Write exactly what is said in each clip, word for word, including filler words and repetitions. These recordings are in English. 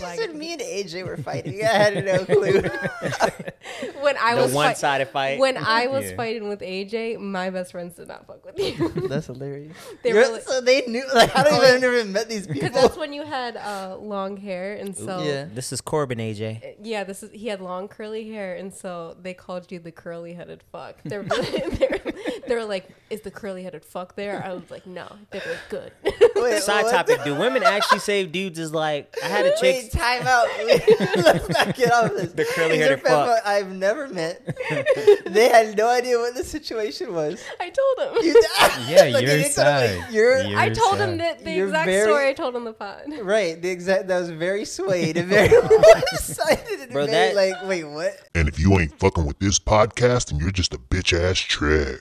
flag. You said me and A J were fighting. I had no clue. When I the was one-sided fight. When I was yeah. fighting with A J, my best friends did not fuck with you. That's hilarious. They were like, so they knew. Like, I don't even I've never met these people. Because that's when you had uh, long hair, and so yeah. This is Corbin, A J. Yeah, this is he had long curly hair, and so they called you the curly-headed fuck. They were, they were, they were like, "Is the curly-headed fuck there?" I was like, "No, they were good." Wait, side what? Topic: do women actually save dudes? Is like I had a chick. Wait, time out. Let's not get off this. The curly-headed fuck. I've never met. They had no idea what the situation was. I told them. You, yeah, like, your side. Like, you're, your I told side. Them that the you're exact very, story I told on the pod. Right, the exact that was very swayed and very one-sided and Bro, very that, like, wait, what? And if you ain't fucking with this podcast, then you're just a bitch ass trick.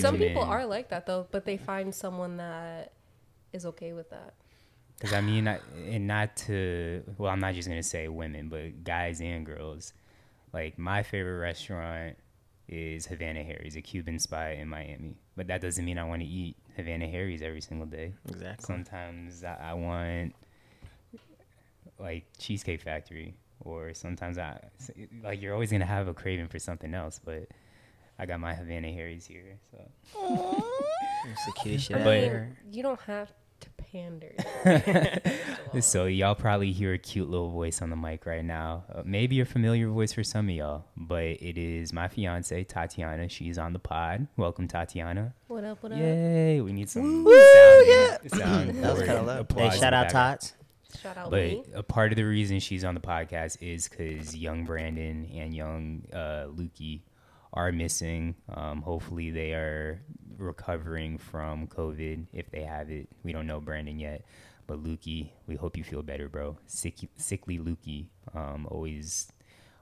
Some people are like that though, but they find someone that is okay with that. Because I mean, I, and not to, well, I'm not just going to say women, but guys and girls. Like, my favorite restaurant is Havana Harry's, a Cuban spot in Miami. But that doesn't mean I want to eat Havana Harry's every single day. Exactly. Sometimes I, I want, like, Cheesecake Factory, or sometimes I, like, you're always going to have a craving for something else, but I got my Havana Harry's here, so. That's the cutest shit ever. You don't have to pander. So y'all probably hear a cute little voice on the mic right now. Uh, maybe a familiar voice for some of y'all, but it is my fiance, Tatiana. She's on the pod. Welcome, Tatiana. What up, what up? Yay, we need some Woo, sound. Yeah. sound that was kind of loud. Hey, shout out, Tots. Shout out, but me. A part of the reason she's on the podcast is because young Brandon and young uh, Lukey are missing. Um, hopefully they are recovering from COVID if they have it. We don't know Brandon yet, but Lukey, we hope you feel better, bro. Sick, sickly Lukey, um, always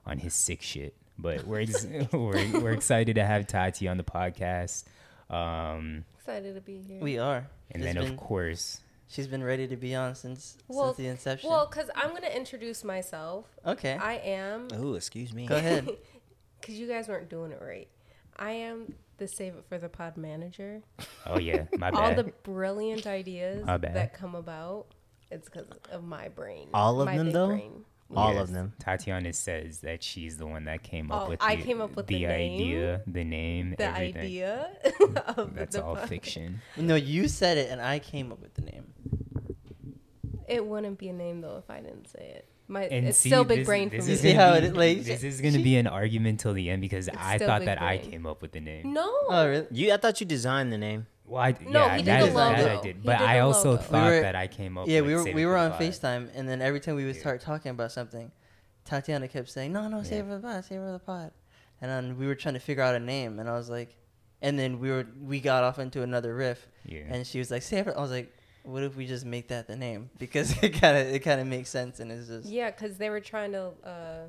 on his sick shit. But we're, ex- we're we're excited to have Tati on the podcast. Um, excited to be here. We are. And it's then, been, of course, she's been ready to be on since, well, since the inception. Well, because I'm going to introduce myself. Okay. I am. Oh, excuse me. Go ahead. Because you guys weren't doing it right. I am the Save It For the Pod manager. Oh, yeah. My bad. All the brilliant ideas that come about, it's because of my brain. All of my them, big though? Brain. All yes. of them. Tatiana says that she's the one that came up oh, with I the, came up with the, the name, idea, the name, the everything. idea. Of That's the all pod. Fiction. No, you said it, and I came up with the name. It wouldn't be a name, though, if I didn't say it. My, it's see, still big this, brain for me. Is how be, it, like, this is going to be an argument till the end because I thought that brain. I came up with the name. No. Oh, really? You, I thought you designed the name. Well, I, no, yeah, he did the logo. That I did. But did I also logo. thought we were, that I came up yeah, with we were, Save we were on pod. FaceTime, and then every time we would start talking about something, Tatiana kept saying, no, no, Save yeah. It For the Pod, Save It For the Pod. And then we were trying to figure out a name, and I was like, and then we were we got off into another riff, yeah. and she was like, Save It. I was like, what if we just make that the name? Because it kind of it kind of makes sense, and it's just yeah. Because they were trying to uh,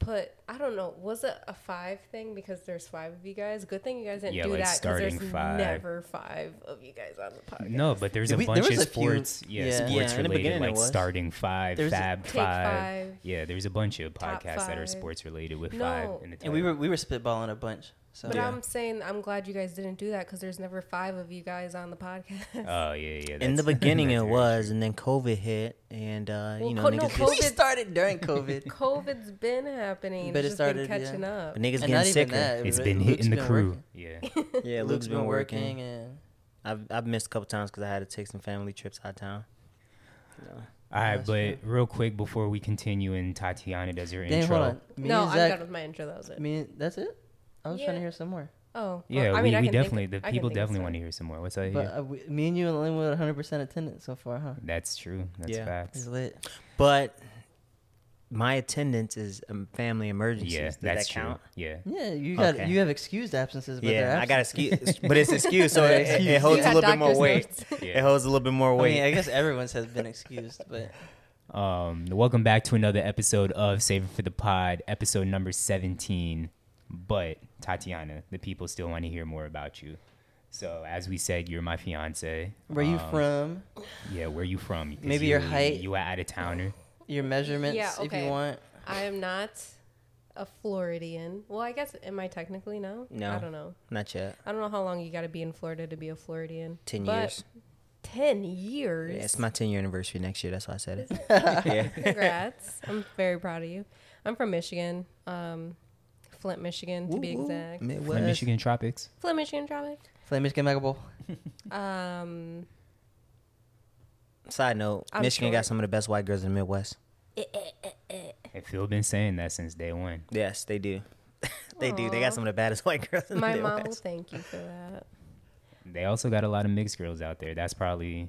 put I don't know, was it a five thing? Because there's five of you guys. Good thing you guys didn't yeah, do like that. Because there's five. Never five of you guys on the podcast. No, but there's Did a we, bunch of sports. Few, yeah, yeah, sports yeah, related, like starting five, there's fab five. five. Yeah, there's a bunch of podcasts that are sports related with no. five. In the and we were we were spitballing a bunch. So, but yeah. I'm saying I'm glad you guys didn't do that because there's never five of you guys on the podcast. Oh, yeah, yeah. In the beginning it was, and then COVID hit, and, uh, well, you know, co- niggas no, COVID started during COVID. COVID's been happening. But it's it started been catching yeah. up. But niggas and getting sicker. That, it's been hitting the crew. Working. Yeah, yeah. Luke's been working, and I've I've missed a couple times because I had to take some family trips out of town. No. All right, That's but true. Real quick before we continue, and Tatiana does her Damn, intro. No, I'm done with my intro. That was it. Me, that's it. I was yeah. trying to hear some more. Oh. Yeah, well, I mean, we, I we definitely, think, the people definitely want to hear some more. What's that? But, uh, we, me and you only with one hundred percent attendance so far, huh? That's true. That's yeah. facts. It's lit. But my attendance is um, family emergencies. Yeah, Does that's that count? True. Yeah. Yeah, you got okay. you have excused absences. But yeah, I got excused, but it's excused, so it, it holds a little bit more weight. Yeah. It holds a little bit more weight. I mean, I guess everyone's has been excused, but... Um, welcome back to another episode of Save It For the Pod, episode number seventeen. But Tatiana, the people still want to hear more about you. So as we said, you're my fiance. Where um, you from? Yeah, where you from? Maybe you, your height. You are out of towner. Your measurements, yeah, okay. if you want. I am not a Floridian. Well, I guess, am I technically now? No. I don't know. Not yet. I don't know how long you got to be in Florida to be a Floridian. Ten but years. Ten years? Yeah, it's my ten-year anniversary next year. That's why I said it. Yeah. Congrats. I'm very proud of you. I'm from Michigan. Um, Flint, Michigan, to ooh, be exact. Midwest. Flint, Michigan Tropics. Flint, Michigan Tropics. Flint, Michigan Mega Bowl. um... Side note, I'm Michigan sure. got some of the best white girls in the Midwest. If you've been saying that since day one. Yes, they do. they aww. Do. They got some of the baddest white girls in my the Midwest. My mom will thank you for that. They also got a lot of mixed girls out there. That's probably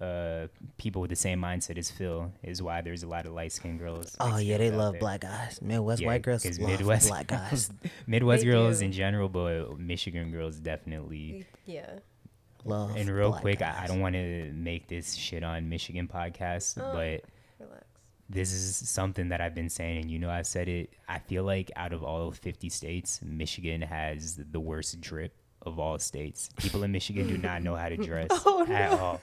uh, people with the same mindset as Phil is why there's a lot of light-skinned girls. Oh, yeah, girls they love there. Black guys. Midwest yeah, white girls love Midwest, black guys. Midwest they girls do. In general, but Michigan girls definitely. Yeah. Love and real quick, I, I don't want to make this shit on Michigan podcast, oh, but relax. This is something that I've been saying, and you know I've said it. I feel like out of all fifty states, Michigan has the worst drip of all states. People in Michigan do not know how to dress oh, at no. all.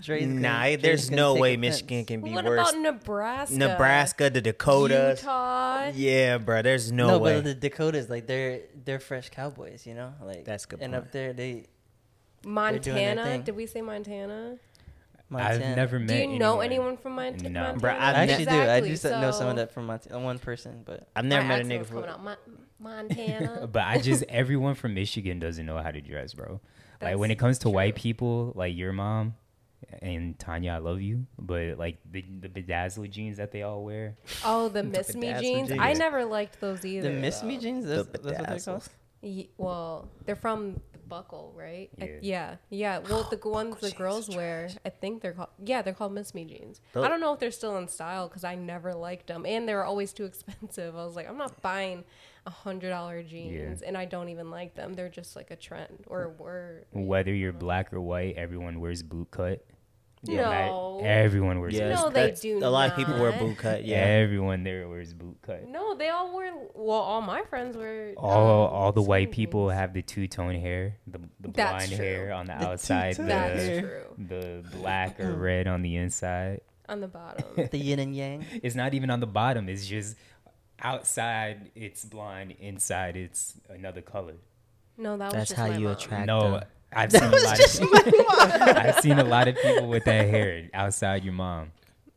Dre's nah, gonna, there's gonna no way offense. Michigan can be what worse. What about Nebraska? Nebraska, the Dakotas. Utah. Yeah, bro, there's no, no way. No, but the Dakotas, like, they're they're fresh cowboys, you know? Like that's good and point. Up there, they... Montana? Did we say Montana? Montana? I've never met. Do you anyone. Know anyone from Montana? No, Montana? Bro, I actually exactly. do. I do so know someone that from Montana. One person, but I've never met a nigga from Mon- Montana. But I just everyone from Michigan doesn't know how to dress, bro. That's like when it comes to true. White people, like your mom and Tanya, I love you, but like the the bedazzled jeans that they all wear. Oh, the Miss Me jeans. jeans. I never liked those either. The Miss Me jeans. That's, the that's what they're called. Ye- well, they're from the Buckle, right? Yeah, I, yeah. yeah. Well, the ones the girls wear, I think they're called. Yeah, they're called Miss Me jeans. Those, I don't know if they're still in style because I never liked them, and they were always too expensive. I was like, I'm not buying a hundred dollar jeans, yeah. and I don't even like them. They're just like a trend or a word. Whether you're black or white, everyone wears boot cut. Yeah, no. Not everyone wears yes. boot no, cut. They do not. A lot of people wear boot cut. Yeah. Everyone there wears boot cut. No, they all wear, well, all my friends wear. All um, all the white people jeans. Have the two-tone hair, the, the blonde true. Hair on the, the outside. The, that's true. The black or red on the inside. On the bottom. The yin and yang. It's not even on the bottom. It's just outside it's blonde, inside it's another color. No, that was that's just how my you mom. Attract no, them. I've seen, a lot of I've seen a lot of people with that hair outside your mom.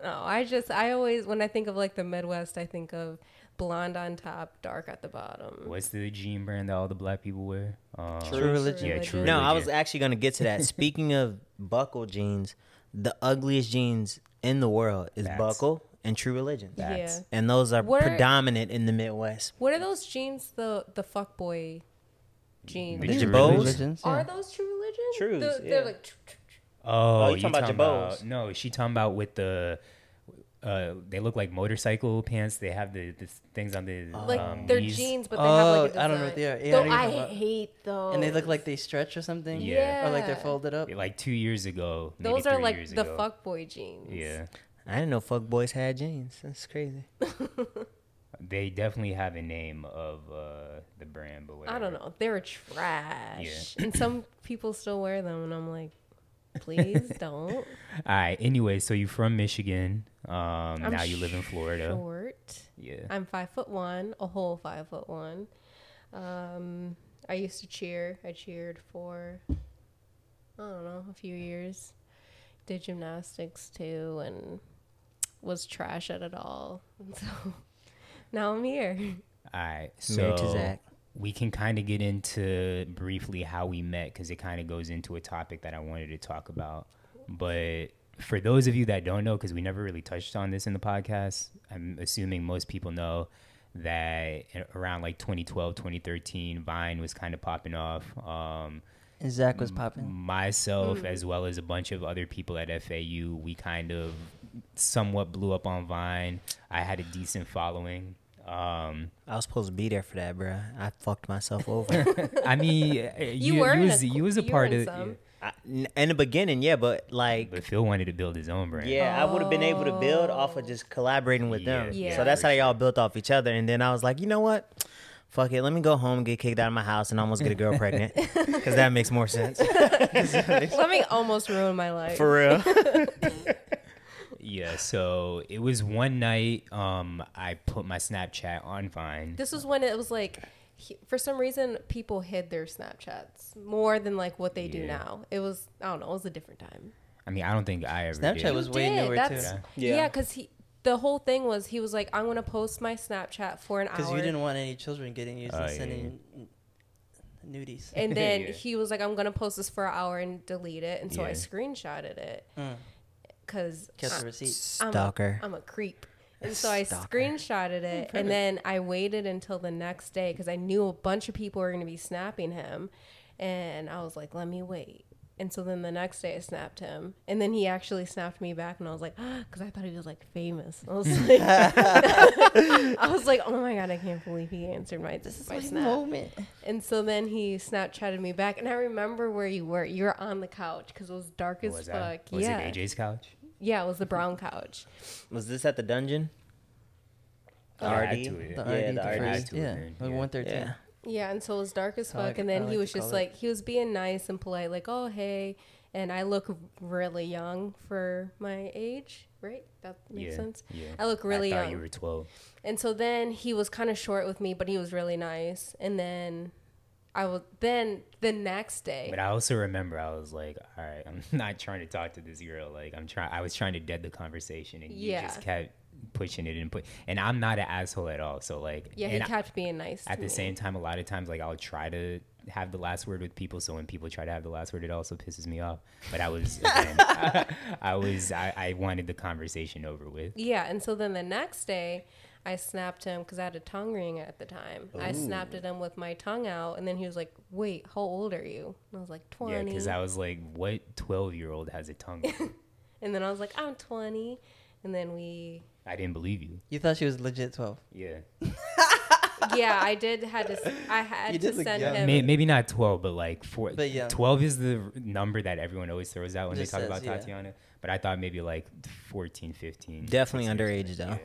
Oh, I just, I always, when I think of like the Midwest, I think of blonde on top, dark at the bottom. What's the jean brand that all the black people wear? Um, True, True Religion. Yeah, True Religion. No, I was actually going to get to that. Speaking of Buckle jeans, the ugliest jeans in the world is Bats. Buckle and True Religion. Bats. Yeah. And those are what predominant are, in the Midwest. What are those jeans, the, the fuckboy jeans? The Jabos? Are those True Religion? True. The, yeah. They're like. Tch, tch, tch. Oh, oh, you talking, talking about Jabos? No, she talking about with the. Uh, they look like motorcycle pants. They have the, the things on the like um, they're knees. Jeans, but they oh, have like a design. I don't know what they are. Yeah, I, I hate those. And they look like they stretch or something. Yeah. Or like they're folded up. Like two years ago. Those maybe are like the ago. Fuckboy jeans. Yeah. I didn't know fuckboys had jeans. That's crazy. They definitely have a name of uh, the brand, but whatever. I don't know. They're trash. Yeah. And some people still wear them, and I'm like, please don't. All right. Anyway, so you're from Michigan. Um, I'm now you live in Florida. Short. Yeah. I'm five foot one, a whole five foot one. Um, I used to cheer. I cheered for, I don't know, a few years. Did gymnastics, too, and was trash at it all. And so... Now I'm here. All right. So we can kind of get into briefly how we met because it kind of goes into a topic that I wanted to talk about. But for those of you that don't know, because we never really touched on this in the podcast, I'm assuming most people know that around like twenty twelve, twenty thirteen, Vine was kind of popping off. Um, and Zach was popping. Myself, mm-hmm. as well as a bunch of other people at F A U, we kind of somewhat blew up on Vine. I had a decent following. Um, I was supposed to be there for that, bro. I fucked myself over. I mean, you, you were. You was, a, you was a you part of. Yeah. I, in the beginning, yeah, but like. But Phil wanted to build his own brand. Yeah, oh. I would have been able to build off of just collaborating with yeah, them. Yeah. So that's how y'all built off each other. And then I was like, you know what? Fuck it. Let me go home, get kicked out of my house, and almost get a girl pregnant. Because that makes more sense. Let me almost ruin my life. For real. Yeah, so it was one night um, I put my Snapchat on Vine. This was when it was like, he, for some reason, people hid their Snapchats more than like what they yeah. do now. It was, I don't know, it was a different time. I mean, I don't think I ever Snapchat did. was you way did. newer That's, too. Yeah, because yeah, he... The whole thing was he was like, I'm going to post my Snapchat for an hour. Because you didn't want any children getting used uh, and sending yeah. nudies. And then yeah. he was like, I'm going to post this for an hour and delete it. And so yeah. I screenshotted it. Because mm. I'm, stalker. I'm, a, I'm a creep. And so I stalker. screenshotted it. And then I waited until the next day because I knew a bunch of people were going to be snapping him. And I was like, let me wait. And so then the next day I snapped him. And then he actually snapped me back. And I was like, because oh, I thought he was like famous. I was like, I was like, oh my God, I can't believe he answered my, this is my, my snap. moment. And so then he Snapchatted me back. And I remember where you were. You were on the couch because it was dark what as was fuck. That? Was yeah. it A J's couch? Yeah, it was the brown couch. Was this at the dungeon? The R D? Yeah, the R D. Yeah, one thirteen. Yeah, and so it was dark as fuck, like, and then like he was just like, he was being nice and polite, like, oh, hey, and I look really young for my age, right? That makes yeah, sense? Yeah. I look really young. I thought young. you were twelve. And so then he was kind of short with me, but he was really nice, and then I was, then the next day. But I also remember I was like, all right, I'm not trying to talk to this girl, like, I'm trying, I was trying to dead the conversation, and yeah. you just kept pushing it and put and I'm not an asshole at all, so like yeah he kept I, being nice at to the me. Same time a lot of times like I'll try to have the last word with people, so when people try to have the last word it also pisses me off, but I was again, I, I was I, I wanted the conversation over with. Yeah, and so then the next day I snapped him because I had a tongue ring at the time. Ooh. I snapped at him with my tongue out, and then he was like, wait, how old are you? And I was like twenty. Yeah, because I was like, what twelve year old has a tongue ring? And then I was like, I'm twenty. And then we I didn't believe you. You thought she was legit twelve. Yeah. Yeah, I did had to. I had to send young. him. May, maybe not twelve, but like four. But yeah. twelve is the number that everyone always throws out when Just they talk says, about Tatiana. Yeah. But I thought maybe like fourteen, fifteen. Definitely underage though.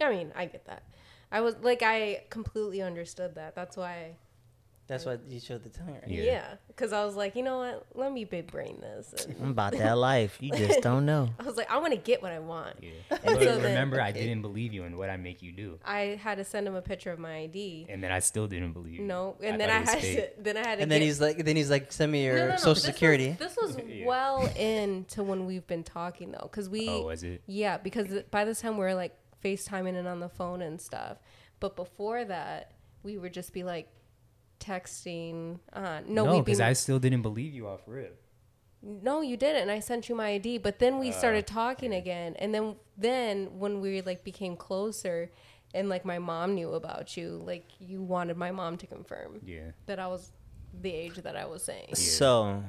Yeah. I mean, I get that. I was like, I completely understood that. That's why. That's why you showed the tongue, right? Yeah, because yeah, I was like, you know what? Let me big brain this. And I'm about that life. You just don't know. I was like, I want to get what I want. Yeah. And so remember, then, I okay. didn't believe you in what I make you do. I had to send him a picture of my I D. And then I still didn't believe you. No, and I then, I had to, then I had to And get, then he's like, then he's like, send me your no, no, no, social this security. Was, this was yeah. well into when we've been talking, though. Cause we, oh, was it? Yeah, because by this time we were like FaceTiming and on the phone and stuff. But before that, we would just be like, texting uh no because no, I still didn't believe you off rip. No, you didn't. I sent you my I D, but then we uh, started talking yeah. again, and then then when we like became closer and like my mom knew about you, like you wanted my mom to confirm yeah that I was the age that I was saying. Yeah. So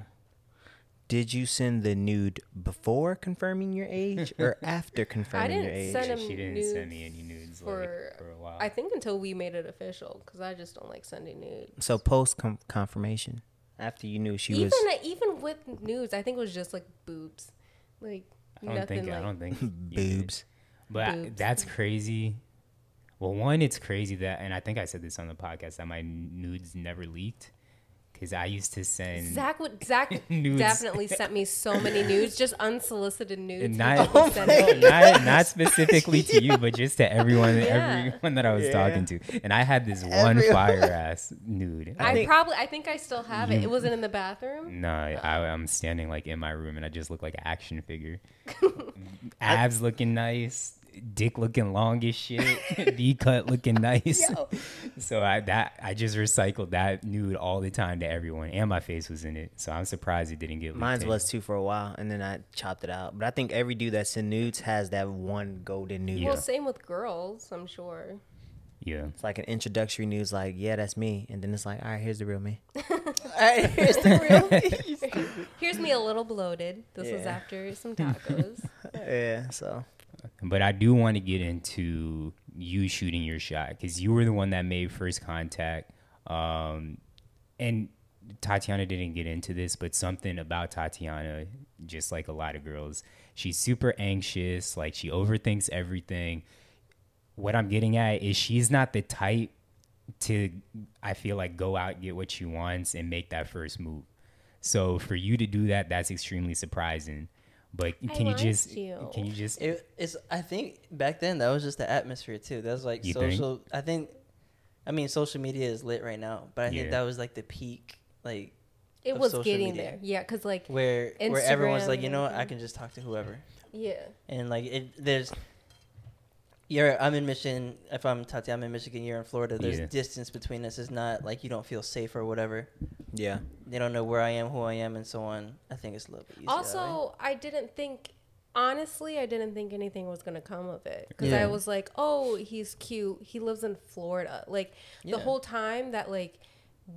did you send the nude before confirming your age or after confirming your age? I didn't send him She didn't nudes send me any nudes for, like, for a while. I think until we made it official, because I just don't like sending nudes. So post com- confirmation, after you knew she even, was even with nudes, I think it was just like boobs, like I don't nothing. Think, like, I don't think boobs, but boobs. I, that's crazy. Well, one, it's crazy that, and I think I said this on the podcast, that my nudes never leaked. Because I used to send... Zach would, Zach definitely sent me so many nudes, just unsolicited nudes. Not, oh not, not specifically to you, but just to everyone yeah. everyone that I was yeah. talking to. And I had this everyone. one fire-ass nude. I, I think, probably, I think I still have it. It wasn't in the bathroom? No, I, I'm standing like in my room, and I just look like an action figure. Abs I, looking nice. Dick looking long as shit, V cut looking nice. Yo. So I that I just recycled that nude all the time to everyone, and my face was in it. So I'm surprised it didn't get. Mine was too for a while, and then I chopped it out. But I think every dude that's in nudes has that one golden nude. Well, same with girls, I'm sure. Yeah, it's like an introductory news, like, yeah, that's me, and then it's like, all right, here's the real me. all right, here's the real me. Here's me a little bloated. This yeah. was after some tacos. yeah, so. But I do want to get into you shooting your shot, because you were the one that made first contact. Um, and Tatiana didn't get into this, but something about Tatiana, just like a lot of girls, she's super anxious. Like, she overthinks everything. What I'm getting at is she's not the type to, I feel like, go out, get what she wants, and make that first move. So for you to do that, that's extremely surprising. But can you just you. can you just it, it's I think back then that was just the atmosphere too. That was like you social think? I think I mean social media is lit right now, but I yeah. think that was like the peak like it was getting media. there. Yeah, cuz like where Instagram, where everyone's like, you know, what? I can just talk to whoever. Yeah. And like it there's You're, I'm in Michigan. If I'm Tatiana, I'm in Michigan. You're in Florida. There's yeah. distance between us. It's not like you don't feel safe or whatever. Yeah. They don't know where I am, who I am, and so on. I think it's a little bit easier. Also, I didn't think, honestly, I didn't think anything was going to come of it. Because yeah. I was like, oh, he's cute. He lives in Florida. Like, the yeah. whole time that, like,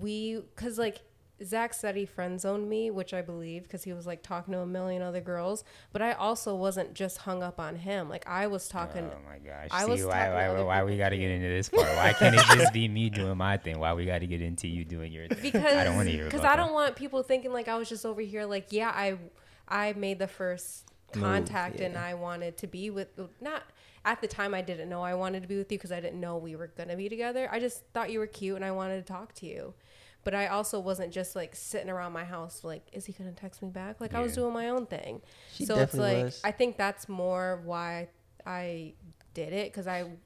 we, because, like, Zach said he friend-zoned me, which I believe because he was like talking to a million other girls, but I also wasn't just hung up on him. Like I was talking. Oh my gosh. I See, was why, why, why, why we got to get into this part? Why can't it just be me doing my thing? Why we got to get into you doing your thing? Because I don't want to hear Because I don't that. want people thinking like I was just over here like, yeah, I, I made the first contact Move, yeah. and I wanted to be with, not at the time I didn't know I wanted to be with you because I didn't know we were going to be together. I just thought you were cute and I wanted to talk to you. But I also wasn't just, like, sitting around my house, like, is he going to text me back? Like, yeah. I was doing my own thing. She so it's, like, was. I think that's more why I did it, because I w-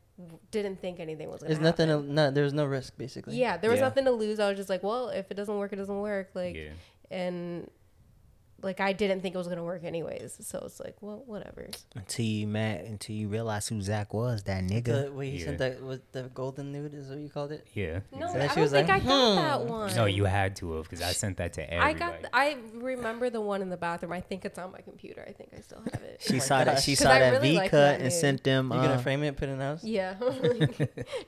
didn't think anything was going to happen. Nothing to, no, there was no risk, basically. Yeah, there was yeah. nothing to lose. I was just like, well, if it doesn't work, it doesn't work. Like, yeah. And, like, I didn't think it was going to work anyways. So it's like, well, whatever. Until you met, until you realized who Zach was, that nigga. The, wait, he yeah. sent that, was the golden nude is what you called it? Yeah. No, exactly. I don't think like, I got hmm. that one. No, you had to have, because I sent that to everybody. I got, th- I remember the one in the bathroom. I think it's on my computer. I think I still have it. she oh saw gosh. that She saw that really V-cut that and nude. Sent them. You uh, going to frame it, put it in the house? Yeah.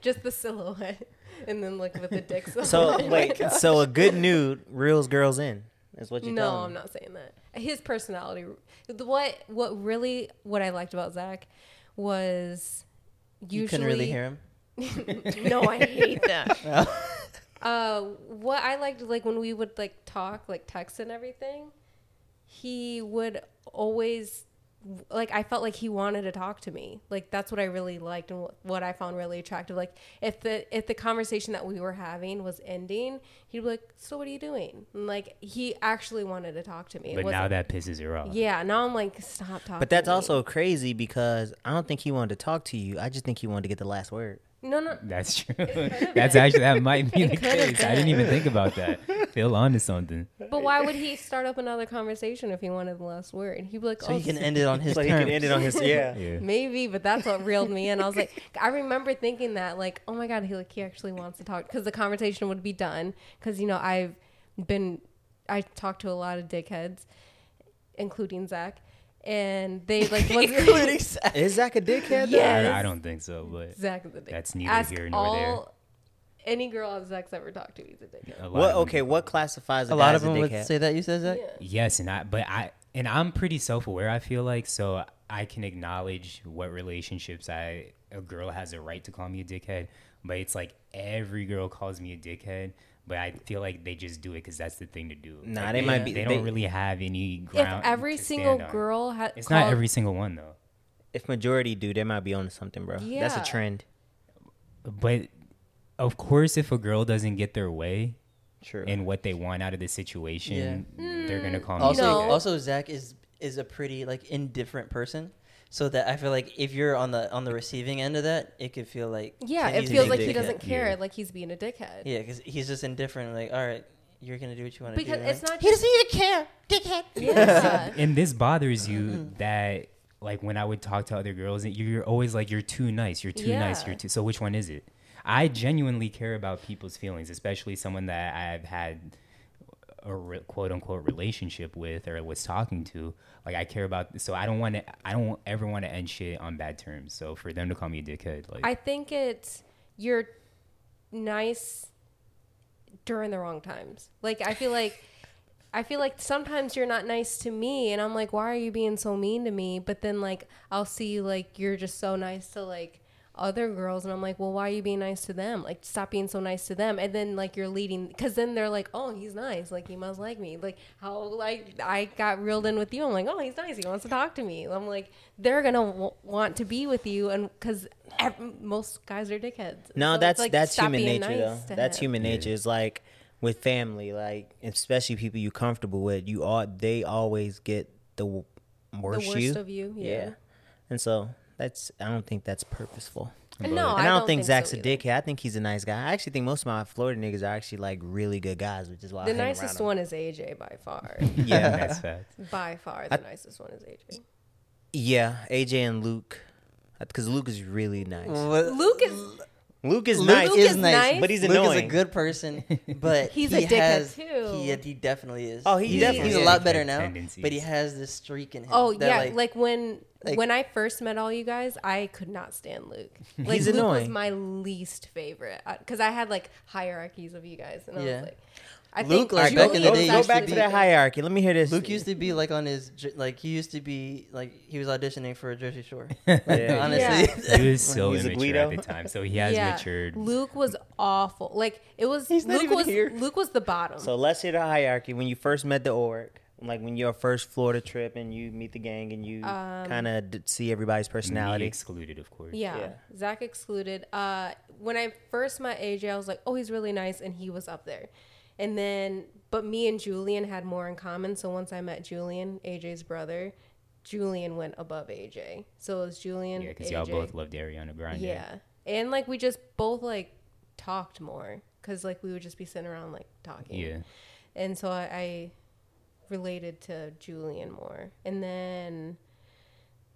Just the silhouette. And then, like, with the dick. So, wait, oh so a good nude reels girls in. Is what you no, I'm not saying that. His personality, what what really what I liked about Zach was usually you couldn't really hear him. No, I hate that. No. Uh, what I liked, like when we would like talk, like text and everything, he would always like I felt like he wanted to talk to me. Like that's what I really liked and wh- what I found really attractive. Like if the if the conversation that we were having was ending, he'd be like, "So what are you doing?" And like he actually wanted to talk to me. But now that pisses her off. Yeah, now I'm like, stop talking to me. But that's also crazy because I don't think he wanted to talk to you. I just think he wanted to get the last word. No, no. That's true. That's actually, that might be the case. I didn't even think about that. Phil on to something. But why would he start up another conversation if he wanted the last word? He'd be like, so oh, he can so end it on his like terms. He can end it on his, yeah. yeah. Maybe, but that's what reeled me in. I was like, I remember thinking that, like, oh my God, he like he actually wants to talk. Because the conversation would be done. Because, you know, I've been, I talked to a lot of dickheads, including Zach. And they like was including Zach. Is Zach a dickhead? Yes. I, I don't think so, but Zach is a dickhead. That's neither Ask here nor all, there. Any girl Zach's ever talked to, he's a dickhead. What? Okay, what classifies a, a lot of them a would say that you said Zach? Yeah. Yes, and I, but I, and I'm pretty self-aware. I feel like so I can acknowledge what relationships I a girl has a right to call me a dickhead, but it's like every girl calls me a dickhead. But I feel like they just do it because that's the thing to do. Nah, like, they, they might be. They, they don't really have any ground. If every to stand single on. girl has, it's called, not every single one though. If majority do, they might be onto something, bro. Yeah. That's a trend. But of course, if a girl doesn't get their way, true, and what they want out of the situation, yeah. they're gonna call also, me. Also, also Zach is is a pretty like indifferent person. So that I feel like if you're on the on the receiving end of that, it could feel like yeah, it feels like he doesn't care, yeah. like he's being a dickhead. Yeah, because he's just indifferent. Like, all right, you're gonna do what you want to do. Because it's right? not he doesn't even care, dickhead. Yeah. And this bothers you mm-hmm. that like when I would talk to other girls, you're always like, you're too nice, you're too yeah. nice, you're too. So which one is it? I genuinely care about people's feelings, especially someone that I've had a re- quote unquote relationship with or was talking to. Like I care about, so I don't want to, I don't ever want to end shit on bad terms. So for them to call me a dickhead, like I think it's, you're nice during the wrong times. Like I feel like, I feel like sometimes you're not nice to me and I'm like, why are you being so mean to me? But then like, I'll see you like, you're just so nice to like other girls and I'm like, well, why are you being nice to them? Like stop being so nice to them. And then like you're leading, because then they're like, oh, he's nice, like he must like me. Like how like I got reeled in with you. I'm like, oh, he's nice, he wants to talk to me. I'm like, they're gonna w- want to be with you, and because ev- most guys are dickheads. No, so that's like, that's human nature nice though. That's him. Human nature is like with family, like especially people you're comfortable with. You all they always get the worst, the worst you. of you. Yeah. yeah. And so that's, I don't think that's purposeful. But, no, and I don't, don't think, think Zach's so a dickhead. I think he's a nice guy. I actually think most of my Florida niggas are actually like really good guys, which is why the I nicest one is A J by far. Yeah, that's facts. By far, the I, nicest one is A J. Yeah, A J and Luke, because Luke is really nice. Well, Luke is Luke is Luke nice, is nice, but he's annoying. Luke is a good person, but he's he a dickhead too. He, he definitely is. Oh, he, he definitely is. He's a lot better now, tendencies. But he has this streak in him. Oh yeah, like, like when. Like, when I first met all you guys, I could not stand Luke. Like, he's Luke annoying. was my least favorite because I had like hierarchies of you guys, and I yeah. was like, I Luke, think like back in the day, go back to that hierarchy. Let me hear this. Luke used to be like on his like he used to be like he was auditioning for a Jersey Shore. Like, yeah. Honestly, yeah. He was so he was immature at the time, so he has yeah. matured. Luke was awful. Like it was. He's Luke not even was here. Luke was the bottom. So let's hear the hierarchy when you first met the org. Like when your first Florida trip and you meet the gang and you um, kind of d- see everybody's personality. Me excluded, of course. Yeah, yeah. Zach excluded. Uh, when I first met A J, I was like, oh, he's really nice, and he was up there. And then, but me and Julian had more in common. So once I met Julian, A J's brother, Julian went above A J. So it was Julian. Yeah, because y'all both loved Ariana Grande. Yeah, and like we just both like talked more because like we would just be sitting around like talking. Yeah, and so I. I related to Julian more, and then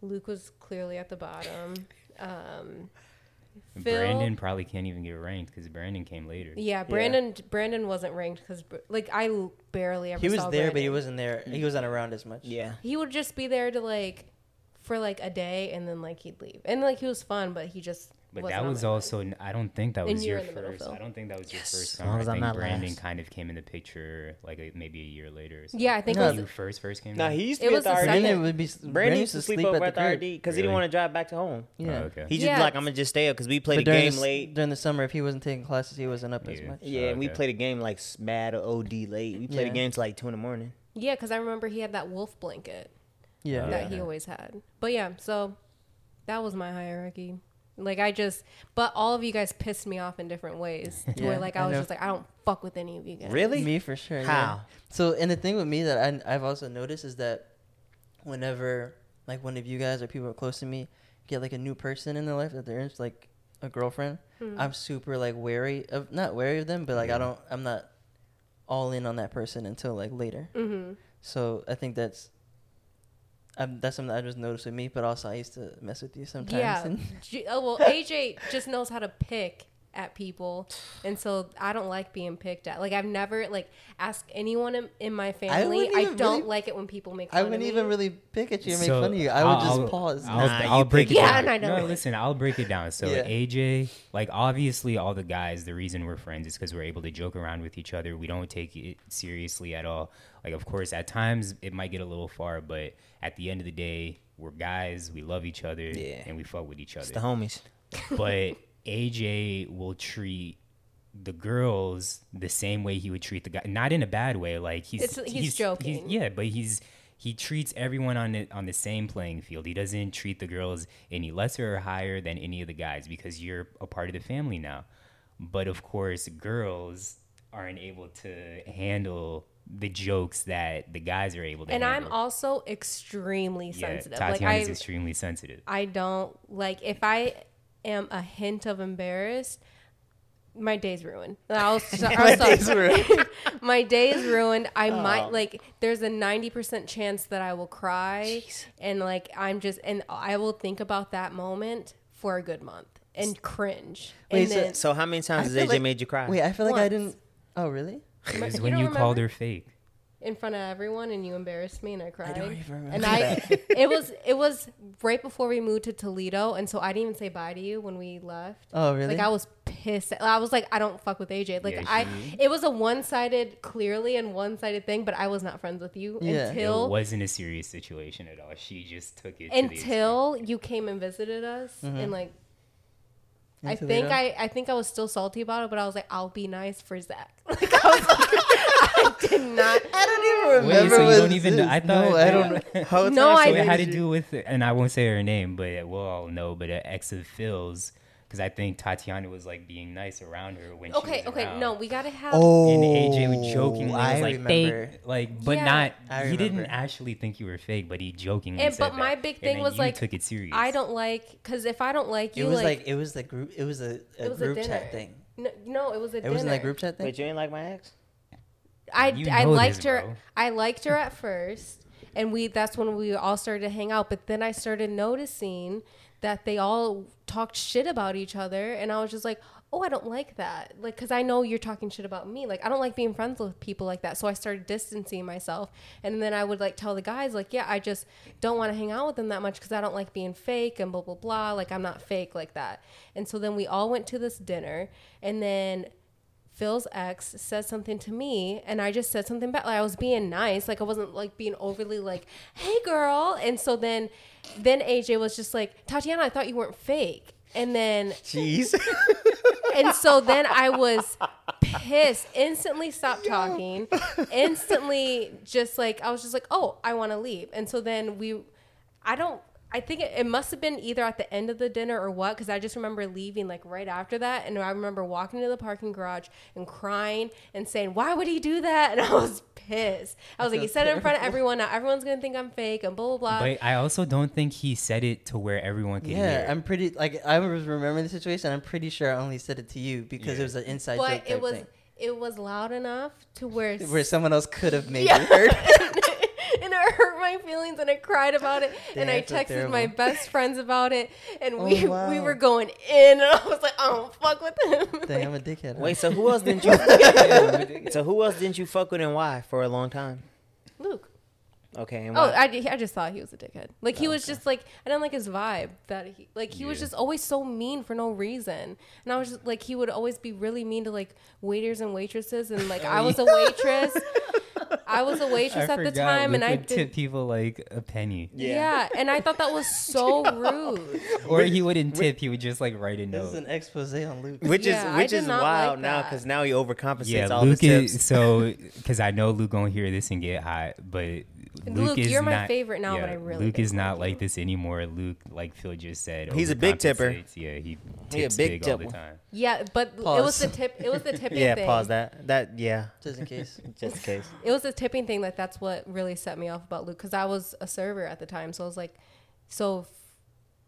Luke was clearly at the bottom. Um, Brandon Phil, probably can't even get ranked because Brandon came later. Yeah, Brandon. Yeah. Brandon wasn't ranked because like I barely ever. He was saw there, Brandon. But he wasn't there. He wasn't around as much. Yeah, he would just be there to like for like a day, and then like he'd leave, and like he was fun, but he just. But that was also. I don't think that was your first. I don't think that was your first summer. I think Brandon kind of came in the picture like a, maybe a year later. Or something. Yeah, I think when you first first came. No, he used to be at the R D. Brandon would be. Brandon used to sleep over at the R D because he didn't want to drive back to home. Yeah, oh, okay. He just yeah. like I'm gonna just stay up because we played a game late during the summer. If he wasn't taking classes, he wasn't up yeah. as much. Yeah, oh, okay. And we played a game like mad or O D late. We played yeah. a game till like two in the morning. Yeah, because I remember he had that wolf blanket. Yeah, that he always had. But yeah, so that was my hierarchy. Like, I just, but all of you guys pissed me off in different ways. Yeah, where, like, I, I was know. just like, I don't fuck with any of you guys. Really? Me, for sure. How? Yeah. So, and the thing with me that I, I've also noticed is that whenever, like, one of you guys or people are close to me get, like, a new person in their life that they're in, like, a girlfriend, mm-hmm. I'm super, like, wary of, not wary of them, but, like, mm-hmm. I don't, I'm not all in on that person until, like, later. Mm-hmm. So, I think that's. Um, that's something I just noticed with me, but also I used to mess with you sometimes. Yeah. And oh, well, A J just knows how to pick at people, and so I don't like being picked at. Like, I've never, like, asked anyone in, in my family. I, I don't really, like it when people make fun of me. I wouldn't even really pick at you or make so fun of you. I would I'll, just I'll, pause. I'll, nah, I'll break it yeah, down. I know. No, listen, I'll break it down. So, yeah. A J, like, obviously all the guys, the reason we're friends is because we're able to joke around with each other. We don't take it seriously at all. Like, of course, at times it might get a little far, but at the end of the day, we're guys, we love each other, yeah. and we fuck with each other. It's the homies. But A J will treat the girls the same way he would treat the guy. Not in a bad way. Like he's it's, he's, he's joking. He's, yeah, but he's he treats everyone on the, on the same playing field. He doesn't treat the girls any lesser or higher than any of the guys because you're a part of the family now. But, of course, girls aren't able to handle the jokes that the guys are able to and handle. I'm also extremely sensitive. Yeah, Tatiana like, is I, extremely sensitive. I don't, like, if I am a hint of embarrassed, my day's ruined. I'll, I'll my day's ruined. My day is ruined. I oh. might, like, there's a ninety percent chance that I will cry. Jeez. And, like, I'm just, and I will think about that moment for a good month and cringe. Wait, and so, then, so how many times has A J like, made you cry? Wait, I feel like once. I didn't, oh, really? It was you when you remember? Called her fake in front of everyone, and you embarrassed me, and I cried. I don't even remember. And I, it was it was right before we moved to Toledo, and so I didn't even say bye to you when we left. Oh, really? Like I was pissed. I was like, I don't fuck with A J. Like yeah, I, she... it was a one sided, clearly, and one sided thing. But I was not friends with you yeah. until it wasn't a serious situation at all. She just took it until to the you came and visited us, mm-hmm. and like. I think I, I think I was still salty about it, but I was like, I'll be nice for Zach. Like, I, was like, I did not. I don't even remember. Wait, so you don't even know? I thought. No, I don't. How no, I. So it had to do with, and I won't say her name, but we'll all know. But an ex of Phil's because I think Tatiana was like being nice around her when okay, she was okay, around. No, we gotta have. Oh, and A J would jokingly I was like fake, like, but yeah. not. I he didn't actually think you were fake, but he jokingly and, said but that. But my big thing was you like, took it serious. I don't like because if I don't like you, it was like, like it was the group. It was a, a it was group a chat thing. No, no, it was a. It dinner. wasn't that group chat thing. Wait, you ain't like my ex? I, you know I liked this, her. Bro. I liked her at first, and we. That's when we all started to hang out. But then I started noticing that they all talked shit about each other. And I was just like, oh, I don't like that. Like, because I know you're talking shit about me. Like, I don't like being friends with people like that. So I started distancing myself. And then I would, like, tell the guys, like, yeah, I just don't want to hang out with them that much because I don't like being fake and blah, blah, blah. Like, I'm not fake like that. And so then we all went to this dinner. And then Phil's ex said something to me, and I just said something back. Like, I was being nice. Like, I wasn't, like, being overly, like, hey, girl. And so then... Then A J was just like, Tatiana, I thought you weren't fake. And then, jeez. And so then I was pissed. Instantly stopped Yo. talking. Instantly just like, I was just like, oh, I want to leave. And so then we, I don't, I think it, it must have been either at the end of the dinner or what, because I just remember leaving like right after that. And I remember walking to the parking garage and crying and saying, why would he do that? And I was pissed. I was like, he said it in front of everyone. Now everyone's going to think I'm fake and blah, blah, blah. But I also don't think he said it to where everyone can yeah, hear. Yeah, I'm pretty, like, I was remembering the situation. I'm pretty sure I only said it to you because yeah. it was an inside but joke type it was, thing. It was loud enough to where... Where someone else could have maybe yeah. heard. And it hurt my feelings, and I cried about it, Damn, and I texted so my best friends about it, and oh, we wow. we were going in, and I was like, I don't fuck with him. Damn, like, I'm a dickhead. Huh? Wait, so who else didn't you? So who else didn't you fuck with, and why for a long time? Luke. Okay. And why? Oh, I, I just thought he was a dickhead. Like oh, he was okay. just like I didn't like his vibe. That he like he yeah. was just always so mean for no reason, and I was just like he would always be really mean to like waiters and waitresses, and like oh, I was yeah. a waitress. I was a waitress I at the time, and I did tip people like a penny. Yeah. yeah, and I thought that was so rude. Or he wouldn't tip; he would just like write a note. This is an expose on Luke, which yeah, is which is wild like now because now he overcompensates yeah, all Luke the tips. Is, so, because I know Luke gonna hear this and get hot, but Luke, Luke is you're not, my favorite now, yeah, but I really Luke is not like this anymore. Luke, like Phil just said, he's a big tipper. Yeah, he tips he a big, big all the time. Yeah, but pause. It was the tip. It was the tipping. yeah, thing. pause that. That yeah, just in case. Just in case. It was the tipping thing that that's what really set me off about Luke, because I was a server at the time, so I was like, so,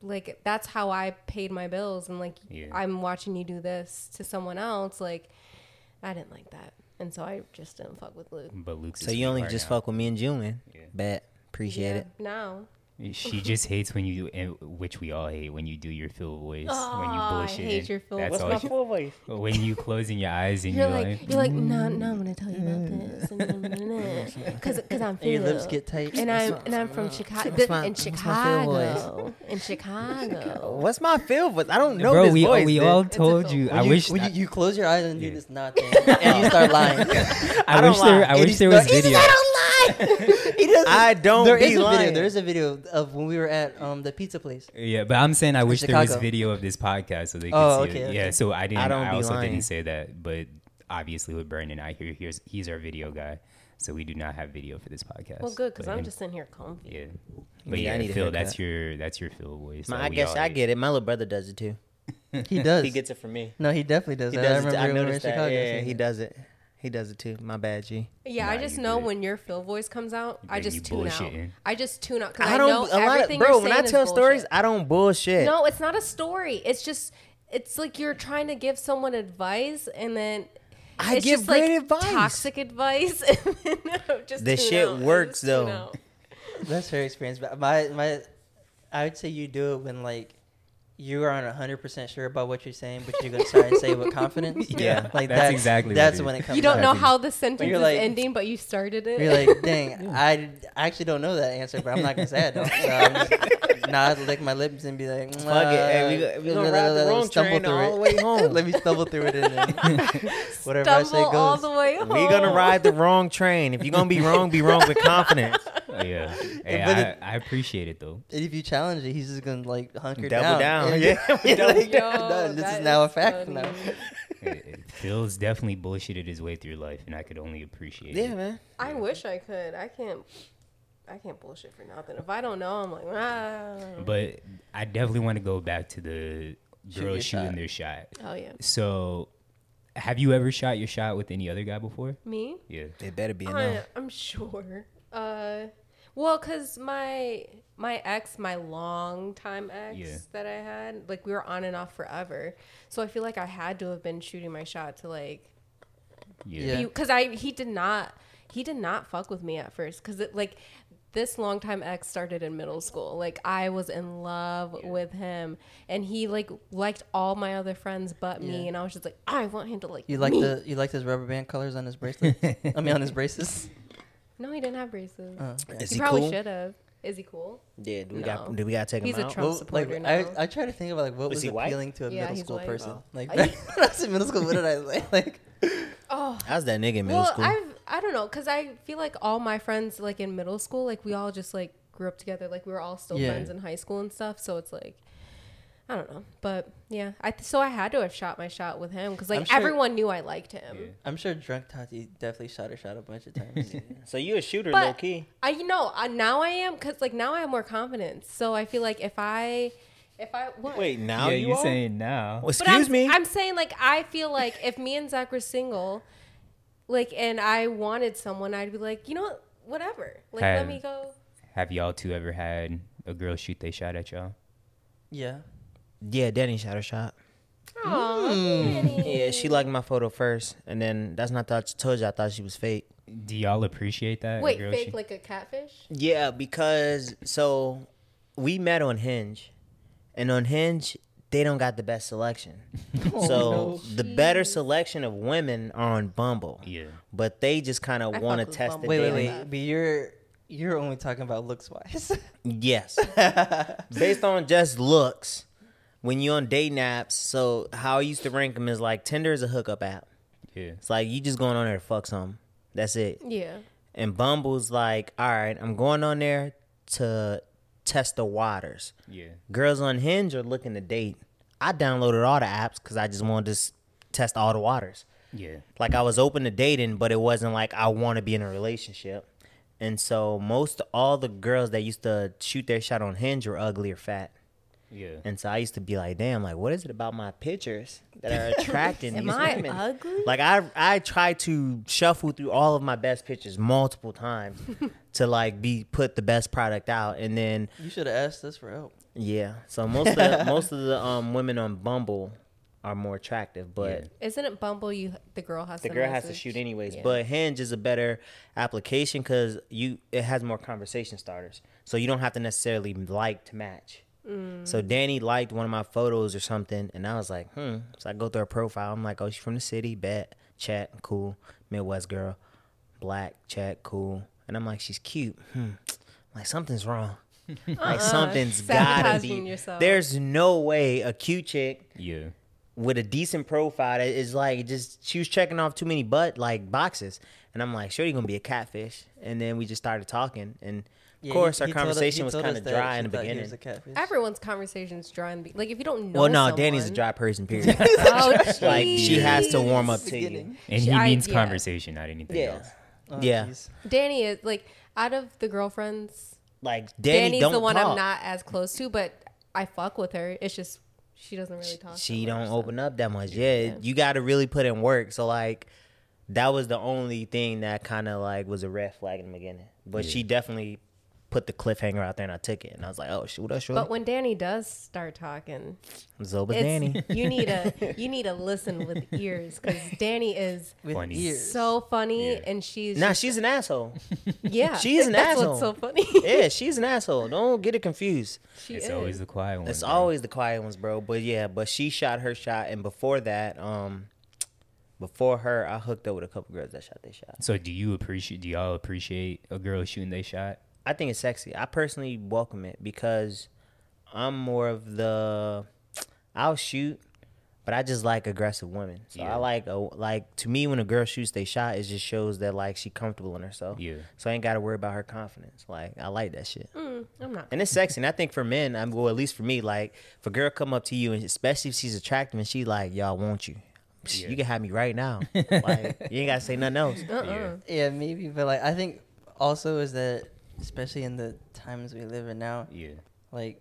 like that's how I paid my bills, and like yeah. I'm watching you do this to someone else, like I didn't like that, and so I just didn't fuck with Luke. But Luke, so you only just now. fuck with me and Julian. Yeah. Bet, appreciate yeah, it. Now. She just hates when you do, which we all hate, when you do your Phil voice, oh, when you bullshit. I hate your Phil voice. What's my Phil voice? When you closing your eyes and you're, you're like, like, you're like, no, no, I'm gonna tell you about this, because because I'm Phil. Your lips get tight, and I'm and I'm from Chicago, in Chicago, in Chicago. What's my Phil voice? I don't know. Bro, this we voice, we dude. all told you. I wish you, you close your eyes and yeah. do this nothing, and you start lying. I, I wish lie. there. I wish there was video. He doesn't. I don't there be is a lying. Video, there is a video of when we were at um the pizza place. Yeah, but I'm saying I In wish Chicago. there was video of this podcast so they could oh, see okay, it. Okay. Yeah, so I didn't. I, don't I also lying. didn't say that, but obviously with Brandon, I hear here's he's our video guy, so we do not have video for this podcast. Well, good because I'm him, just in here comfy. Yeah, but yeah, yeah I need Phil, that's your that's your Phil voice. My, so I guess I get it. My little brother does it too. He does. He gets it from me. No, he definitely does. He does. I remember I noticed that. Yeah, he does it. He does it too. My bad, G. Yeah, nah, I just know good. when your Phil voice comes out, I just tune out. I just tune out because I, I don't, know a lot everything of, bro, you're saying when I tell bullshit. stories, I don't bullshit. No, it's not a story. It's just, it's like you're trying to give someone advice, and then I it's give just great like advice. toxic advice. And then no, just this shit out. works though. That's her experience. But my my, I would say you do it when like. You aren't one hundred percent sure about what you're saying, but you're going to start and say it with confidence. Yeah, like that's, that's exactly that's what it when it comes. You don't out. know how the sentence is like, ending, but you started it. You're like, dang, I actually don't know that answer, but I'm not going to say it. Though. So I'm just, nah, I'd lick my lips and be like, fuck nah, it. Hey, we, we're going to ride the wrong train all the way home. Let me stumble through it. And then whatever I say goes. all the way home. We're going to ride the wrong train. If you're going to be wrong, be wrong with confidence. Yeah, hey, I, it, I appreciate it though. And if you challenge it, he's just gonna like hunker double down. down. Yeah, like, Yo, this is now is a fact. Now. It, it, Phil's definitely bullshitted his way through life, and I could only appreciate yeah, it. Yeah, man. I yeah. wish I could. I can't. I can't bullshit for nothing. If I don't know, I'm like, ah. But I definitely want to go back to the girls shoot shooting shot. their shot. Oh, yeah. So have you ever shot your shot with any other guy before? Me? Yeah. It better be enough. I'm sure. Uh, well, because my my ex, my long-time ex yeah. that I had, like, we were on and off forever. So I feel like I had to have been shooting my shot to, like, yeah, because I he did not he did not fuck with me at first, because it like this longtime ex started in middle school. Like, I was in love yeah. with him, and he like liked all my other friends but me, yeah. and I was just like, I want him to like you like the you liked his rubber band colors on his bracelet. I mean, on his braces. No, he didn't have braces. Uh, okay. Is he, he probably cool? should have. Is he cool? Yeah, do we no. got do we gotta take he's him out? He's a Trump well, supporter like, now. I, I try to think about like what was, was appealing white? to a yeah, middle school white. person. Oh. Like when I was in middle school, what did I like? like Oh. How's that nigga in middle well, school? I've, I don't know, because I feel like all my friends, like, in middle school, like, we all just, like, grew up together. Like, we were all still yeah. friends in high school and stuff, so it's, like, I don't know. But, yeah, I th- so I had to have shot my shot with him, because, like, sure, everyone knew I liked him. Yeah. I'm sure drunk Tati definitely shot her shot a bunch of times. yeah. So you a shooter, but low-key. I, you know, I, now I am, because, like, now I have more confidence. So I feel like if I... If I what? Wait, now yeah, you you're are? saying now. Well, excuse I'm, me. I'm saying, like, I feel like if me and Zach were single, like, and I wanted someone, I'd be like, you know what? Whatever. Like, have, let me go. Have y'all two ever had a girl shoot they shot at y'all? Yeah. Yeah, Danny shot her shot. Aw, mm. Danny. Yeah, she liked my photo first, and then that's not that I told you I thought she was fake. Do y'all appreciate that? Wait, girl fake she- like a catfish? Yeah, because so we met on Hinge. And on Hinge, they don't got the best selection. Oh, so no. the better selection of women are on Bumble. Yeah. But they just kind of want to test the Wait, wait, wait. That. But you're you're only talking about looks wise. Yes. Based on just looks, when you're on dating apps, so how I used to rank them is like Tinder is a hookup app. Yeah. It's like you just going on there to fuck something. That's it. Yeah. And Bumble's like, all right, I'm going on there to test the waters. Yeah. Girls on Hinge are looking to date. I downloaded all the apps because I just wanted to test all the waters. Yeah. Like, I was open to dating, but it wasn't like I want to be in a relationship. And so most all the girls that used to shoot their shot on Hinge were ugly or fat. Yeah. And so I used to be like, damn, like, what is it about my pictures that are attracting these I women? Am I ugly? Like, I I tried to shuffle through all of my best pictures multiple times to, like, be put the best product out. And then... You should have asked us for help. Yeah. So most of the, most of the um, women on Bumble are more attractive, but... Yeah. Isn't it Bumble you the girl has the to The girl message? has to shoot anyways. Yeah. But Hinge is a better application because you it has more conversation starters. So you don't have to necessarily like to match. Mm. So Danny liked one of my photos or something, and I was like, hmm. So I go through her profile. I'm like, oh, she's from the city. Bet. Chat. Cool. Midwest girl. Black. Chat. Cool. And I'm like, she's cute. Hmm. Like, something's wrong. uh-uh. Like, something's gotta be. Yourself. There's no way a cute chick yeah. with a decent profile is like, just, she was checking off too many butt, like, boxes. And I'm like, sure, you're gonna be a catfish. And then we just started talking, and of course, yeah, our conversation us, was kind of dry in the beginning. Everyone's conversation is dry in the beginning. Like, if you don't know Well, no, someone... Danny's a dry person, period. oh, like, she has to warm up to you. And he I, means yeah. conversation, not anything yeah. else. Oh, yeah. Geez. Danny is, like, out of the girlfriends, like Danny Danny's don't the one talk. I'm not as close to, but I fuck with her. It's just she doesn't really talk. She don't open up that much. Yeah, yeah. You got to really put in work. So, like, that was the only thing that kind of, like, was a red flag in the beginning. But yeah. she definitely... put the cliffhanger out there, and I took it, and I was like, "Oh, shoot, that's short." But when Danny does start talking, so but Danny, you need a you need to listen with ears, because Danny is funny. so funny, yeah. and she's now nah, she's an asshole. Yeah, she's an that's asshole. What's so funny? Yeah, she's an asshole. Don't get it confused. She it's is. always the quiet ones. It's bro. always the quiet ones, bro. But yeah, but she shot her shot, and before that, um, before her, I hooked up with a couple girls that shot their shot. So do you appreciate? Do y'all appreciate a girl shooting their shot? I think it's sexy. I personally welcome it because I'm more of the, I'll shoot, but I just like aggressive women. So yeah. I like, a, like to me, when a girl shoots they shot, it just shows that, like, she comfortable in herself. Yeah. So I ain't got to worry about her confidence. Like, I like that shit. Mm, I'm not. And it's sexy. And I think for men, I'm well, at least for me, like, if a girl come up to you, and especially if she's attractive and she like, y'all want you. Yeah. You can have me right now. Like, you ain't got to say nothing else. Uh-uh. Yeah. yeah, maybe. But, like, I think also is that, especially in the times we live in now, yeah, like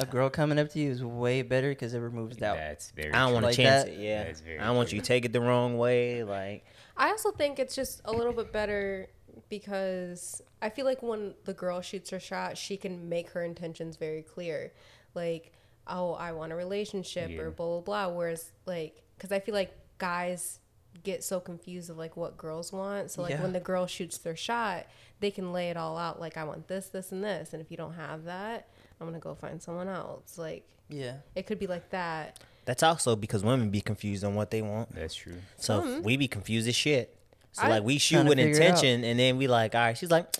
A girl coming up to you is way better because it removes doubt. That's very. I don't want to like chance that. it. Yeah, that's very I don't true. want you to take it the wrong way. Like, I also think it's just a little bit better because I feel like when the girl shoots her shot, she can make her intentions very clear. Like, oh, I want a relationship yeah. or blah blah blah. Whereas, like, because I feel like guys get so confused of like what girls want. So like yeah. when the girl shoots their shot, they can lay it all out. Like, I want this, this, and this. And if you don't have that, I'm going to go find someone else. Like, yeah, it could be like that. That's also because women be confused on what they want. That's true. So mm-hmm. we be confused as shit. So, I, like, we shoot with intention, and then we like, all right. She's like,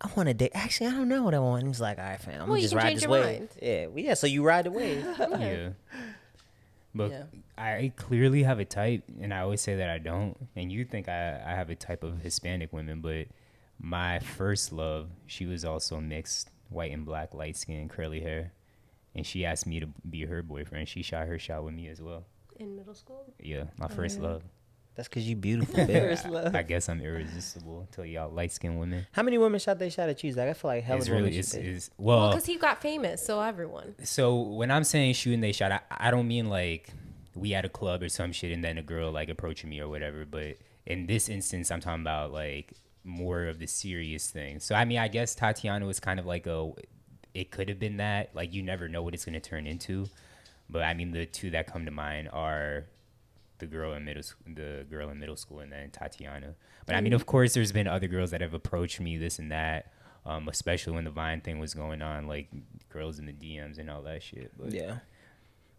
I want a date. Actually, I don't know what I want. And he's like, all right, fam, I'm well, going to just ride this wave. Yeah, well, yeah, so you ride the wave. yeah. yeah. But yeah. I clearly have a type, and I always say that I don't. And you think I, I have a type of Hispanic women, but my first love, she was also mixed. White and black, light skin, curly hair. And she asked me to be her boyfriend. She shot her shot with me as well. In middle school? Yeah, my oh, first yeah. love. That's because you beautiful, first love. I, I guess I'm irresistible to y'all light-skinned women. How many women shot they shot at you? Like, I feel like hell is really is, is, Well, because well, he got famous, so everyone. So when I'm saying shooting they shot, I, I don't mean like we at a club or some shit and then a girl like approaching me or whatever. But in this instance, I'm talking about like more of the serious thing. So I mean, I guess Tatiana was kind of like a, it could have been that, like, you never know what it's going to turn into. But I mean, the two that come to mind are the girl in middle the girl in middle school and then Tatiana. But I mean, of course, there's been other girls that have approached me, this and that, um, especially when the Vine thing was going on, like girls in the D Ms and all that shit. But yeah,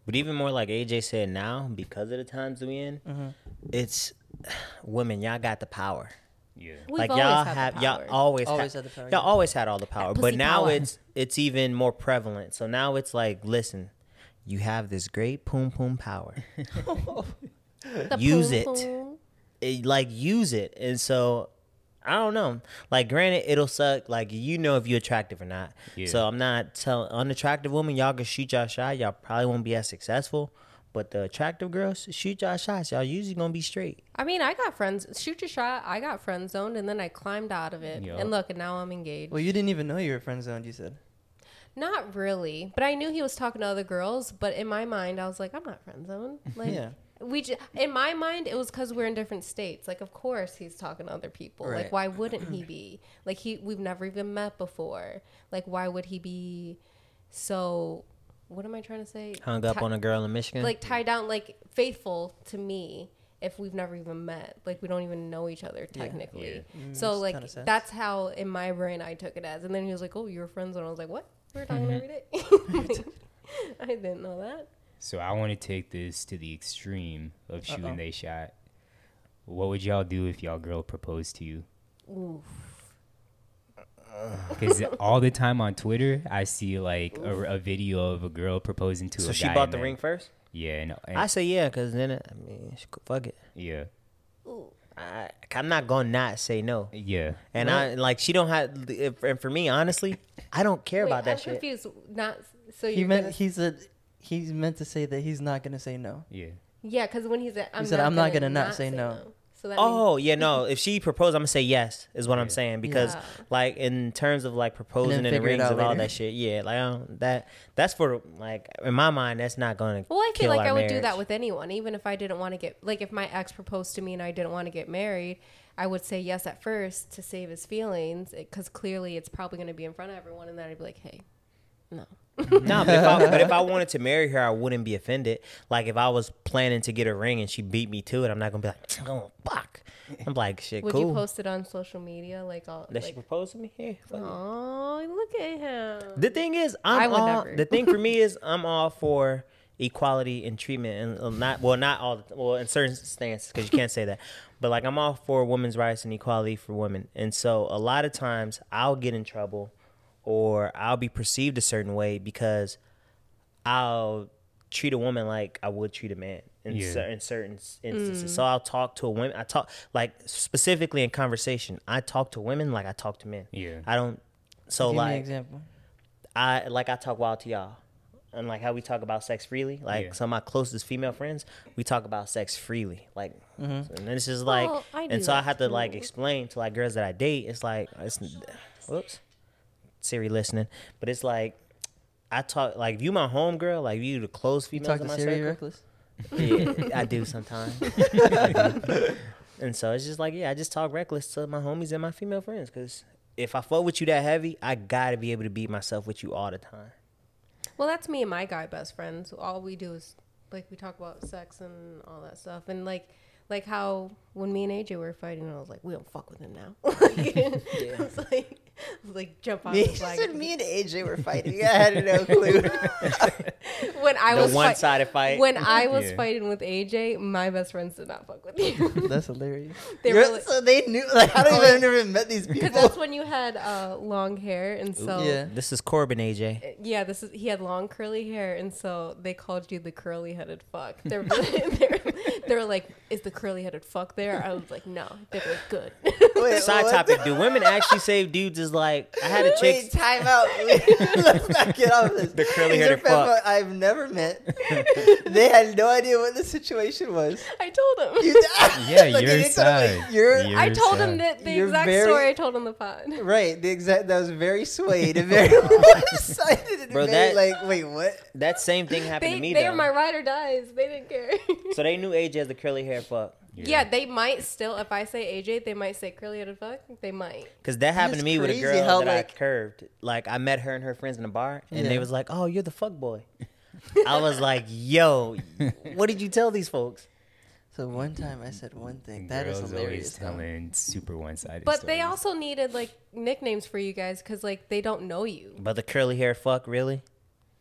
but even more like A J said, now because of the times we in, mm-hmm. it's women, y'all got the power. Yeah. Like y'all have, y'all always, always had, had the power, y'all yeah. always had all the power, but now power. it's it's even more prevalent. So now it's like, listen, you have this great poom poom power. use poom it. Poom. it, like use it. And so I don't know. Like, granted, it'll suck. Like, you know if you're attractive or not. Yeah. So I'm not telling unattractive women y'all can shoot y'all shot. Y'all probably won't be as successful. But the attractive girls, shoot y'all shots. Y'all usually gonna be straight. I mean, I got friends. Shoot your shot. I got friend zoned, and then I climbed out of it. Yo. And look, and now I'm engaged. Well, you didn't even know you were friend zoned. You said, not really. But I knew he was talking to other girls. But in my mind, I was like, I'm not friend zoned. Like, yeah. We just, in my mind, it was because we're in different states. Like, of course, he's talking to other people. Right. Like, why wouldn't he be? Like, he, we've never even met before. Like, why would he be so? What am I trying to say? Hung up Ti- on a girl in Michigan? Like, tied down, like, faithful to me if we've never even met. Like, we don't even know each other, technically. Yeah, yeah. Mm, so, like, that's how, in my brain, I took it as. And then he was like, oh, you were friends. And I was like, what? We were talking mm-hmm. every day? Like, I didn't know that. So, I want to take this to the extreme of shooting Uh-oh. they shot. What would y'all do if y'all girl proposed to you? Oof. Because all the time on Twitter, I see like a, a video of a girl proposing to so a guy. So she bought the then, ring first? Yeah. No, and I say yeah, because then, it, I mean, she could fuck it. Yeah. I, I'm not going to not say no. Yeah. And what? I like, she don't have, if, and for me, honestly, I don't care Wait, about that I'm shit. I'm confused. Not, so you're he meant, gonna... he's, a, he's meant to say that he's not going to say no. Yeah. Yeah, because when he's at, I'm he said, not I'm not going to not, not say, say no. no. So that oh means- yeah, no. If she proposed, I'm gonna say yes. Is what yeah. I'm saying because, yeah. like, in terms of like proposing and, and the rings of later. all that shit, yeah, like I don't, that that's for like in my mind, that's not gonna. Well, I feel like I marriage. would do that with anyone, even if I didn't want to get like if my ex proposed to me and I didn't want to get married, I would say yes at first to save his feelings because clearly it's probably gonna be in front of everyone, and then I'd be like, hey, no. no, but if, I, but if I wanted to marry her, I wouldn't be offended. Like, if I was planning to get a ring and she beat me to it, I'm not going to be like, oh, fuck. I'm like, shit, Would cool. Would you post it on social media? like all, That like, she proposed to me? Yeah. Oh, look at him. The thing is, I'm I all, the thing for me is I'm all for equality and treatment. and not Well, not all, well, in certain stances, because you can't say that. But, like, I'm all for women's rights and equality for women. And so a lot of times I'll get in trouble or I'll be perceived a certain way because I'll treat a woman like I would treat a man in, yeah. cer- in certain instances. Mm. So I'll talk to a woman. I talk, like, specifically in conversation, I talk to women like I talk to men. Yeah. I don't, so, Give like, me an example. I, like, I talk wild to y'all. And, like, how we talk about sex freely. Like, yeah. some of my closest female friends, we talk about sex freely. Like, mm-hmm. and this is, like, well, and so I have too. to, like, explain to, like, girls that I date, it's, like, it's, whoops. Siri listening, but it's like I talk like if you my homegirl, like if you the close females you talk in my circle. Reckless? Yeah, I do sometimes. And so it's just like, yeah, I just talk reckless to my homies and my female friends because if I fuck with you that heavy, I gotta be able to beat myself with you all the time. Well, that's me and my guy best friends. All we do is like we talk about sex and all that stuff, and like like how when me and A J were fighting, I was like, we don't fuck with him now. Like, yeah. I was like, I was like jump off me, the flag. Said me and A J were fighting. I had no clue. When I the was one-sided fight, fight. When I was yeah. fighting with A J, my best friends did not fuck with you. That's hilarious. They were like, so they knew. Like, I don't even I've never met these people. Because that's when you had uh, long hair, and so yeah. This is Corbin A J. Yeah, this is he had long curly hair, and so they called you the curly-headed fuck. They were, they were, they were like, "Is the curly-headed fuck there?" I was like, "No, they were good." Wait, side what? Topic: do women actually save dudes as like I had a chick? Wait, time out. Let's not get off this. The curly-headed fuck. I've never met. They had no idea what the situation was. I told him. You, yeah, like your side. Him, like, you're, your I told side. Him that the you're exact very, story I told on the pod. Right, the exact that was very swayed and very one-sided and Bro, very that, like, wait, what? That same thing happened they, to me. They though. Were my ride or dies. They didn't care. So they knew A J as the curly hair fuck. Yeah. yeah, they might still. If I say A J, they might say curly-headed fuck. They might. Because that happened it's to me with a girl how, that like, I curved. Like I met her and her friends in a bar, and yeah. they was like, "Oh, you're the fuck boy." I was like, "Yo, what did you tell these folks?" So one time I said one thing. That girls is hilarious. Telling super one-sided. But stories. They also needed like nicknames for you guys because like they don't know you. But the curly hair fuck really.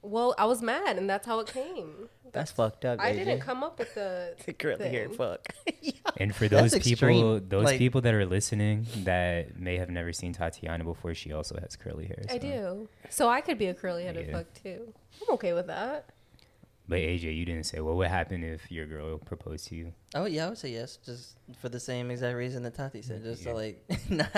Well, I was mad, and that's how it came. That's fucked up. I A J. Didn't come up with the the curly hair fuck. Yeah. And for those that's people, extreme. Those like, people that are listening that may have never seen Tatiana before, she also has curly hair. So. I do, so I could be a curly headed yeah. fuck too. I'm okay with that. But A J, you didn't say. Well, what happened if your girl proposed to you? Oh yeah, I would say yes, just for the same exact reason that Tati said, just yeah. to like not.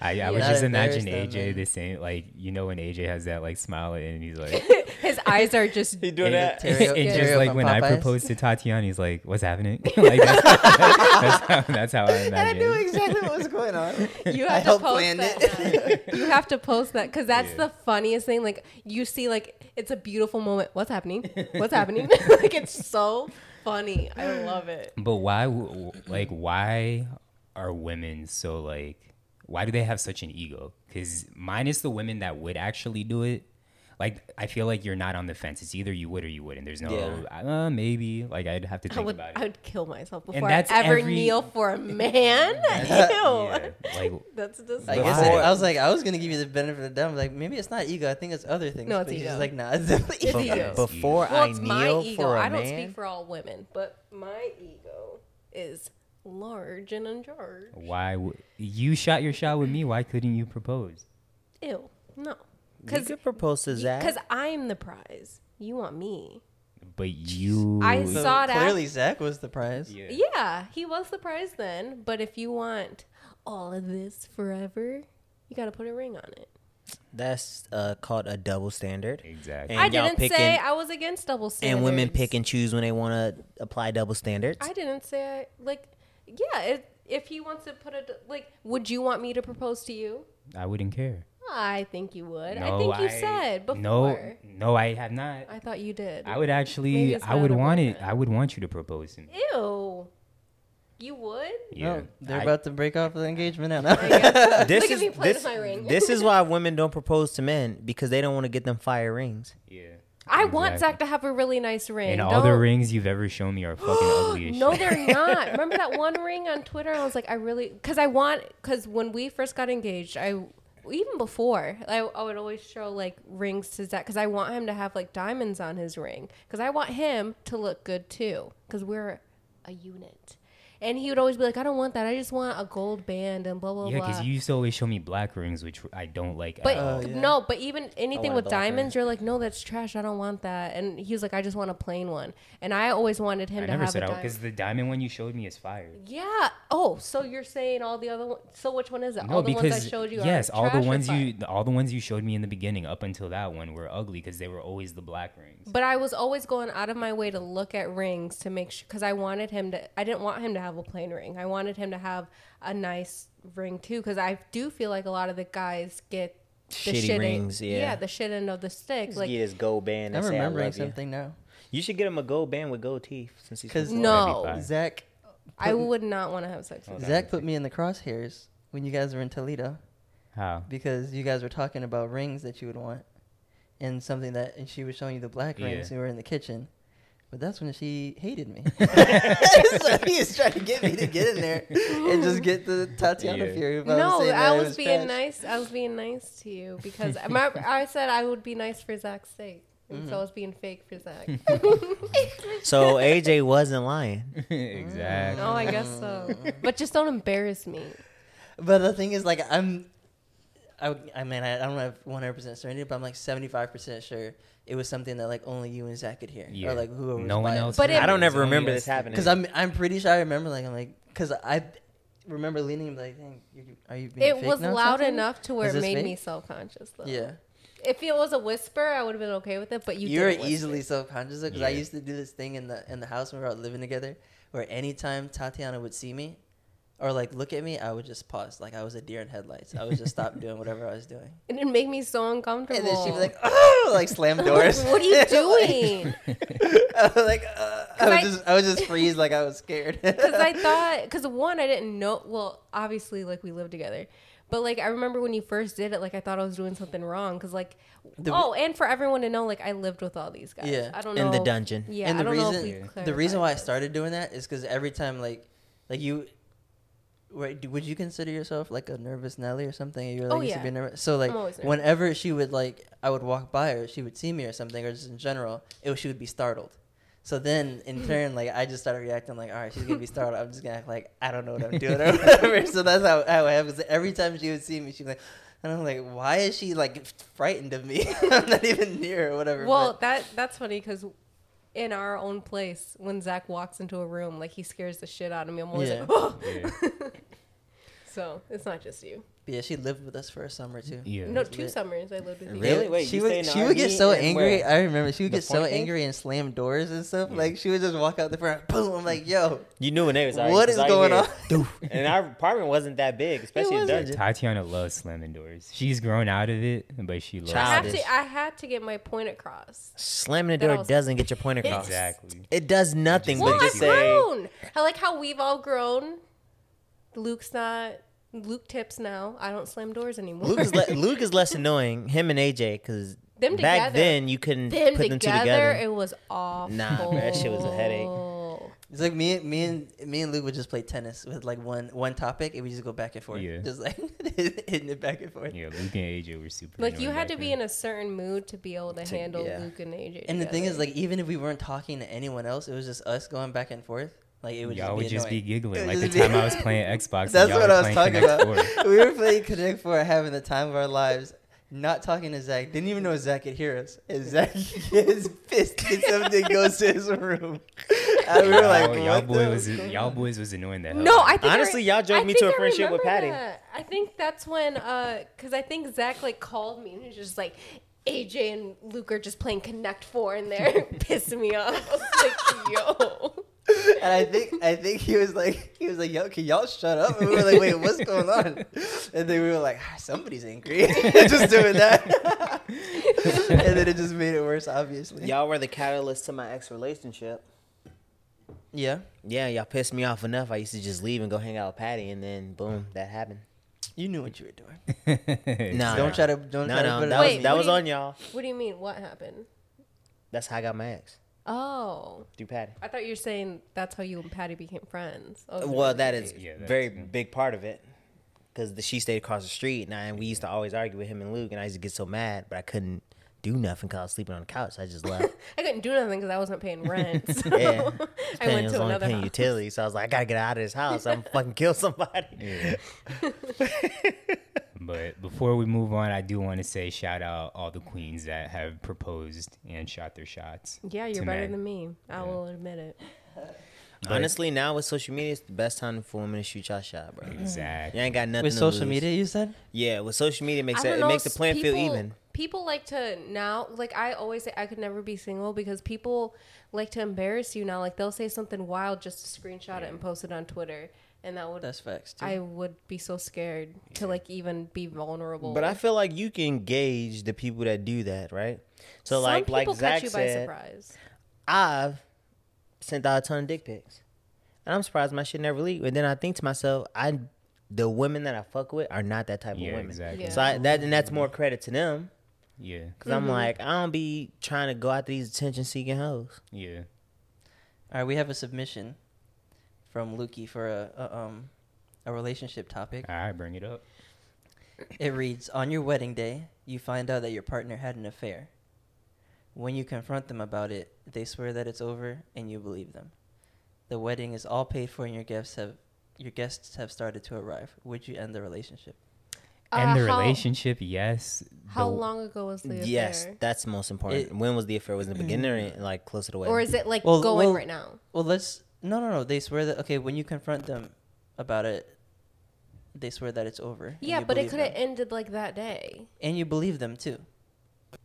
I, I yeah. would not just imagine them, A J man. The same, like you know when A J has that like smile and he's like, his eyes are just. He doing that. And, and yeah. just like when Popeyes. I proposed to Tatiana, he's like, "What's happening?" Like that's, that's, how, that's how I imagine. And I knew exactly what was going on. You have I to post that. You have to post that because that's yeah. the funniest thing. Like you see, like it's a beautiful moment. What's happening? What's happening? Like it's so funny. I love it. But why like why are women so like why do they have such an ego? Because minus the women that would actually do it, like I feel like you're not on the fence. It's either you would or you wouldn't. There's no yeah. uh, maybe like I'd have to think I would, about it. I would kill myself before I ever every... kneel for a man. That's, Ew. Yeah, like, that's disgusting. I guess it, I was like I was gonna give you the benefit of the doubt. Like maybe it's not ego. I think it's other things. No, it's but ego. She's like nah, it's, it's ego. ego. Before well, I it's kneel my ego. For a man. I don't speak for all women, but my ego is large and in charge. Why w- you shot your shot with me? Why couldn't you propose? Ew, no. You could propose to Zach. Because I'm the prize. You want me. But you... I so saw that. Clearly Zach was the prize. Yeah. yeah, he was the prize then. But if you want all of this forever, you got to put a ring on it. That's uh, called a double standard. Exactly. And I didn't picking, say I was against double standards. And women pick and choose when they want to apply double standards. I didn't say... I, like, yeah, it, if he wants to put a... Like, would you want me to propose to you? I wouldn't care. I think you would. No, I think you I, said before. No, no, I have not. I thought you did. I would actually. I would want it. I would want you to propose to me. Ew, you would? Yeah, no, they're I, about to break off the engagement now. No. This is this, my ring. This is why women don't propose to men because they don't want to get them fire rings. Yeah. I exactly. want Zach to have a really nice ring. And don't. All the rings you've ever shown me are fucking ugly as shit. No, they're not. Remember that one ring on Twitter? I was like, I really, because I want, because when we first got engaged, I. Even before, I, I would always show, like, rings to Zach because I want him to have, like, diamonds on his ring because I want him to look good, too, because we're a unit. And he would always be like, I don't want that. I just want a gold band and blah, blah, yeah, blah. Yeah, because you used to always show me black rings, which I don't like but, at all. Yeah. No, but even anything with diamonds, ring. You're like, no, that's trash. I don't want that. And he was like, I just want a plain one. And I always wanted him I to have a diamond. I never said that because the diamond one you showed me is fire. Yeah. Oh, so you're saying all the other ones. So which one is it? No, all the because, ones I showed you yes, are all trash the ones you fire? All the ones you showed me in the beginning up until that one were ugly because they were always the black rings. But I was always going out of my way to look at rings to make sure because I wanted him to, I didn't want him to have a plain ring. I wanted him to have a nice ring too because I do feel like a lot of the guys get shitty shitting, rings. Yeah, yeah, the shit end of the stick. Like, get his gold band. I'm remembering something you. now. You should get him a gold band with gold teeth since he's because no Zach. I me, would not want to have sex with Zach. Put me in the crosshairs when you guys were in Toledo. How? Because you guys were talking about rings that you would want, and something that, and she was showing you the black yeah. rings. We were in the kitchen. But that's when she hated me. So he was trying to get me to get in there and just get the Tatiana yeah. fury. About no, the I was, was being trash. nice. I was being nice to you because my, I said I would be nice for Zach's sake. Mm-hmm. So I was being fake for Zach. So A J wasn't lying. Exactly. No, I guess so. But just don't embarrass me. But the thing is, like, I'm... I, I mean, I, I don't have one hundred percent certainty, but I'm like seventy-five percent sure it was something that like only you and Zach could hear, yeah. or like whoever. No one else. But I don't ever remember this happening because I'm I'm pretty sure I remember like I'm like because I remember leaning like, dang, are you being? It fake was now loud something? Enough to where it made fake? me self conscious though. Yeah. If it was a whisper, I would have been okay with it. But you you're easily self conscious because yeah. I used to do this thing in the in the house when we were all living together, where anytime Tatiana would see me. Or, like, look at me, I would just pause. Like, I was a deer in headlights. I would just stop doing whatever I was doing. And it made me so uncomfortable. And then she'd be like, oh, like, slam doors. What are you doing? I was like, uh, I, would I, just, I would just freeze like I was scared. Because I thought, because one, I didn't know, well, obviously, like, we lived together. But, like, I remember when you first did it, like, I thought I was doing something wrong. Because, like, the, oh, and for everyone to know, like, I lived with all these guys. Yeah. I don't know. In the dungeon. Yeah, and the I don't reason, know if we The reason why this. I started doing that is because every time, like, like, you... Right, would you consider yourself like a nervous Nelly or something? You're like, oh, yeah. used to be nervous. So like nervous. Whenever she would like, I would walk by her, she would see me or something, or just in general, it was, she would be startled. So then in turn, like I just started reacting like, all right, she's gonna be startled. I'm just gonna act like I don't know what I'm doing or whatever. So that's how how it happens. Every time she would see me, she was like, and I'm like, why is she like frightened of me? I'm not even near or whatever. Well, but. that that's funny because. In our own place, when Zach walks into a room, like he scares the shit out of me. I'm always yeah. like, oh. Yeah. So it's not just you. But yeah, she lived with us for a summer too. Yeah. No, two summers I lived with really? you. Really? Wait, she you would she would get so angry. Where? I remember she would the get so angry thing? and slam doors and stuff. Yeah. Like she would just walk out the front, boom. I'm like, yo, you knew when they was. Like, what is going on? And our apartment wasn't that big, especially in dungeon. Tatiana loves slamming doors. She's grown out of it, but she loves. Childish. I, I had to get my point across. Slamming a door was, doesn't get your point across. Exactly. It does nothing well, but just grown. say. I like how we've all grown. Luke's not. Luke tips now. I don't slam doors anymore. Luke is, le- Luke is less annoying. Him and A J, because back together, then you couldn't them put together, them two together. It was awful. Nah, man, that shit was a headache. It's like me, me and me and Luke would just play tennis with like one one topic, and we just go back and forth. Yeah. Just like hitting it back and forth. Yeah, Luke and A J were super. Like you had to be then. in a certain mood to be able to, to handle yeah. Luke and A J. And together. The thing is, like even if we weren't talking to anyone else, it was just us going back and forth. Like it would y'all just would just be giggling. Like the time be... I was playing Xbox. That's what I was talking about. We were playing Connect Four, having the time of our lives, not talking to Zach. Didn't even know Zach could hear us. And Zach gets pissed when something goes to his room. And we were like, oh, y'all, boy was, y'all boys was annoying that. No, I think honestly, I, y'all drove me to a I friendship with Patty. That. I think that's when, because uh, I think Zach like called me and he was just like, A J and Luke are just playing Connect Four in there, pissing me off. I was like, yo. And I think I think he was like he was like, yo, can y'all shut up? And we were like, wait, what's going on? And then we were like, ah, somebody's angry. Just doing that. And then it just made it worse, obviously. Y'all were the catalyst to my ex relationship. Yeah. Yeah, y'all pissed me off enough. I used to just leave and go hang out with Patty, and then boom, that happened. You knew what you were doing. No, don't no. try to don't no, try no, to put that it was, that was you, on y'all. What do you mean? What happened? That's how I got my ex. Oh. Through Patty. I thought you were saying that's how you and Patty became friends. Oh, well, that is a yeah, very yeah. big part of it because she stayed across the street, and, I, and we used to always argue with him and Luke, and I used to get so mad, but I couldn't do nothing because I was sleeping on the couch. I just left. I couldn't do nothing because I wasn't paying rent. So yeah. I, I went to another paying house. Utility, so I was like, I got to get out of this house. I'm fucking kill somebody. Yeah. But before we move on, I do want to say shout out all the queens that have proposed and shot their shots. Yeah, you're tonight. better than me. I yeah. will admit it. But honestly, now with social media, it's the best time for women to shoot y'all shot, bro. Exactly. You ain't got nothing with to social lose. media, you said? Yeah, with social media, makes that, know, it makes the playing people, feel even. People like to now, like I always say, I could never be single because people like to embarrass you now. Like they'll say something wild just to screenshot yeah. it and post it on Twitter. And that would that's facts too. I would be so scared yeah. to like even be vulnerable. But I feel like you can gauge the people that do that, right? So Some like like Zach you said, by surprise. I've sent out a ton of dick pics, and I'm surprised my shit never leaked. And then I think to myself, I the women that I fuck with are not that type yeah, of women. Exactly. Yeah. So I, that and that's more credit to them. Yeah. Because mm-hmm. I'm like, I don't be trying to go after these attention-seeking hoes. Yeah. All right, we have a submission from Lukey for a, a um a relationship topic. All right, bring it up. It reads, on your wedding day, you find out that your partner had an affair. When you confront them about it, they swear that it's over, and you believe them. The wedding is all paid for, and your guests have your guests have started to arrive. Would you end the relationship? End uh, the how, relationship, yes. How the, long ago was the affair? Yes, that's the most important. It, when was the affair? Was it in the beginning or like close to the wedding? Or is it like well, going well, right now? Well, let's... No, no, no. They swear that... Okay, when you confront them about it, they swear that it's over. Yeah, but it could have ended like that day. And you believe them, too.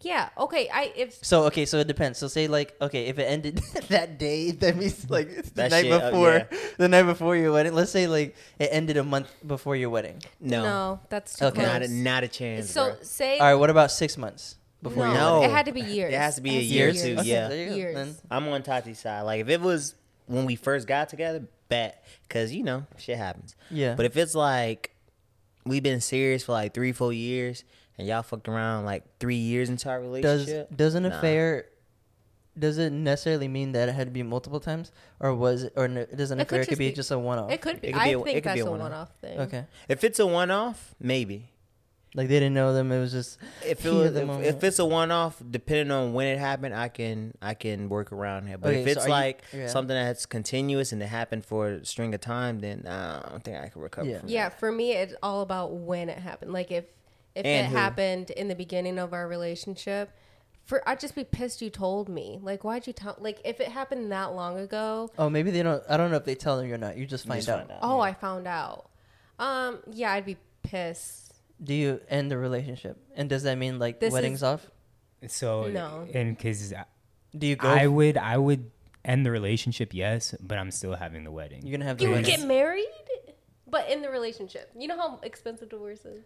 Yeah, okay. I if So, okay, so it depends. So say like, okay, if it ended that day, that means like it's the that night shit, before uh, yeah. the night before your wedding. Let's say like it ended a month before your wedding. No. No, that's too okay. Not a, not a chance. So bro. say All right, what about six months before no, your wedding? No, it had to be years. It has to be has a year or two, okay, yeah. Years. I'm on Tati's side. Like if it was when we first got together, bet, cuz you know, shit happens. Yeah. But if it's like we've been serious for like three, four years, and y'all fucked around like three years into our relationship. Does, does an nah. affair, does it necessarily mean that it had to be multiple times? Or was it, or n- does an it affair could, could be, be just a one-off? It could be. It could I be a, think it could that's be a one-off. one-off thing. Okay. If it's a one-off, maybe. Like they didn't know them. It was just. If it was, if, if it's a one-off, depending on when it happened, I can I can work around here. But okay, if it's so like you, yeah. something that's continuous and it happened for a string of time, then uh, I don't think I can recover yeah. from Yeah, that. For me, it's all about when it happened. Like if. If and it who? happened in the beginning of our relationship, for I'd just be pissed you told me. Like, why'd you tell? Like, if it happened that long ago. Oh, maybe they don't. I don't know if they tell them or not. You just find you just out. out. Oh, yeah. I found out. Um, yeah, I'd be pissed. Do you end the relationship? And does that mean like this weddings is, off? So no. And because do you? Go I f- would. I would end the relationship. Yes, but I'm still having the wedding. You're gonna have. The you wedding. Would get married, but in the relationship. You know how expensive divorce is.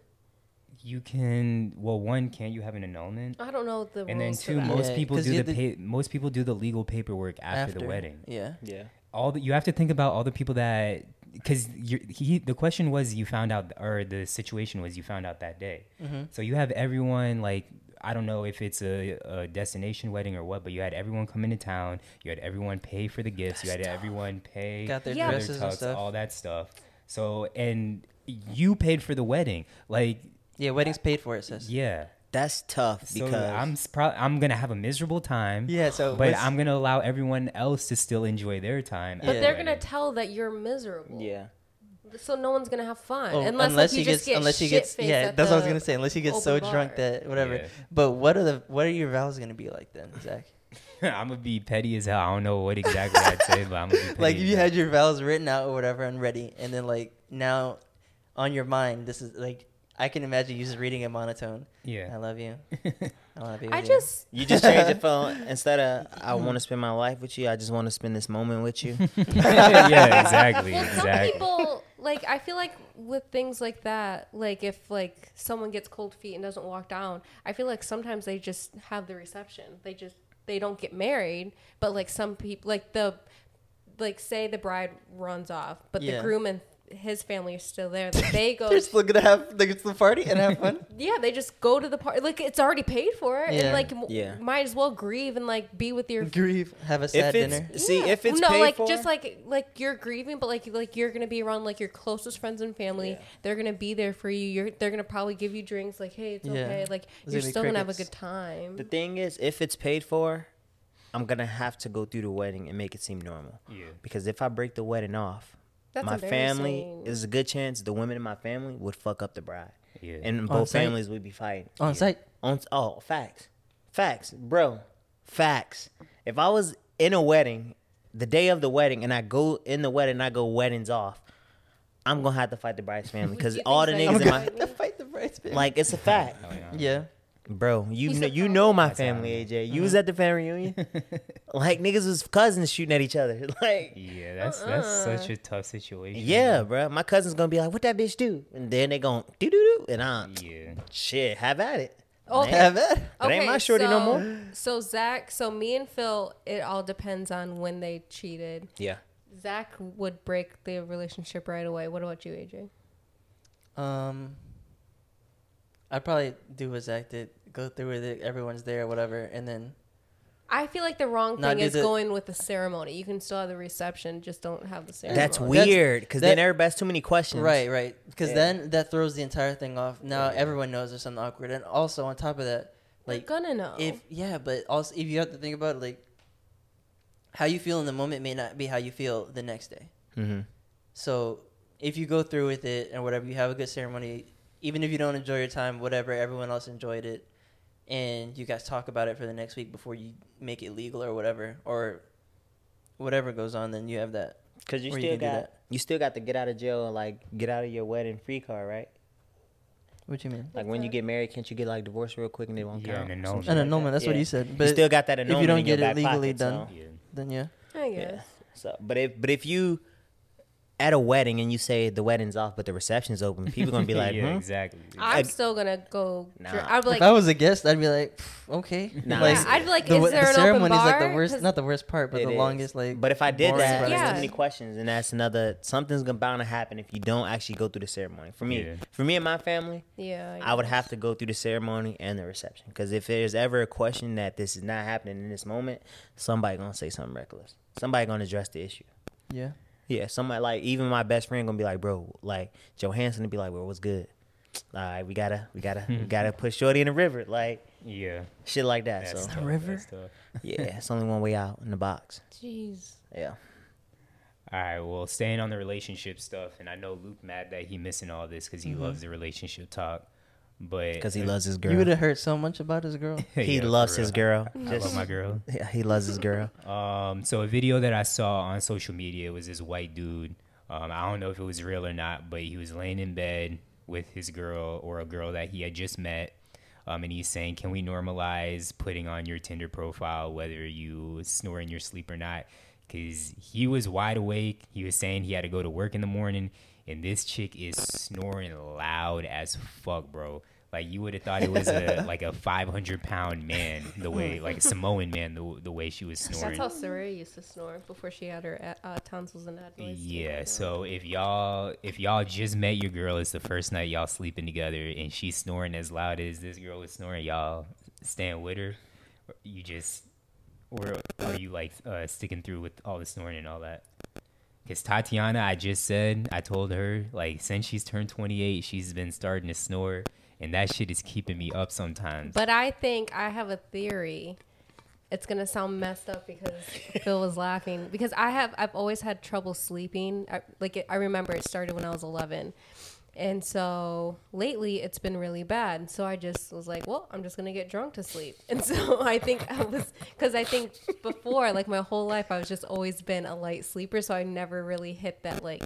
You can well one can't you have an annulment? I don't know the rules. And then two, most yeah, people do the, the pa- most people do the legal paperwork after, after. the wedding. Yeah, yeah. All the, you have to think about all the people that because he the question was you found out or the situation was you found out that day. Mm-hmm. So you have everyone like I don't know if it's a, a destination wedding or what, but you had everyone come into town. You had everyone pay for the gifts. That's you had tough. everyone pay got their yeah. dresses their tux, and stuff, all that stuff. So and you paid for the wedding like. Yeah, wedding's paid for, it says. Yeah. That's tough because... So I'm pro- I'm going to have a miserable time. Yeah, so... But I'm going to allow everyone else to still enjoy their time. But yeah. they're going to tell that you're miserable. Yeah. So no one's going to have fun. Oh, unless unless like, you gets, just get unless she gets, yeah, that's what I was going to say. Unless you get so bar. drunk that... Whatever. Yeah. But what are the what are your vows going to be like then, Zach? I'm going to be petty as hell. I don't know what exactly I'd say, but I'm going to be petty. Like, if you had your vows written out or whatever and ready, and then, like, now on your mind, this is, like... I can imagine you just reading in monotone. Yeah. I love you. I want to be with I you. Just you just change it from instead of I want to spend my life with you, I just want to spend this moment with you. yeah, exactly. Well, exactly. Some people like I feel like with things like that, like if like someone gets cold feet and doesn't walk down, I feel like sometimes they just have the reception. They just they don't get married, but like some people like the like say the bride runs off, but yeah. the groom and his family is still there. Like they go. They're still gonna have they go to the party and have fun. Yeah, they just go to the party. Like it's already paid for, yeah. and like yeah. might as well grieve and like be with your grieve. Have a sad dinner. Yeah. See if it's no, paid like for? just like like you're grieving, but like like you're gonna be around like your closest friends and family. Yeah. They're gonna be there for you. You're they're gonna probably give you drinks. Like hey, it's yeah. okay. Like it's you're still crickets. gonna have a good time. The thing is, if it's paid for, I'm gonna have to go through the wedding and make it seem normal. Yeah. Because if I break the wedding off. That's my family, there's a good chance the women in my family would fuck up the bride. Yeah. And both families would be fighting. On yeah. site? On, oh, facts. Facts, bro. Facts. If I was in a wedding, the day of the wedding, and I go in the wedding and I go weddings off, I'm going to have to fight the bride's family. Because all the niggas in my... I'm going to fight the bride's family. Like, it's a fact. Yeah. Bro, you know, you know my family, A J. You mm-hmm. was at the family reunion. Like, niggas was cousins shooting at each other. Like, yeah, that's uh-uh. that's such a tough situation. Yeah, man. Bro. My cousin's going to be like, what that bitch do? And then they going, do-do-do. And I'm, yeah. shit, have at it. Okay. Have at it. It okay, ain't my shorty so, no more. So, Zach, so me and Phil, it all depends on when they cheated. Yeah. Zach would break the relationship right away. What about you, A J? Um... I'd probably do what Zach did, go through with it, everyone's there, whatever, and then... I feel like the wrong thing is the, going with the ceremony. You can still have the reception, just don't have the ceremony. That's weird, because that, then everybody's too many questions. Right, right, because yeah. then that throws the entire thing off. Now yeah. everyone knows there's something awkward, and also on top of that... like They're gonna know. If, yeah, but also if you have to think about it, like, how you feel in the moment may not be how you feel the next day. Mm-hmm. So if you go through with it and whatever, you have a good ceremony... even if you don't enjoy your time, whatever, everyone else enjoyed it, and you guys talk about it for the next week before you make it legal or whatever, or whatever goes on, then you have that. Because you still you got you still got to get out of jail, like get out of your wedding free card, right? What you mean? Like, like when you get married, can't you get like divorced real quick and they won't yeah, count? An annulment. An annulment. That's yeah. what you said. But you still got that annulment. If you don't in get your it legally pocket, done, so. yeah. then yeah. I guess. Yeah. So, but if but if you. At a wedding and you say the wedding's off but the reception's open, people gonna be like, yeah, hmm? exactly. I'm like, still gonna go. Nah. I'd be like, if I was a guest, I'd be like, okay. Nah. Like, yeah, I'd be like, the, is there the an ceremony's open bar? Like the worst, not the worst part, but the is. longest. Like, but if I did that, yeah. there's too many questions, and that's another. Something's gonna bound to happen if you don't actually go through the ceremony. For me, yeah. for me and my family, yeah, I, I would have to go through the ceremony and the reception, because if there's ever a question that this is not happening in this moment, somebody gonna say something reckless. Somebody gonna address the issue. Yeah. Yeah, somebody like even my best friend gonna be like, bro, like Johansson to be like, bro, what's good? All right, we gotta, we gotta, we gotta put Shorty in the river, like yeah, shit like that. That's so tough, the river, yeah, it's only one way out in the box. Jeez. Yeah. All right. Well, staying on the relationship stuff, and I know Luke mad that he missing all this because he mm-hmm. loves the relationship talk, but because he uh, loves his girl. You would have heard so much about his girl. He yeah, loves his girl. I, Just, I love my girl. Yeah, he loves his girl. Um, so a video that I saw on social media was this white dude. Um, I don't know if it was real or not, but he was laying in bed with his girl or a girl that he had just met. Um, and he's saying, can we normalize putting on your Tinder profile, whether you snore in your sleep or not? Because he was wide awake. He was saying he had to go to work in the morning. And this chick is snoring loud as fuck, bro. Like, you would have thought it was a like a five hundred pound man, the way, like a Samoan man, the the way she was snoring. That's how Sarah used to snore before she had her uh, tonsils and adenoids. Yeah, so if y'all if y'all just met your girl, it's the first night y'all sleeping together, and she's snoring as loud as this girl was snoring, y'all staying with her? You just, or are you like uh, sticking through with all the snoring and all that? Because Tatiana, I just said, I told her, like, since she's turned twenty-eight, she's been starting to snore, and that shit is keeping me up sometimes. But I think I have a theory. It's going to sound messed up because Phil was laughing. Because I have, I've always had trouble sleeping. I, like, it, I remember it started when I was eleven. And so lately it's been really bad. So I just was like, well, I'm just going to get drunk to sleep. And so I think I was, because I think before, like my whole life, I was just always been a light sleeper. So I never really hit that like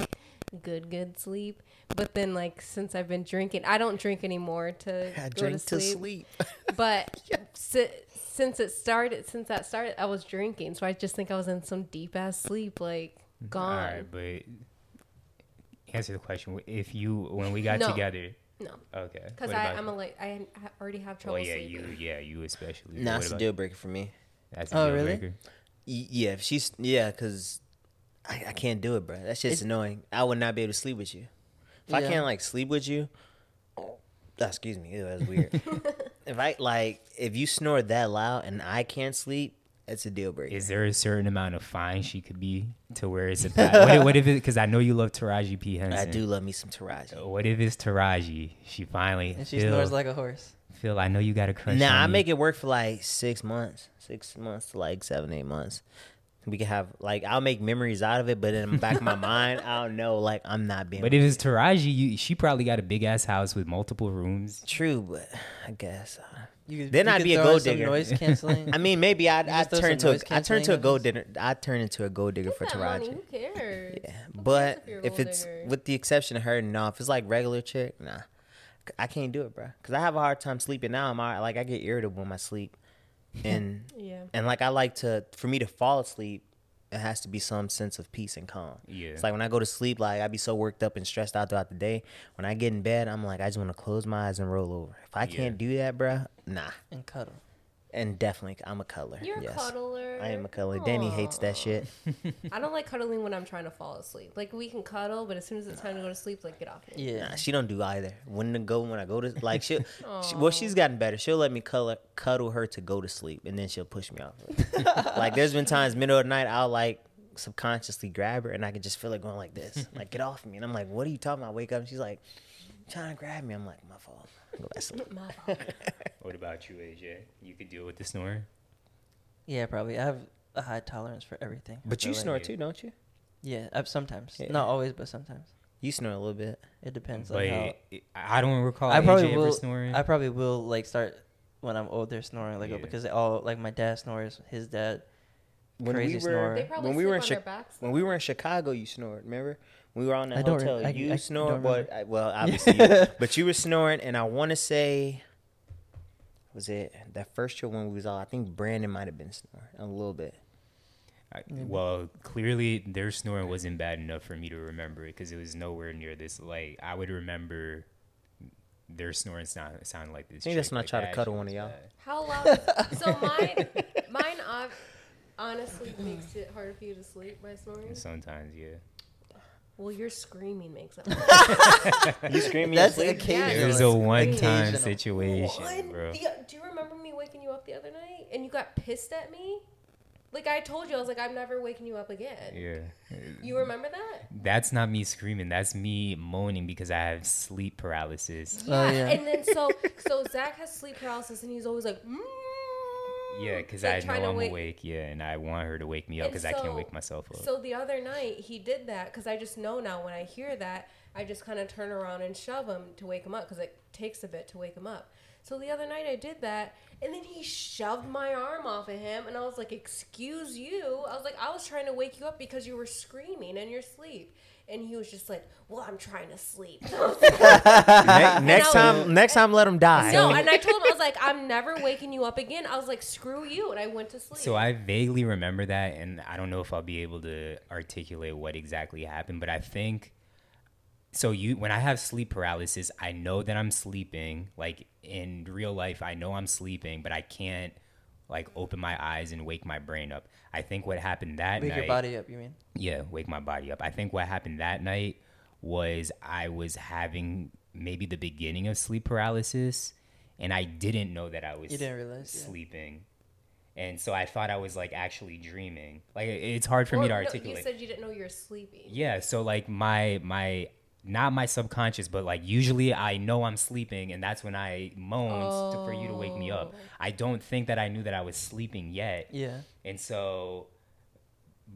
good, good sleep. But then like since I've been drinking, I don't drink anymore to I go drink to sleep. To sleep. But yes. si- since it started, since that started, I was drinking. So I just think I was in some deep ass sleep, like gone. All right, but... Answer the question. If you, when we got no. together, no, okay, because I'm a like I already have trouble. Oh yeah, sleeping. you, yeah, you especially. Nah, that's a deal breaker for me. That's a oh, deal really? breaker. Y- yeah, if she's yeah, because I, I can't do it, bro. That shit's it's, annoying. I would not be able to sleep with you. If yeah. I can't like sleep with you, oh, excuse me, ew, that's weird. If I like, if you snore that loud and I can't sleep. It's a deal breaker. Is there a certain amount of fine she could be to where it's a what, what if it? Because I know you love Taraji P. Henson. I do love me some Taraji. What if it's Taraji? She finally and she Phil, snores like a horse. Phil, I know you got a crush. Nah, on I you. make it work for like six months, six months to like seven, eight months. We can have like I'll make memories out of it, but in the back of my mind, I don't know. Like I'm not being. But if it's Taraji, you, she probably got a big ass house with multiple rooms. True, but I guess. Uh, You, then you I'd be a gold digger. Noise canceling. I mean, maybe I'd, I'd turn to a, I turn to a gold digger. I turn into a gold digger Get for Taraji. Who cares? Yeah, but if, if it's digger. With the exception of her, no. If it's like regular chick, nah. I can't do it, bro. Because I have a hard time sleeping now. I'm all, like, I get irritable when I sleep. And, yeah. and like, I like to, for me to fall asleep, it has to be some sense of peace and calm. Yeah. It's like when I go to sleep, like, I be so worked up and stressed out throughout the day. When I get in bed, I'm like, I just want to close my eyes and roll over. If I yeah. can't do that, bro, nah. And cuddle. And definitely, I'm a cuddler. You're yes. a cuddler. I am a cuddler. Aww. Danny hates that shit. I don't like cuddling when I'm trying to fall asleep. Like, we can cuddle, but as soon as it's time to go to sleep, like, get off me. Yeah, nah, she don't do either. When to go, when I go to, like, she'll, she, well, she's gotten better. She'll let me cuddle, cuddle her to go to sleep, and then she'll push me off. Like, there's been times, middle of the night, I'll, like, subconsciously grab her, and I can just feel it going like this. Like, get off me. And I'm like, what are you talking about? I wake up, and she's like, trying to grab me. I'm like, my fault. My fault. What about you, A J? You could deal with the snoring? Yeah, probably. I have a high tolerance for everything. But you like snore you. too, don't you? Yeah, I've, sometimes. Yeah. Not always, but sometimes. You snore a little bit. It depends but on how. It, I don't recall I probably A J will, ever snoring. I probably will like start when I'm older snoring, like yeah. because they all like my dad snores, his dad when crazy we snorer. They probably when we were in Chi- when we were in Chicago, you snored. Remember? We were on the hotel. Re- I, you I, snored, but I, well, obviously, you, but you were snoring, and I want to say, was it that first year when we was all? I think Brandon might have been snoring a little bit. I, well, clearly their snoring wasn't bad enough for me to remember it because it was nowhere near this. Like I would remember their snoring sound sound like this. I think that's when I try to cuddle one of y'all. Bad. How loud? Is, so mine, mine ob- honestly makes it harder for you to sleep by snoring. Sometimes, yeah. Well, your screaming makes it. You screaming? That's occasional. It was a one-time situation, one, bro. The, do you remember me waking you up the other night and you got pissed at me? Like I told you, I was like, I'm never waking you up again. Yeah. You remember that? That's not me screaming. That's me moaning because I have sleep paralysis. Yeah. Oh, yeah. And then so so Zach has sleep paralysis and he's always like. Mm. Yeah, because like I know I'm wake. awake, yeah, and I want her to wake me up because so, I can't wake myself up. So the other night, he did that because I just know now when I hear that, I just kind of turn around and shove him to wake him up because it takes a bit to wake him up. So the other night, I did that, and then he shoved my arm off of him, and I was like, excuse you. I was like, I was trying to wake you up because you were screaming in your sleep. And he was just like, well, I'm trying to sleep. next next was, time, next time, let him die. No, and I told him, I was like, I'm never waking you up again. I was like, screw you. And I went to sleep. So I vaguely remember that. And I don't know if I'll be able to articulate what exactly happened. But I think, so you, when I have sleep paralysis, I know that I'm sleeping. Like in real life, I know I'm sleeping, but I can't. Like open my eyes and wake my brain up. I think what happened that wake night. Wake your body up, you mean? Yeah, wake my body up. I think what happened that night was I was having maybe the beginning of sleep paralysis, and I didn't know that I was you didn't realize, sleeping. Yeah. And so I thought I was like actually dreaming. Like it's hard for or, me to articulate. No, you said you didn't know you were sleeping. Yeah, so like my my. Not my subconscious, but like usually I know I'm sleeping and that's when I moan oh. to, for you to wake me up. I don't think that I knew that I was sleeping yet. Yeah. And so,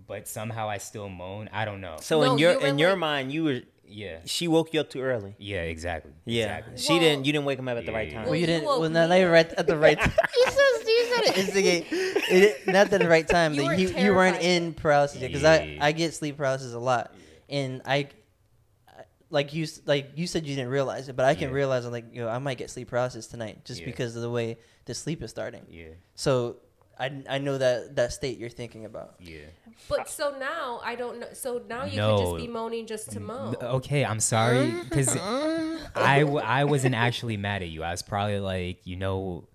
but somehow I still moan. I don't know. So no, in your you in like, your mind, you were yeah. She woke you up too early. Yeah, exactly. Yeah. Exactly. She well, didn't. You didn't wake him up at yeah, the right time. Well, you didn't. Well, not even right at the right time. You said it. Instigate. It, not at the right time. You but were you, you weren't in paralysis because yeah. I I get sleep paralysis a lot yeah. and I. Like you, like you said, you didn't realize it, but I can yeah. realize I'm like, yo, I might get sleep paralysis tonight just yeah. because of the way the sleep is starting. Yeah. So I, I know that, that state you're thinking about. Yeah. But so now I don't know. So now you no. could just be moaning just to moan. Okay, I'm sorry because I, w- I wasn't actually mad at you. I was probably like, you know.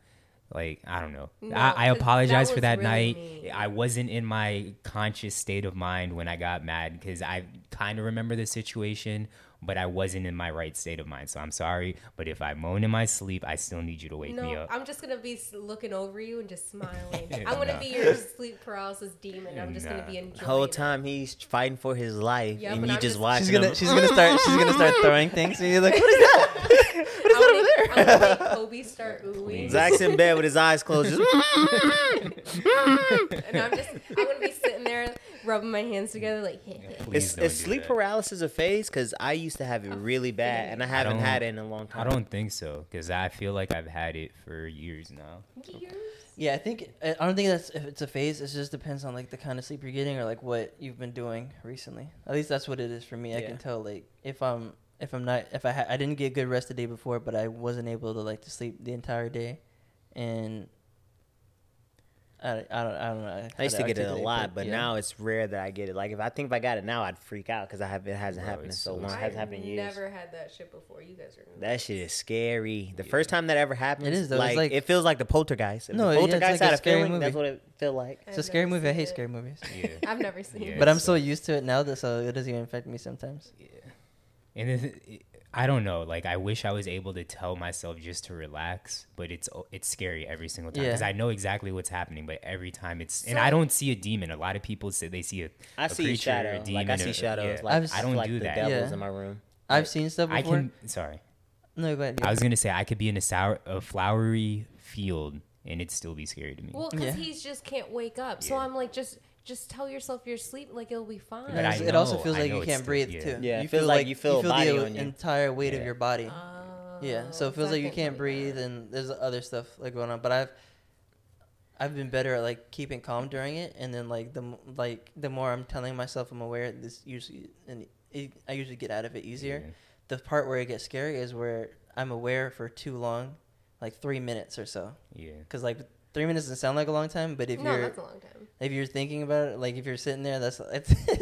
Like, I don't know. No, I, I apologize that for that really night. Mean. I wasn't in my conscious state of mind when I got mad because I kind of remember the situation, but I wasn't in my right state of mind. So I'm sorry. But if I moan in my sleep, I still need you to wake no, me up. I'm just going to be looking over you and just smiling. I'm going to no. be your sleep paralysis demon. I'm just nah. going to be enjoying it. The whole time he's fighting for his life yep, and you I'm just watching she's gonna, him. She's going to start, she's gonna start throwing things and you're like, what is that? What is that over there? I'm going to make Kobe start oohing. Zach's in bed with his eyes closed. Just and I'm just, I'm going to be sitting there rubbing my hands together like, hey, hey. Is, is sleep that. paralysis a phase? Because I used to have it really bad, and I haven't I had it in a long time. I don't think so, because I feel like I've had it for years now. Years? Yeah, I think, I don't think that's, if it's a phase, it just depends on like the kind of sleep you're getting or like what you've been doing recently. At least that's what it is for me. Yeah. I can tell like if I'm if I'm not, if I ha- I didn't get good rest the day before, but I wasn't able to like to sleep the entire day, and I, I don't I don't know. I used to get it a lot, but yeah. now it's rare that I get it. Like if I think if I got it now, I'd freak out because I have it hasn't wow, happened in so, so long. It hasn't happened in years. I've never had that shit before. You guys are that shit is scary. The yeah. first time that ever happened, it is though. Like, it's like it feels like the Poltergeist. If no, the Poltergeist yeah, it's like had a scary feeling. Movie. That's what it feel like. It's I've a scary movie. I hate it. Scary movies. Yeah. I've never seen yeah, it, but I'm so used to it now that so it doesn't even affect me sometimes. Yeah, and it, it, I don't know. Like I wish I was able to tell myself just to relax, but it's it's scary every single time because yeah. I know exactly what's happening. But every time it's so, and I don't see a demon. A lot of people say they see a, I a see creature, shadow. A demon. Like I see or, shadows. Yeah. Like, I've, I don't like do the that. Devils yeah. in my room. I've like, seen stuff before. I can, sorry. No, go ahead. Yeah. I was gonna say I could be in a, sour, a flowery field and it'd still be scary to me. Well, because yeah. he just can't wake up. Yeah. So I'm like just. Just tell yourself you're asleep, like it'll be fine. But I know, it also feels I like you can't breathe still, yeah. too. Yeah, you feel like, like you feel, you feel body the on entire you. Weight yeah. of your body. Uh, yeah, so it feels like you can't breathe, that. And there's other stuff like going on. But I've, I've been better at like keeping calm during it, and then like the like the more I'm telling myself I'm aware, this usually and it, I usually get out of it easier. Yeah. The part where it gets scary is where I'm aware for too long, like three minutes or so. Yeah, because like. Three minutes doesn't sound like a long time, but if no, you're that's a long time. If you're thinking about it, like if you're sitting there, that's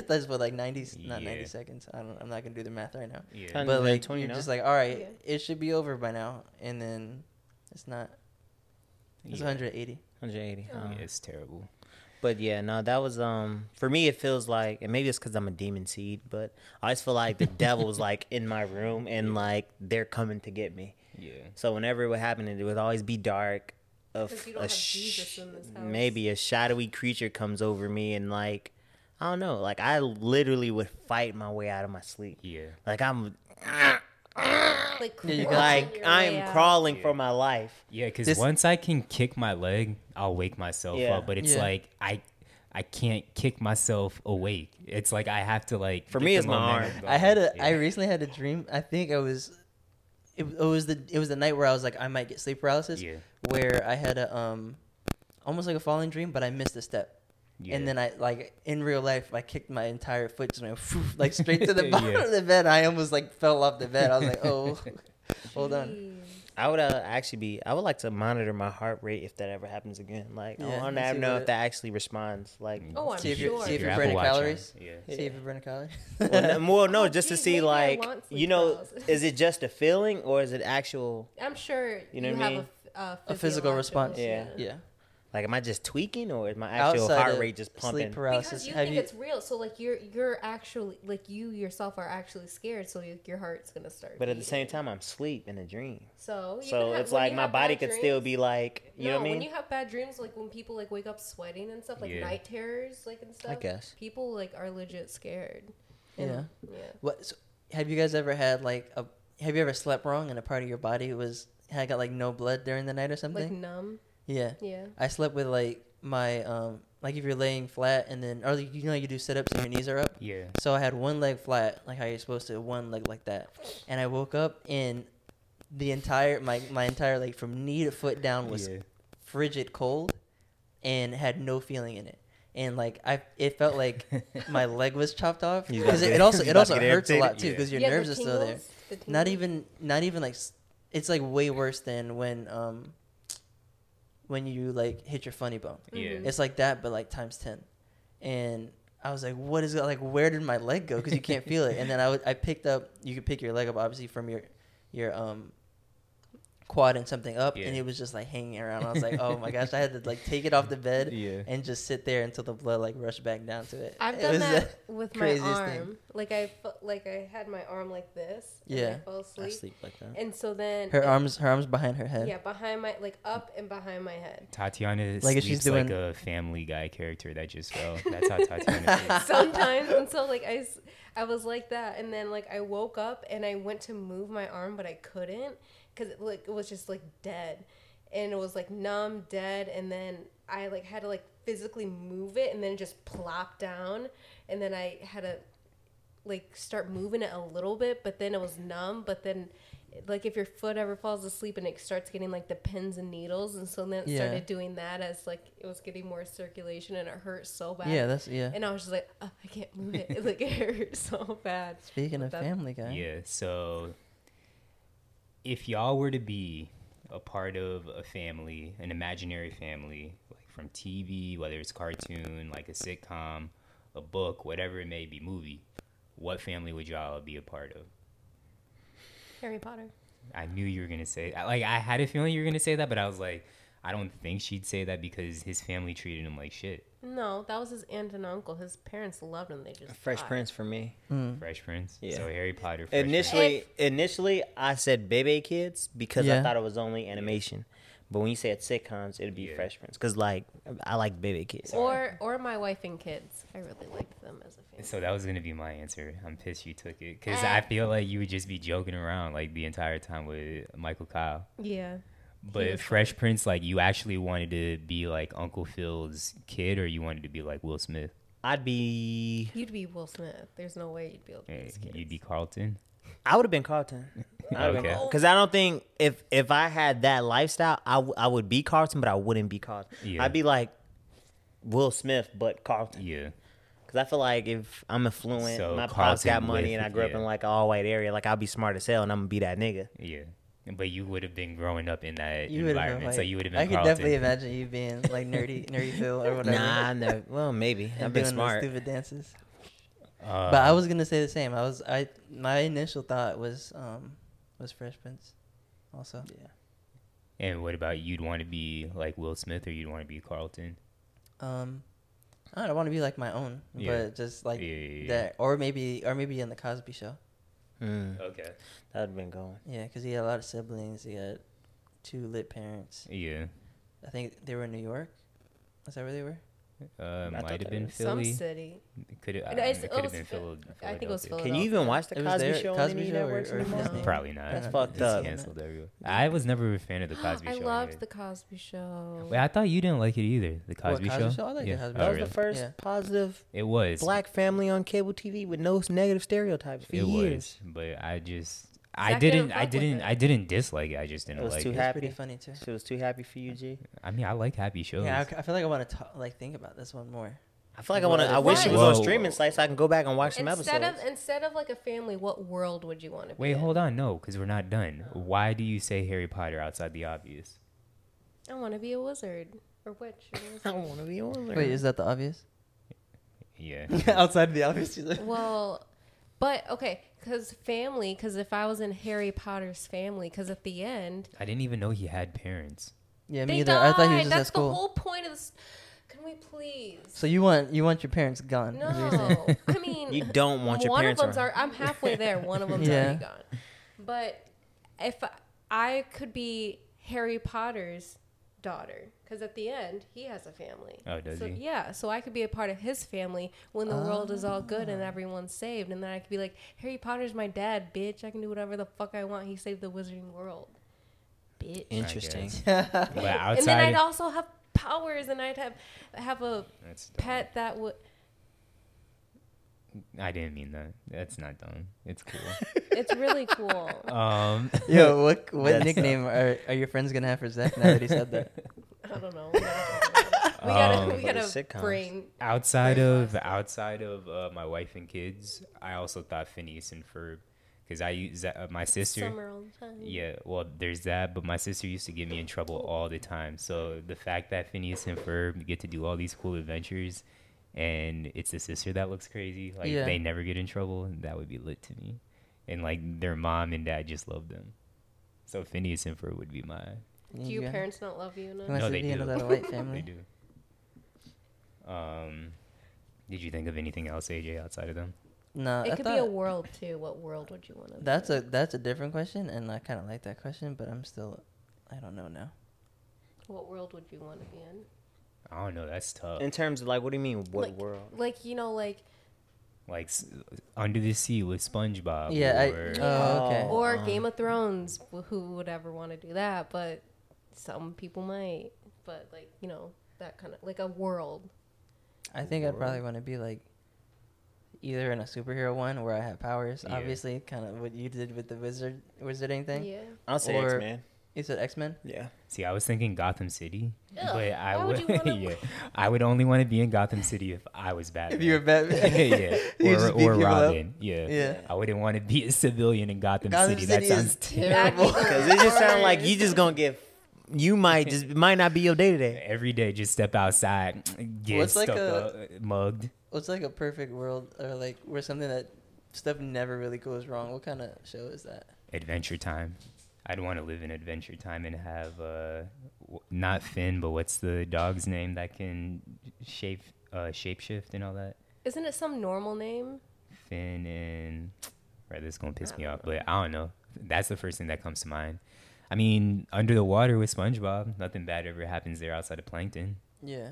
that's what like ninety, yeah. not ninety seconds. I don't. I'm not gonna do the math right now. Yeah. But like, like twenty, you're no? just like, all right, yeah. it should be over by now, and then it's not. It's yeah. one hundred eighty. one hundred eighty. Oh. Yeah, it's terrible. But yeah, no, that was um for me. It feels like, and maybe it's because I'm a demon seed, but I always feel like the devil's like in my room, and yeah. like they're coming to get me. Yeah. So whenever it would happen, it would always be dark. A, a sh- in this house. Maybe a shadowy creature comes over me and like I don't know, like I literally would fight my way out of my sleep. Yeah, like I'm uh, uh, like, like I'm crawling yeah. for my life. Yeah, because this- once I can kick my leg, I'll wake myself yeah. up. But it's yeah. like I. I can't kick myself awake. It's like I have to like. For me, it's my arm. I had a. Yeah. I recently had a dream. I think I was. It, it was the it was the night where I was like I might get sleep paralysis, yeah. where I had a um, almost like a falling dream, but I missed a step, yeah. and then I like in real life I kicked my entire foot just went whoosh, like straight to the bottom yeah. of the bed. I almost like fell off the bed. I was like, oh, hold on. I would uh, actually be I would like to monitor my heart rate if that ever happens again. Like yeah, I want to know if that actually responds. Like oh, I'm see if sure. See if you're burning calories. Yeah. See if you're burning calories. Well, no, well, no, just oh, geez, to see like you know, is it just a feeling or is it actual? I'm sure you know you what I mean. A, uh, a physical response. Yeah. yeah, yeah. Like, am I just tweaking or is my actual outside heart rate just pumping? Sleep paralysis. Because you have think you... it's real, so like you're you're actually like you yourself are actually scared, so you, your heart's gonna start. But beating. At the same time, I'm asleep in a dream. So you so have, it's like my body could dreams, still be like you no, know what I mean. When you have bad dreams, like when people like wake up sweating and stuff, like yeah. night terrors, like and stuff. I guess people like are legit scared. Yeah. yeah. yeah. What? So have you guys ever had like a? Have you ever slept wrong and a part of your body was had got like no blood during the night or something? Like numb. Yeah. Yeah. I slept with like my um like if you're laying flat and then or like, you know you do sit ups and your knees are up. Yeah. So I had one leg flat, like how you're supposed to, one leg like that. And I woke up and the entire my, my entire leg from knee to foot down was yeah. frigid cold and had no feeling in it. And like I it felt like my leg was chopped off because it, it also it also hurts a lot too because yeah. your yeah, nerves the tingles, are still there. The not even not even like it's like way worse than when um when you like hit your funny bone. Yeah. It's like that, but like times ten. And I was like, what is it? Like, where did my leg go? Because you can't feel it. And then I, w- I picked up, you could pick your leg up, obviously, from your your um quad and something up. Yeah. And it was just like hanging around. I was like, oh my gosh, I had to like take it off the bed yeah. and just sit there until the blood like rushed back down to it. I've it done that with my arm. Thing. Like I, like I had my arm like this. Yeah. And I fell asleep. I sleep like that. And so then. Her arms, her arms behind her head. Yeah. Behind my, like up and behind my head. Tatiana is like, she's doing... like a Family Guy character that just fell. That's how Tatiana is. Sometimes. And so like I, I was like that. And then like I woke up and I went to move my arm, but I couldn't. Because it, like, it was just, like, dead. And it was, like, numb, dead. And then I, like, had to, like, physically move it and then just plop down. And then I had to, like, start moving it a little bit. But then it was numb. But then like if your foot ever falls asleep and it starts getting like the pins and needles, and so then it yeah. started doing that as like it was getting more circulation and it hurt so bad. Yeah, that's yeah. And I was just like, oh, I can't move it. Like it hurt so bad. Speaking but of that, Family Guy. Yeah. So if y'all were to be a part of a family, an imaginary family, like from T V, whether it's cartoon, like a sitcom, a book, whatever it may be, movie, what family would y'all be a part of? Harry Potter. I knew you were going to say that. Like, I had a feeling you were going to say that, but I was like, I don't think she'd say that because his family treated him like shit. No, that was his aunt and uncle. His parents loved him. They just Fresh died. Prince for me. Mm. Fresh Prince? Yeah. So Harry Potter, Fresh Initially, Prince. Initially, I said Bebe Kids because yeah. I thought it was only animation. But when you said sitcoms, it'd be yeah. Fresh Prince. Because, like, I like Bebe Kids. Or or My Wife and Kids. I really liked them as a family. So that was going to be my answer. I'm pissed you took it. Because I, I feel like you would just be joking around, like, the entire time with Michael Kyle. Yeah. But Fresh funny. Prince, like, you actually wanted to be, like, Uncle Phil's kid, or you wanted to be, like, Will Smith? I'd be... You'd be Will Smith. There's no way you'd be Uncle Phil's kid. You'd be Carlton? I would have been Carlton. Okay. Because I don't think if if I had that lifestyle, I, w- I would be Carlton, but I wouldn't be Carlton. Yeah. I'd be like Will Smith, but Carlton. Yeah. Because I feel like if I'm affluent, so my pops got money, with, and I grew yeah. up in like an all white area, like I'll be smart as hell, and I'm gonna be that nigga. Yeah. But you would have been growing up in that you environment, like, so you would have been. I could definitely imagine you being like nerdy, nerdy Phil or whatever. Nah, no. Well, maybe I've been smart. Those stupid dances. Um, but I was gonna say the same. I was I my initial thought was um was Fresh Prince, also. Yeah. And what about you'd want to be like Will Smith or you'd want to be Carlton? Um, I don't want to be like my own, yeah. but just like yeah, yeah, yeah. that, or maybe or maybe in the Cosby Show. Mm. Okay, that'd been going. Yeah, because he had a lot of siblings. He had two lit parents. Yeah. I think they were in New York. Is that where they were? Uh, might have been Philly. Some city. Could have, I mean, it could have been Philadelphia. I think it was Philadelphia. Can you even watch the Cosby Show? Cosby Show or, or no. Probably not. That's fucked up. Canceled everywhere. I was never a fan of the Cosby I Show. I loved either. the Cosby Show. Wait, I thought you didn't like it either. The Cosby, what, Cosby Show. Show? I like yeah. the Cosby Show. That was oh, really? the first yeah. positive. It was black family on cable T V with no negative stereotypes for it years. Was, but I just. I didn't, I didn't, I didn't dislike it. I just didn't like it. It was too happy. Pretty funny too. She was too happy for you, G. I mean, I like happy shows. Yeah, I, I feel like I want to like think about this one more. I feel like I want to. I wish it was on streaming sites so I can go back and watch some episodes. Instead of instead of like a family, what world would you want to be? Wait, hold on, no, because we're not done. Why do you say Harry Potter outside the obvious? I want to be a wizard or witch. I want to be a wizard. Wait, is that the obvious? Yeah. Outside the obvious. Well. But, okay, because family, because if I was in Harry Potter's family, because at the end... I didn't even know he had parents. Yeah, me either. Died. I thought he was just That's at school. That's the whole point of this. Can we please? So you want you want your parents gone. No. I mean... You don't want your one parents One of them's... Are, I'm halfway there. One of them's yeah. already gone. But if I, I could be Harry Potter's daughter, because at the end he has a family. Oh, does so, he? Yeah, so I could be a part of his family when the oh. world is all good and everyone's saved, and then I could be like, Harry Potter's my dad, bitch. I can do whatever the fuck I want. He saved the wizarding world, bitch. Interesting. Well, and then I'd also have powers, and I'd have have a That's pet dumb. that would. I didn't mean that. That's not dumb. It's cool. It's really cool. Um, Yo, what what nickname are, are your friends gonna have for Zach now that he said that? I don't know. We gotta, um, we gotta bring outside of outside of uh, My Wife and Kids. I also thought Phineas and Ferb because I use uh, my sister. Summer all the time. Yeah, well, there's that, but my sister used to get me in trouble all the time. So the fact that Phineas and Ferb get to do all these cool adventures. And it's the sister that looks crazy. Like, yeah. they never get in trouble. And that would be lit to me. And, like, their mom and dad just love them. So Phineas and Ferb would be my... Do your yeah. parents not love you enough? Unless no, they do. A white family. They do. Um, did you think of anything else, A J, outside of them? No, It I could be a world, too. What world would you want to That's a That's a different question, and I kind of like that question, but I'm still... I don't know now. What world would you want to be in? I don't know. That's tough. In terms of, like, what do you mean, what like, world? Like, you know, like... Like, Under the Sea with SpongeBob. Yeah. Or, I, oh, okay. Or um, Game of Thrones. Who would ever want to do that? But some people might. But, like, you know, that kind of... Like, a world. I think world. I'd probably want to be, like, either in a superhero one where I have powers, yeah. obviously, kind of what you did with the wizard wizarding thing. Yeah. I'll say or X-Men. You said X-Men? Yeah. See, I was thinking Gotham City, Ugh, but I would, would wanna... yeah, I would only want to be in Gotham City if I was Batman. If you were Batman, yeah, or, or Robin, yeah. yeah. I wouldn't want to be a civilian in Gotham, Gotham City. City. That sounds terrible. Because it just sounds like you just gonna get. You might just might not be your day to day. Every day, just step outside, get what's stuff like a, up, mugged. What's like a perfect world, or like where something that stuff never really goes wrong? What kind of show is that? Adventure Time. I'd want to live in Adventure Time and have uh, w- not Finn, but what's the dog's name that can shape uh, shapeshift and all that? Isn't it some normal name? Finn and right, this is gonna piss me off, know. but I don't know. That's the first thing that comes to mind. I mean, under the water with SpongeBob, nothing bad ever happens there outside of plankton. Yeah.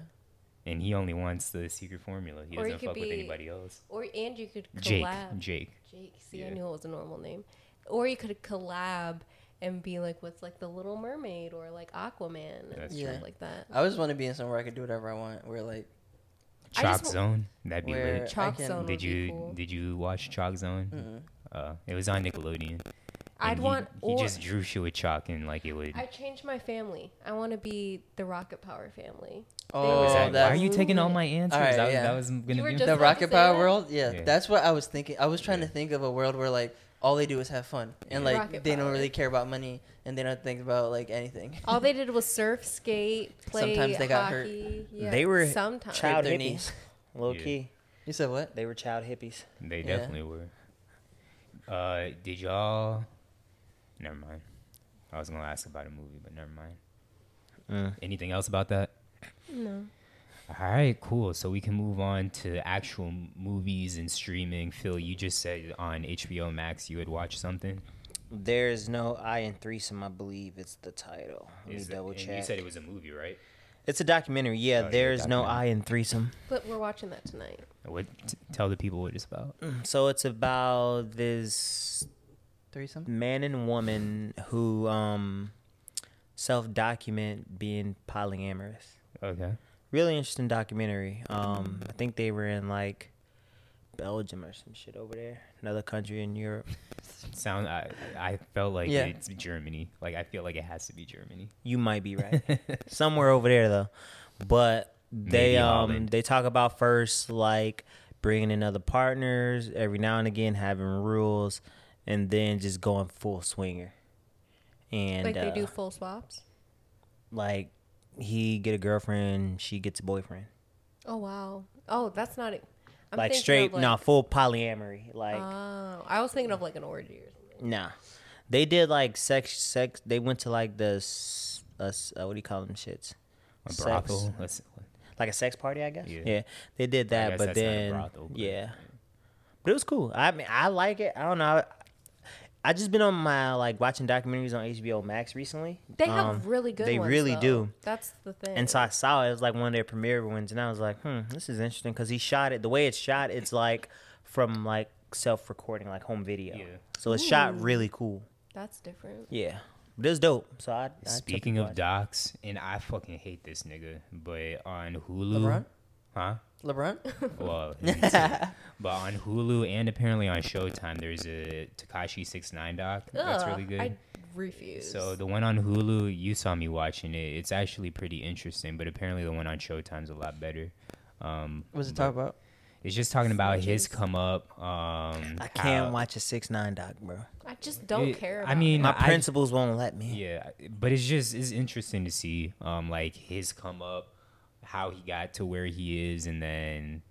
And he only wants the secret formula. He or doesn't fuck be, with anybody else. Or and you could collab. Jake. Jake. Jake. See, yeah. I knew it was a normal name. Or you could collab and be like with like the Little Mermaid or like Aquaman and That's stuff true. like that. I just want to be in somewhere I could do whatever I want. Where like Chalk Zone, that'd be lit. Chalk Zone. Did you cool. did you watch Chalk Zone? Mm-hmm. Uh, it was on Nickelodeon. I'd he, want. He or, just drew shit with chalk and like it would. I changed my family. I want to be the Rocket Power family. Oh, exactly. Why are you taking all my answers? All right, that, yeah. that was gonna you be the Rocket Power that? world. Yeah, yeah, that's what I was thinking. I was trying yeah. to think of a world where like all they do is have fun and like Rocket they power. don't really care about money and they don't think about like anything. All they did was surf, skate, play. Sometimes they got hockey. hurt. Yeah. They were Sometimes. child hippies. Knees. Low yeah. key. You said what? They were child hippies. They yeah. definitely were. Uh, did y'all? Never mind. I was gonna ask about a movie, but never mind. Uh, Anything else about that? No. All right, cool. So we can move on to actual movies and streaming. Phil, you just said on H B O Max you would watch something. There's no I in Threesome. I believe it's the title. Let Is me that, double check. You said it was a movie, right? It's a documentary. Yeah, oh, there's yeah, documentary. no I in Threesome. But we're watching that tonight. What? T- tell the people what it's about. So it's about this threesome man and woman who um, self-document being polyamorous. Okay. Really interesting documentary. Um, I think they were in like Belgium or some shit over there, another country in Europe. Sound I I felt like yeah. it's Germany. Like I feel like it has to be Germany. You might be right. Somewhere over there though. But they Maybe um Holland. they talk about first like bringing in other partners every now and again, having rules, and then just going full swinger. And like they uh, do full swaps. Like he get a girlfriend, she gets a boyfriend. Oh wow! Oh, that's not it. I'm like straight, like, nah, full polyamory. Like, oh, I was thinking of like an orgy or something. Nah, they did like sex, sex. They went to like the, uh, uh, what do you call them shits? A brothel, sex, like a sex party, I guess. Yeah, yeah they did that, but then brothel, but yeah, but it was cool. I mean, I like it. I don't know. I, I just been on my like watching documentaries on H B O Max recently. They um, have really good. They ones, really though. do. That's the thing. And so I saw it. It was like one of their premiere ones, and I was like, "Hmm, this is interesting." Because he shot it the way it's shot. It's like from like self recording, like home video. Yeah. So it's Ooh. shot really cool. That's different. Yeah, but it's dope. So I. I Speaking of docs, and I fucking hate this nigga, but on Hulu, LeBron? huh? LeBron? Well, but on Hulu and apparently on Showtime, there's a Tekashi six nine doc. Ugh, that's really good. I refuse. So the one on Hulu, you saw me watching it. It's actually pretty interesting, but apparently the one on Showtime's a lot better. Um, What's it talking about? It's just talking about Sledges. his come up. Um, I can't how, watch a six nine doc, bro. I just don't it, care about I mean, it. My I, principles won't let me. Yeah, but it's just it's interesting to see um, like his come up, how he got to where he is, and then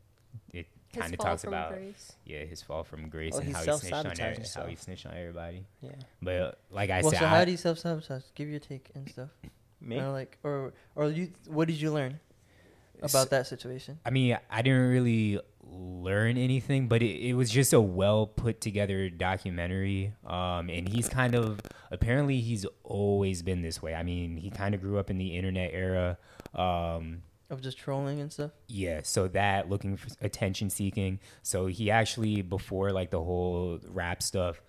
it kind of talks about grace. yeah his fall from grace oh, and how he snitched on everybody, how he snitched on everybody. Yeah, but uh, like I well, said, so I, how do you self sabotage? Give your take and stuff. Me, or like, or or you, what did you learn about that situation? I mean, I didn't really learn anything, but it, it was just a well put together documentary. Um, and he's kind of apparently he's always been this way. I mean, he kind of grew up in the internet era. Um, Of just trolling and stuff? Yeah, so that, looking for attention seeking. So he actually, before like the whole rap stuff,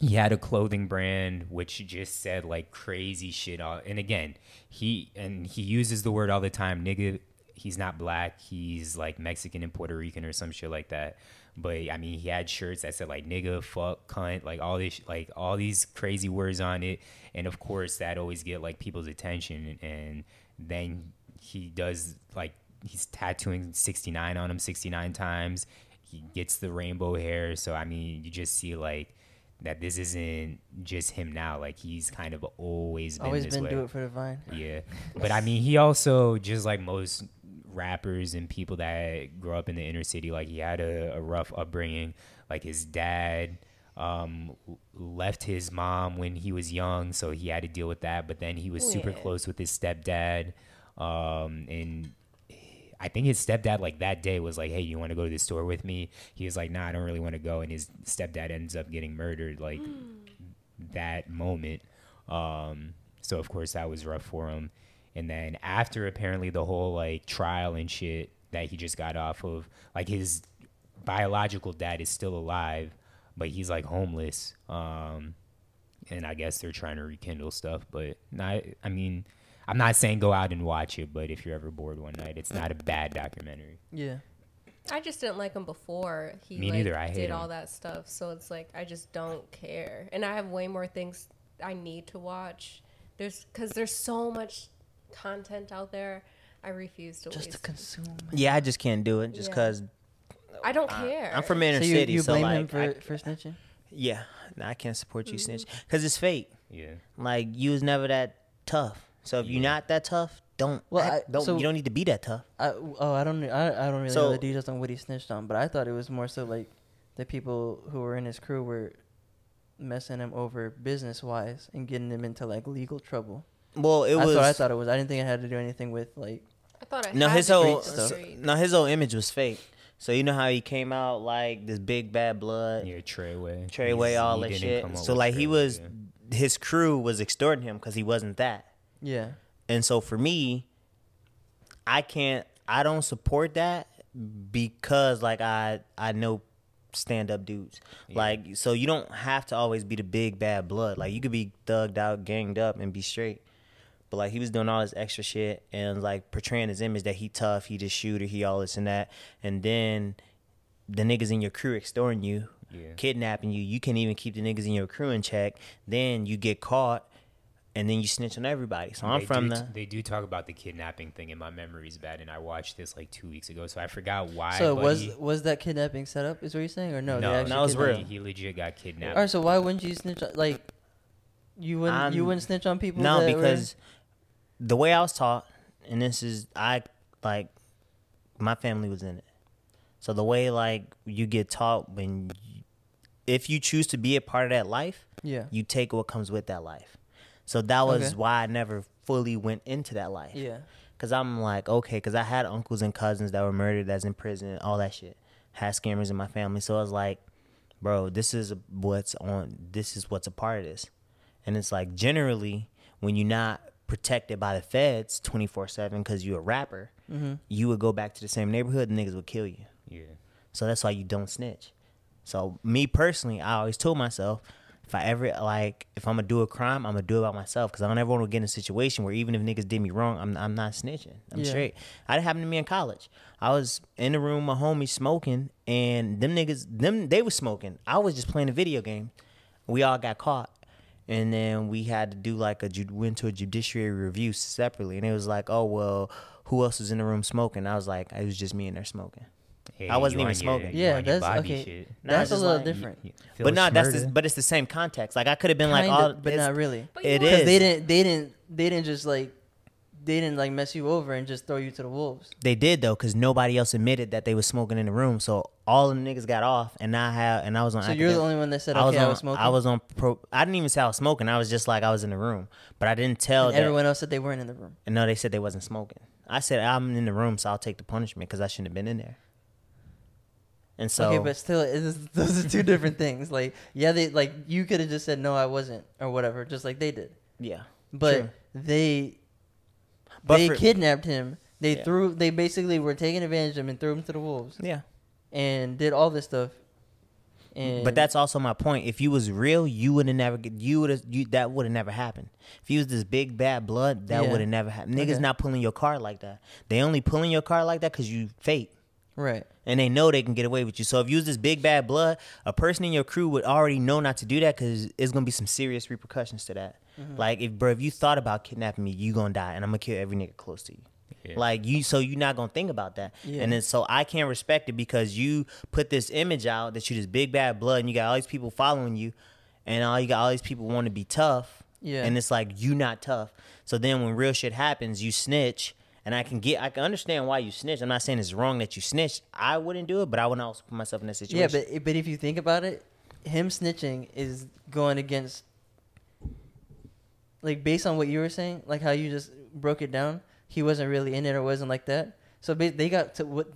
he had a clothing brand which just said like crazy shit. All, and again, he and he uses the word all the time, nigga. he's not black. He's like Mexican and Puerto Rican or some shit like that. But I mean, he had shirts that said like nigga, fuck, cunt, like all this, like all these crazy words on it. And of course, that always get like people's attention. And then he does like he's tattooing sixty-nine on him sixty-nine times. He gets the rainbow hair. So I mean, you just see like that this isn't just him now. Like he's kind of always been always this been way. Do it for the Vine. Yeah, but I mean, he also just like most rappers and people that grew up in the inner city, like he had a, a rough upbringing. Like his dad um left his mom when he was young, so he had to deal with that. But then he was super yeah. close with his stepdad, um and I think his stepdad like that day was like, hey, you want to go to the store with me? He was like, nah, I don't really want to go. And his stepdad ends up getting murdered like that moment. Um so of course that was rough for him. And then after apparently the whole like trial and shit that he just got off of, like his biological dad is still alive, but he's like homeless. Um, and I guess they're trying to rekindle stuff, but not, I mean, I'm not saying go out and watch it, but if you're ever bored one night, it's not a bad documentary. Yeah. I just didn't like him before he Me like, neither. I hate did him. All that stuff. So it's like, I just don't care. And I have way more things I need to watch. There's, cause there's so much content out there. I refuse to just waste. To consume. Yeah, I just can't do it just because yeah. I don't I, care. I'm from inner so you, city, you so blame like him for, I, for snitching. Yeah, no, I can't support you mm-hmm. snitching because it's fake. Yeah, like you was never that tough. So if yeah. you're not that tough, don't. Well, act, I, don't so, you don't need to be that tough. I, oh, I don't. I, I don't really so, know the details on what he snitched on, but I thought it was more so like the people who were in his crew were messing him over business wise and getting him into like legal trouble. Well, it That's was. That's what I thought it was. I didn't think it had to do anything with like. I thought it no, had his to whole so, no, his whole image was fake. So you know how he came out like this big bad blood. Yeah, Treyway, Treyway, all that shit. So like he was, yeah. his crew was extorting him because he wasn't that. Yeah. And so for me, I can't. I don't support that because like I I know stand up dudes yeah. like so you don't have to always be the big bad blood. Like you could be thugged out, ganged up, and be straight. But, like, he was doing all this extra shit and, like, portraying his image that he tough, he just shooter, he all this and that. And then the niggas in your crew extorting you, yeah. kidnapping you. You can't even keep the niggas in your crew in check. Then you get caught, and then you snitch on everybody. So I'm they from do, the... They do talk about the kidnapping thing, and my memory's bad, and I watched this, like, two weeks ago, so I forgot why. So was he, was that kidnapping set up, is what you're saying, or no? No, that was real. He legit got kidnapped. All right, so why wouldn't you snitch on... Like, you wouldn't, um, you wouldn't snitch on people? No, that because... Were, the way I was taught, and this is, I, like, my family was in it. So the way, like, you get taught when, you, if you choose to be a part of that life, yeah. you take what comes with that life. So that was okay. why I never fully went into that life. Yeah. Because I'm like, okay, because I had uncles and cousins that were murdered, that's in prison, all that shit. Had scammers in my family. So I was like, bro, this is what's on, this is what's a part of this. And it's like, generally, when you're not protected by the feds twenty-four seven because you're a rapper, mm-hmm. you would go back to the same neighborhood and niggas would kill you. Yeah. So that's why you don't snitch. So me personally, I always told myself, if I ever, like, if I'm going to do a crime, I'm going to do it by myself because I don't ever want to get in a situation where even if niggas did me wrong, I'm I'm not snitching. I'm yeah. straight. That happened to me in college. I was in the room, my homies smoking, and them niggas, them they was smoking. I was just playing a video game. We all got caught. And then we had to do like a, went to a judiciary review separately. And it was like, oh, well, who else was in the room smoking? I was like, it was just me in there smoking. Hey, I wasn't even smoking. Your, yeah, that's okay. Shit. No, that's a little like, different. You, you but no, that's the, but it's the same context. Like I could have been kind like, all, of, but not really. But it is. They didn't. They didn't. They didn't just like. They didn't like mess you over and just throw you to the wolves. They did though, because nobody else admitted that they was smoking in the room. So all the niggas got off, and I had, and I was on. So academic. You're the only one that said, "Okay, I was, on, I was smoking." I was on. Pro, I didn't even say I was smoking. I was just like I was in the room, but I didn't tell. And that, everyone else said they weren't in the room. And no, they said they wasn't smoking. I said I'm in the room, so I'll take the punishment because I shouldn't have been in there. And so, okay, but still, it is, those are two different things. Like, yeah, they like you could have just said no, I wasn't, or whatever, just like they did. Yeah, but true. they. But they for, kidnapped him. They yeah. threw. They basically were taking advantage of him and threw him to the wolves. Yeah, and did all this stuff. And but that's also my point. If you was real, you would have never. You would you that would have never happened. If you was this big bad blood, that yeah. would have never happened. Niggas okay. not pulling your car like that. They only pulling your car like that because you fake. Right. And they know they can get away with you. So if you was this big bad blood, a person in your crew would already know not to do that because it's gonna be some serious repercussions to that. Mm-hmm. Like if bro, if you thought about kidnapping me, you gonna die, and I'm gonna kill every nigga close to you. Yeah. Like you, so you're not gonna think about that, yeah. and then so I can't respect it because you put this image out that you this big bad blood and you got all these people following you, and all you got all these people want to be tough, yeah. and it's like you not tough. So then when real shit happens, you snitch, and I can get, I can understand why you snitch. I'm not saying it's wrong that you snitch. I wouldn't do it, but I wouldn't also put myself in that situation. Yeah, but but if you think about it, him snitching is going against, like based on what you were saying, like how you just broke it down. He wasn't really in it or wasn't like that. So they got to what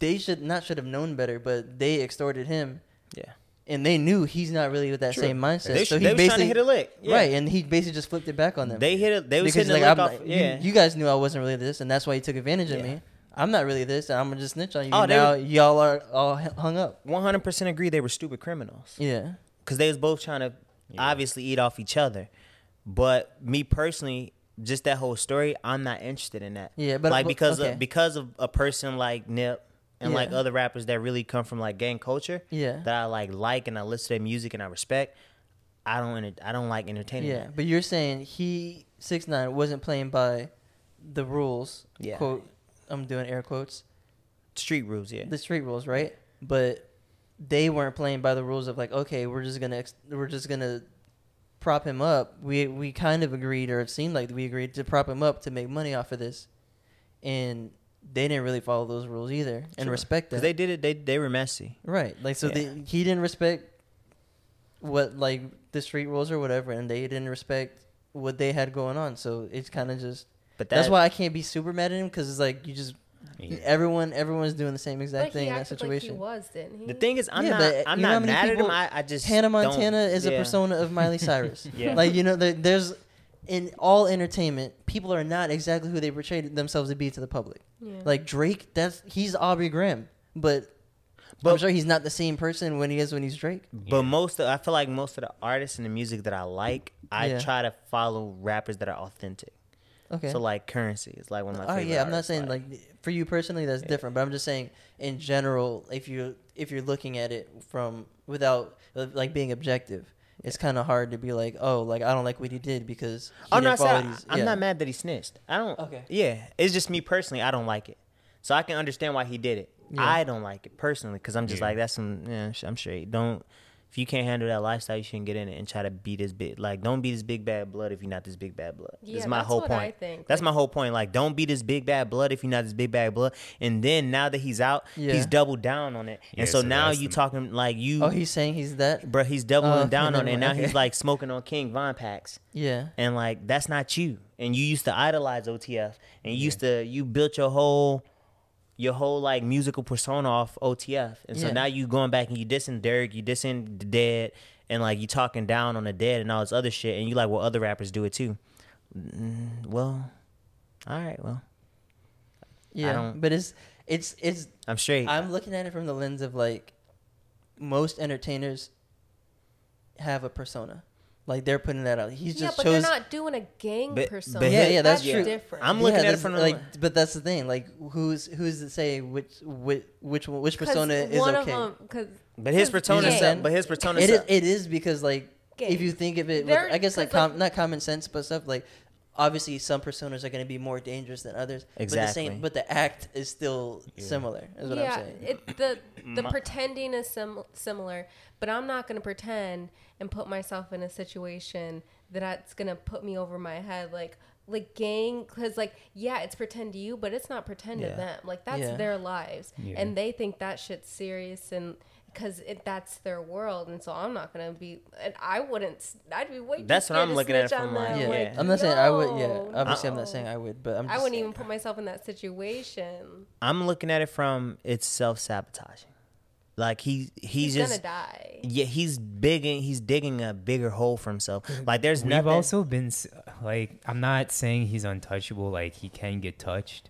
they should not should have known better, but they extorted him. Yeah. And they knew he's not really with that True. Same mindset. They, so he they basically was trying to hit a lick. Yeah. Right, and he basically just flipped it back on them. They hit it. They was because hitting like, a lick off. Like, yeah. You, you guys knew I wasn't really this, and that's why you took advantage of yeah. me. I'm not really this, and I'm going to just snitch on you. Oh, and now were, y'all are all hung up. one hundred percent agree they were stupid criminals. Yeah. Because they was both trying to yeah. obviously eat off each other. But me personally... just that whole story, I'm not interested in that. Yeah, but like because okay. of, because of a person like Nip and yeah. like other rappers that really come from like gang culture. Yeah, that I like like and I listen to their music and I respect. I don't I don't like entertaining. Yeah, that. But you're saying he six nine wasn't playing by the rules. Yeah, quote, I'm doing air quotes. Street rules, yeah. The street rules, right? But they weren't playing by the rules of like, okay, we're just gonna we're just gonna. prop him up. We we kind of agreed, or it seemed like we agreed to prop him up to make money off of this, and they didn't really follow those rules either and sure. respect that. Because they did it, they they were messy, right? Like so, yeah. they, he didn't respect what like the street rules or whatever, and they didn't respect what they had going on. So it's kind of just. But that, that's why I can't be super mad at him because it's like you just. Yeah. Everyone, everyone's doing the same exact but thing in that situation. Like he was, didn't he? The thing is, I'm yeah, not, I'm not mad people, at him. I, I just Hannah Montana is yeah. a persona of Miley Cyrus. yeah. Like you know, there's in all entertainment, people are not exactly who they portray themselves to be to the public. Yeah. Like Drake, that's he's Aubrey Graham, but, but I'm sure he's not the same person when he is when he's Drake. But yeah. most, of, I feel like most of the artists and the music that I like, I yeah. try to follow rappers that are authentic. Okay. So like Currency is like one of my favorite. Oh yeah, I'm not saying like, like for you personally that's yeah. different, but I'm just saying in general if you if you're looking at it from without like being objective, yeah. it's kind of hard to be like, "Oh, like I don't like what he did because he I'm didn't not follow sad, these." I'm yeah. not mad that he snitched. I don't Okay. Yeah, it's just me personally, I don't like it. So I can understand why he did it. Yeah. I don't like it personally cuz I'm just yeah. like that's some yeah, I'm straight. Don't If you can't handle that lifestyle, you shouldn't get in it and try to be this big. Like, don't be this big bad blood if you're not this big bad blood. Yeah, that's my that's whole what point. I think. That's like, my whole point. Like, don't be this big bad blood if you're not this big bad blood. And then now that he's out, yeah. he's doubled down on it. Yeah, and so, so now you talking like you. Oh, he's saying he's that, bro. He's doubling uh, down on it. And now okay. he's like smoking on King Vine packs. Yeah. And like that's not you. And you used to idolize O T F. And you yeah. used to you built your whole. Your whole like musical persona off O T F, and yeah. so now you going back and you dissing Derek, you dissing the Dead, and like you talking down on the Dead and all this other shit, and you like, well, other rappers do it too. Mm, well, all right, well, yeah, I don't, but it's it's it's. I'm straight. I'm looking at it from the lens of like, most entertainers have a persona. Like, they're putting that out. He's yeah, just but chose... they're not doing a gang but, persona. But yeah, yeah, that's, that's true. Different. I'm looking yeah, at it from... Like, but that's the thing. Like, who's who's to say which which which, which persona is one okay? Of them, cause, but his persona is... But his persona is... It is because, like, gang. If you think of it... With, I guess, like, com, like, not common sense, but stuff, like... Obviously, some personas are going to be more dangerous than others. Exactly. But the, same, but the act is still yeah. similar, is what yeah, I'm saying. It, the the pretending is sim- similar, but I'm not going to pretend and put myself in a situation that that's going to put me over my head. Like, like gang, because, like, yeah, it's pretend to you, but it's not pretend yeah. to them. Like, that's yeah. their lives. Yeah. And they think that shit's serious and... Because that's their world, and so I'm not gonna be, and I wouldn't. I'd be way. That's what I'm looking at from like. Yeah. Like, I'm not saying I would. Yeah, obviously uh-oh. I'm not saying I would, but I'm. Just I wouldn't saying, even put myself in that situation. I'm looking at it from it's self sabotaging, like he he's, he's just gonna die. Yeah, he's digging. He's digging a bigger hole for himself. Like there's We've nothing. We've also been like, I'm not saying he's untouchable. Like he can get touched,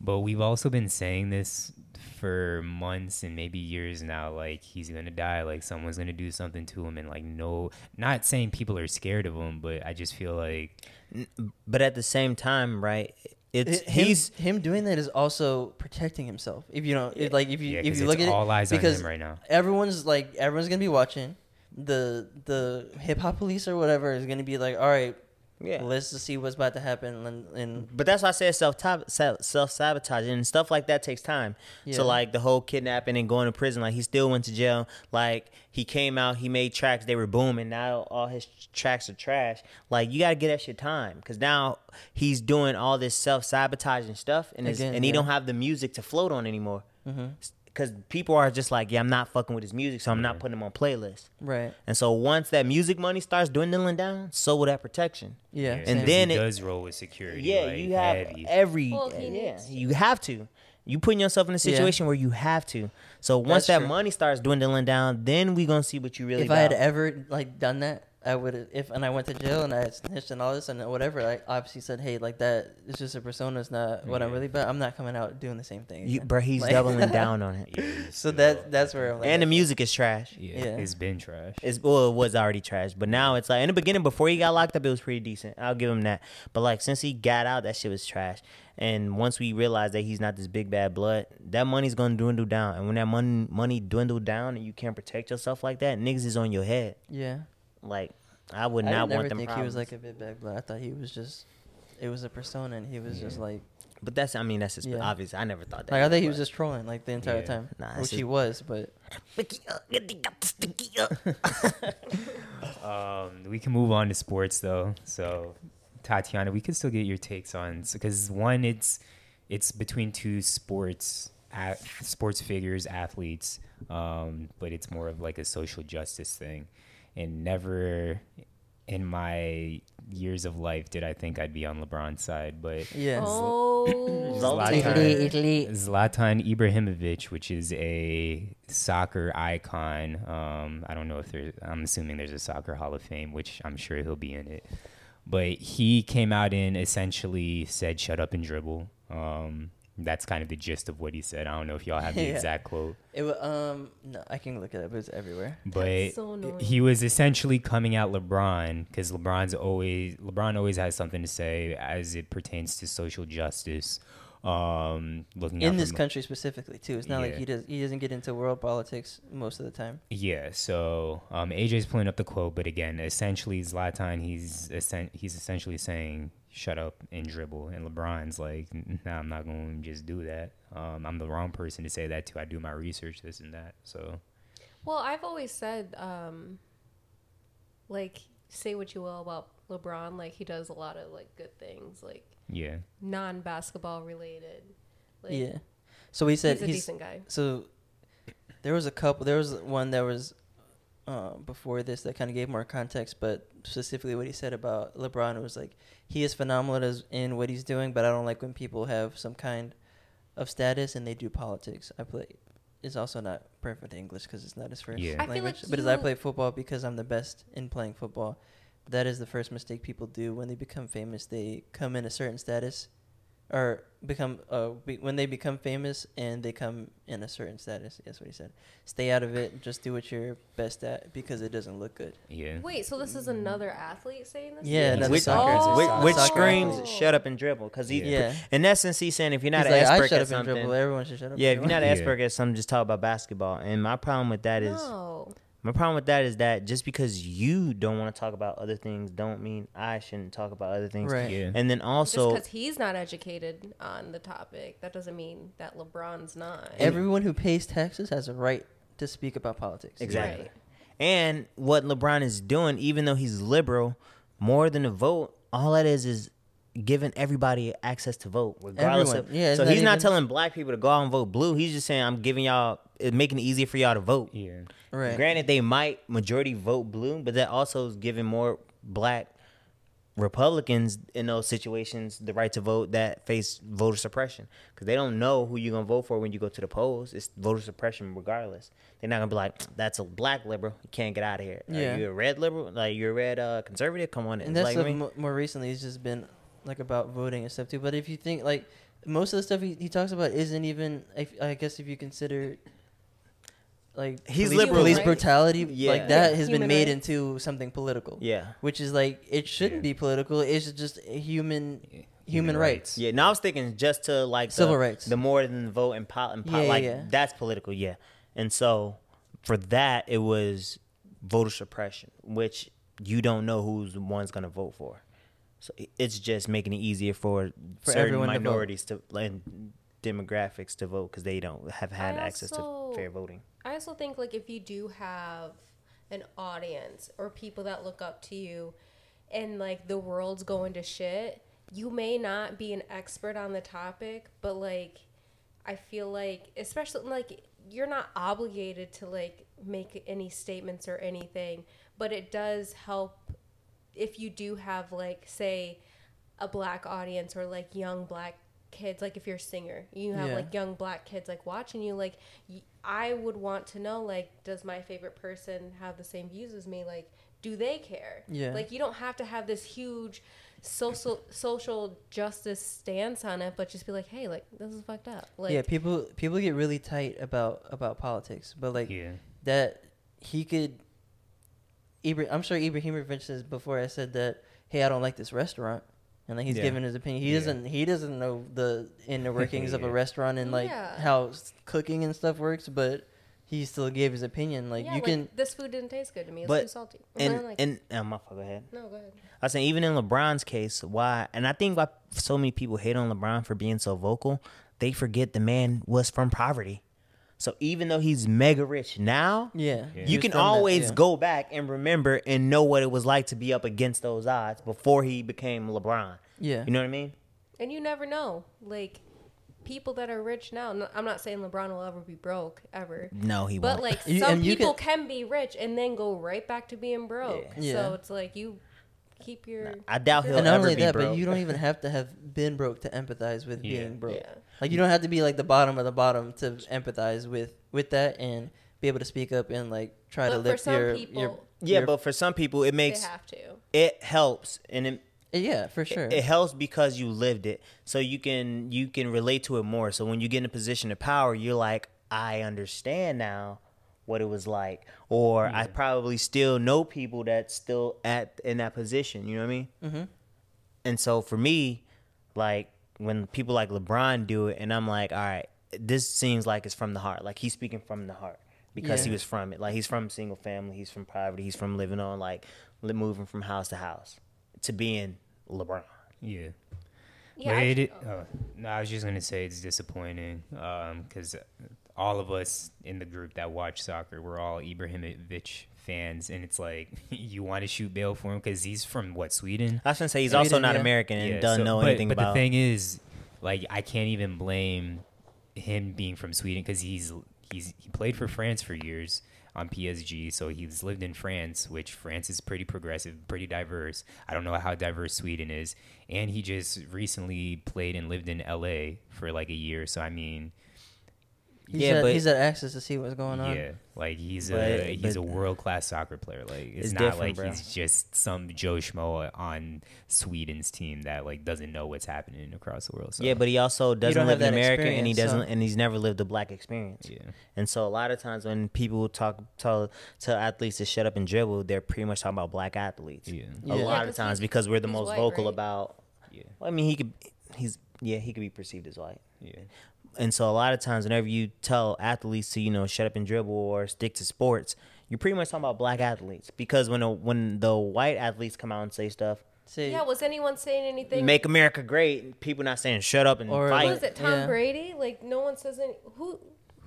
But we've also been saying this for months and maybe years now, like he's gonna die, like someone's gonna do something to him, and like no, not saying people are scared of him, but I just feel like. But at the same time, right? It's it, he's him, him doing that is also protecting himself. If you don't, it, like if you yeah, if you look at all it, all eyes on him right now. Everyone's like everyone's gonna be watching. The the hip hop police or whatever is gonna be like, all right. Yeah, let's just see what's about to happen. And, and but that's why I said self self sabotaging and stuff like that takes time. Yeah. So like the whole kidnapping and going to prison, like he still went to jail. Like he came out, he made tracks, they were booming. Now all his tracks are trash. Like you gotta get extra time because now he's doing all this self sabotaging stuff, and Again, and he yeah. don't have the music to float on anymore. Mm-hmm. Because people are just like, yeah, I'm not fucking with his music, so I'm not putting him on playlists. Right. And so once that music money starts dwindling down, so will that protection. Yeah. yeah and then it does roll with security. Yeah, like you have heavy. every. Well, uh, yeah, you have to. You putting yourself in a situation yeah. where you have to. So once That's that true. money starts dwindling down, then we gonna see what you really. If about. I had ever like done that, I would. If and I went to jail and I had snitched and all this and whatever, I obviously said, hey, like that. It's just a persona. It's not what yeah. I'm really. But I'm not coming out doing the same thing. You, bro, he's like, doubling down on it. Yeah, so that that's where I'm like. And the music is trash. Yeah, yeah. It's been trash. It's well, it was already trash, but now it's like in the beginning before he got locked up, it was pretty decent. I'll give him that. But like since he got out, that shit was trash. And once we realize that he's not this big bad blood, that money's gonna dwindle down. And when that money money dwindle down and you can't protect yourself like that, niggas is on your head. Yeah. Like, I would not I want them problems. I never think he was, like, a bit back, but I thought he was just, it was a persona, and he was yeah. just, like... But that's, I mean, that's just yeah. obvious. I never thought that. Like, I think he was just trolling, like, the entire yeah. time, nah, which just, he was, but... um, we can move on to sports, though. So, Tatiana, we could still get your takes on... Because, one, it's it's between two sports at, sports figures, athletes, um, but it's more of, like, a social justice thing. And never in my years of life did I think I'd be on LeBron's side. But yes. oh. Zlatan, Italy, Italy. Zlatan Ibrahimović, which is a soccer icon. Um, I don't know if there's, I'm assuming there's a soccer Hall of Fame, which I'm sure he'll be in it. But he came out and essentially said, shut up and dribble. Um, that's kind of the gist of what he said. I don't know if y'all have the yeah. exact quote. It um no, I can look it up. It's everywhere. But so he was essentially coming at LeBron because LeBron's always LeBron always has something to say as it pertains to social justice. Um, looking in this country specifically too. It's not yeah. like he does he doesn't get into world politics most of the time. Yeah. So um, A J's pulling up the quote, but again, essentially Zlatan he's he's essentially saying, shut up and dribble. And LeBron's like, nah, I'm not going to just do that. Um, I'm the wrong person to say that to. I do my research, this and that. So, well, I've always said, um, like, say what you will about LeBron. Like, he does a lot of, like, good things. Like, yeah, non-basketball related. Like, yeah. So he said he's a he's, decent guy. So there was a couple. There was one that was Uh, before this that kind of gave more context, but specifically what he said about LeBron was like, he is phenomenal as in what he's doing, but I don't like when people have some kind of status and they do politics. I play it's also not perfect English because it's not his first yeah. language, like but as I play football because I'm the best in playing football. That is the first mistake people do when they become famous. They come in a certain status or become uh, be, when they become famous and they come in a certain status. That's what he said. Stay out of it. Just do what you're best at because it doesn't look good. Yeah. Wait, so this is another athlete saying this? Yeah, another which, soccer, oh. which, which screams, athlete. Shut up and dribble. Because yeah. yeah. in essence, he's saying if you're not he's an like, expert at something. Everyone should shut up yeah, if you're not an yeah. expert at something, just talk about basketball. And my problem with that is... No. My problem with that is that just because you don't want to talk about other things don't mean I shouldn't talk about other things. Right. Yeah. And then also... Just because he's not educated on the topic, that doesn't mean that LeBron's not. Everyone who pays taxes has a right to speak about politics. Exactly. Right. And what LeBron is doing, even though he's liberal, more than a vote, all that is is giving everybody access to vote. Regardless of, yeah, so he's not even telling black people to go out and vote blue. He's just saying, I'm giving y'all... It's making it easier for y'all to vote. Yeah, right. Granted, they might majority vote blue, but that also is giving more black Republicans in those situations the right to vote that face voter suppression because they don't know who you're gonna vote for when you go to the polls. It's voter suppression regardless. They're not gonna be like, "That's a black liberal. You can't get out of here." Yeah. Are you a red liberal? Like you're a red uh, conservative? Come on in. And that's like, m- more recently. It's just been like about voting and stuff too. But if you think like. most of the stuff he, he talks about isn't even, I, I guess if you consider, like, he's police, liberal, police right? brutality, yeah. like that yeah. has human been made rights. Into something political. Yeah. Which is like, it shouldn't yeah. be political. It's just human yeah. human, human rights. rights. Yeah. Now I was thinking just to like the, civil rights. The more than vote and, po- and po- yeah, like yeah. that's political. Yeah. And so for that, it was voter suppression, which you don't know who's the one's going to vote for. So it's just making it easier for, for certain minorities to, to and demographics to vote because they don't have had I access also, to fair voting. I also think like if you do have an audience or people that look up to you and like the world's going to shit, you may not be an expert on the topic, but like I feel like especially like you're not obligated to like make any statements or anything, but it does help. If you do have, like, say, a black audience or, like, young black kids, like, if you're a singer, you have, yeah. like, young black kids, like, watching you, like, y- I would want to know, like, does my favorite person have the same views as me? Like, do they care? Yeah. Like, you don't have to have this huge social social justice stance on it, but just be like, hey, like, this is fucked up. Like, yeah, people people get really tight about, about politics, but, like, yeah. that he could... I'm sure Ibrahimović says before I said that, hey, I don't like this restaurant. And like he's yeah. giving his opinion. He yeah. doesn't he doesn't know the inner workings yeah. of a restaurant and like yeah. how cooking and stuff works, but he still gave his opinion. Like yeah, you like, can this food didn't taste good to me. It's but, too salty. And and, like, and oh, my fuck, go ahead. No, go ahead. I was saying even in LeBron's case, why and I think why so many people hate on LeBron for being so vocal, they forget the man was from poverty. So even though he's mega rich now, yeah. Yeah. you can always that, yeah. go back and remember and know what it was like to be up against those odds before he became LeBron. Yeah. You know what I mean? And you never know. Like, people that are rich now, no, I'm not saying LeBron will ever be broke, ever. No, he but, won't. But, like, some people can, can be rich and then go right back to being broke. Yeah. Yeah. So it's like you... Keep your. Nah, I doubt he'll and ever only be that, broke. But you don't even have to have been broke to empathize with yeah. being broke. Yeah. Like you don't have to be like the bottom of the bottom to empathize with, with that and be able to speak up and like try but to lift your, people, your. Yeah, your, but for some people it makes they have to. It helps and it. Yeah, for sure. It, it helps because you lived it, so you can you can relate to it more. So when you get in a position of power, you're like, I understand now what it was like, or yeah. I probably still know people that's still at in that position, you know what I mean? Mm-hmm. And so for me, like, when people like LeBron do it, and I'm like, all right, this seems like it's from the heart. Like, he's speaking from the heart because yeah. he was from it. Like, he's from single family, he's from poverty, he's from living on, like, moving from house to house to being LeBron. Yeah. Yeah. But I, it, oh, no, I was just going to say it's disappointing because... Um, all of us in the group that watch soccer, we're all Ibrahimović fans, and it's like you want to shoot bail for him because he's from what, Sweden? I was gonna say he's Sweden, also not yeah. American and yeah, doesn't so, know but, anything but about. But the thing is, like, I can't even blame him being from Sweden because he's he's he played for France for years on P S G, so he's lived in France, which France is pretty progressive, pretty diverse. I don't know how diverse Sweden is, and he just recently played and lived in L A for like a year. So I mean. He's yeah, had, but he's had access to see what's going on. Yeah, like he's but, a he's but, a world class soccer player. Like it's, it's not like bro. He's just some Joe Schmo on Sweden's team that like doesn't know what's happening across the world. So. Yeah, but he also doesn't live in America, and he doesn't, so. and he's never lived a black experience. Yeah, and so a lot of times when people talk tell tell athletes to shut up and dribble, they're pretty much talking about black athletes. Yeah, yeah. a yeah, lot of times because we're the most white, vocal right? about. Yeah, well, I mean he could he's yeah he could be perceived as white. Yeah. And so a lot of times whenever you tell athletes to, you know, shut up and dribble or stick to sports, you're pretty much talking about black athletes. Because when a, when the white athletes come out and say stuff. See, yeah, was anyone saying anything? Make America great. People not saying shut up and or, fight. What is it, Tom yeah. Brady? Like, no one says any. Who,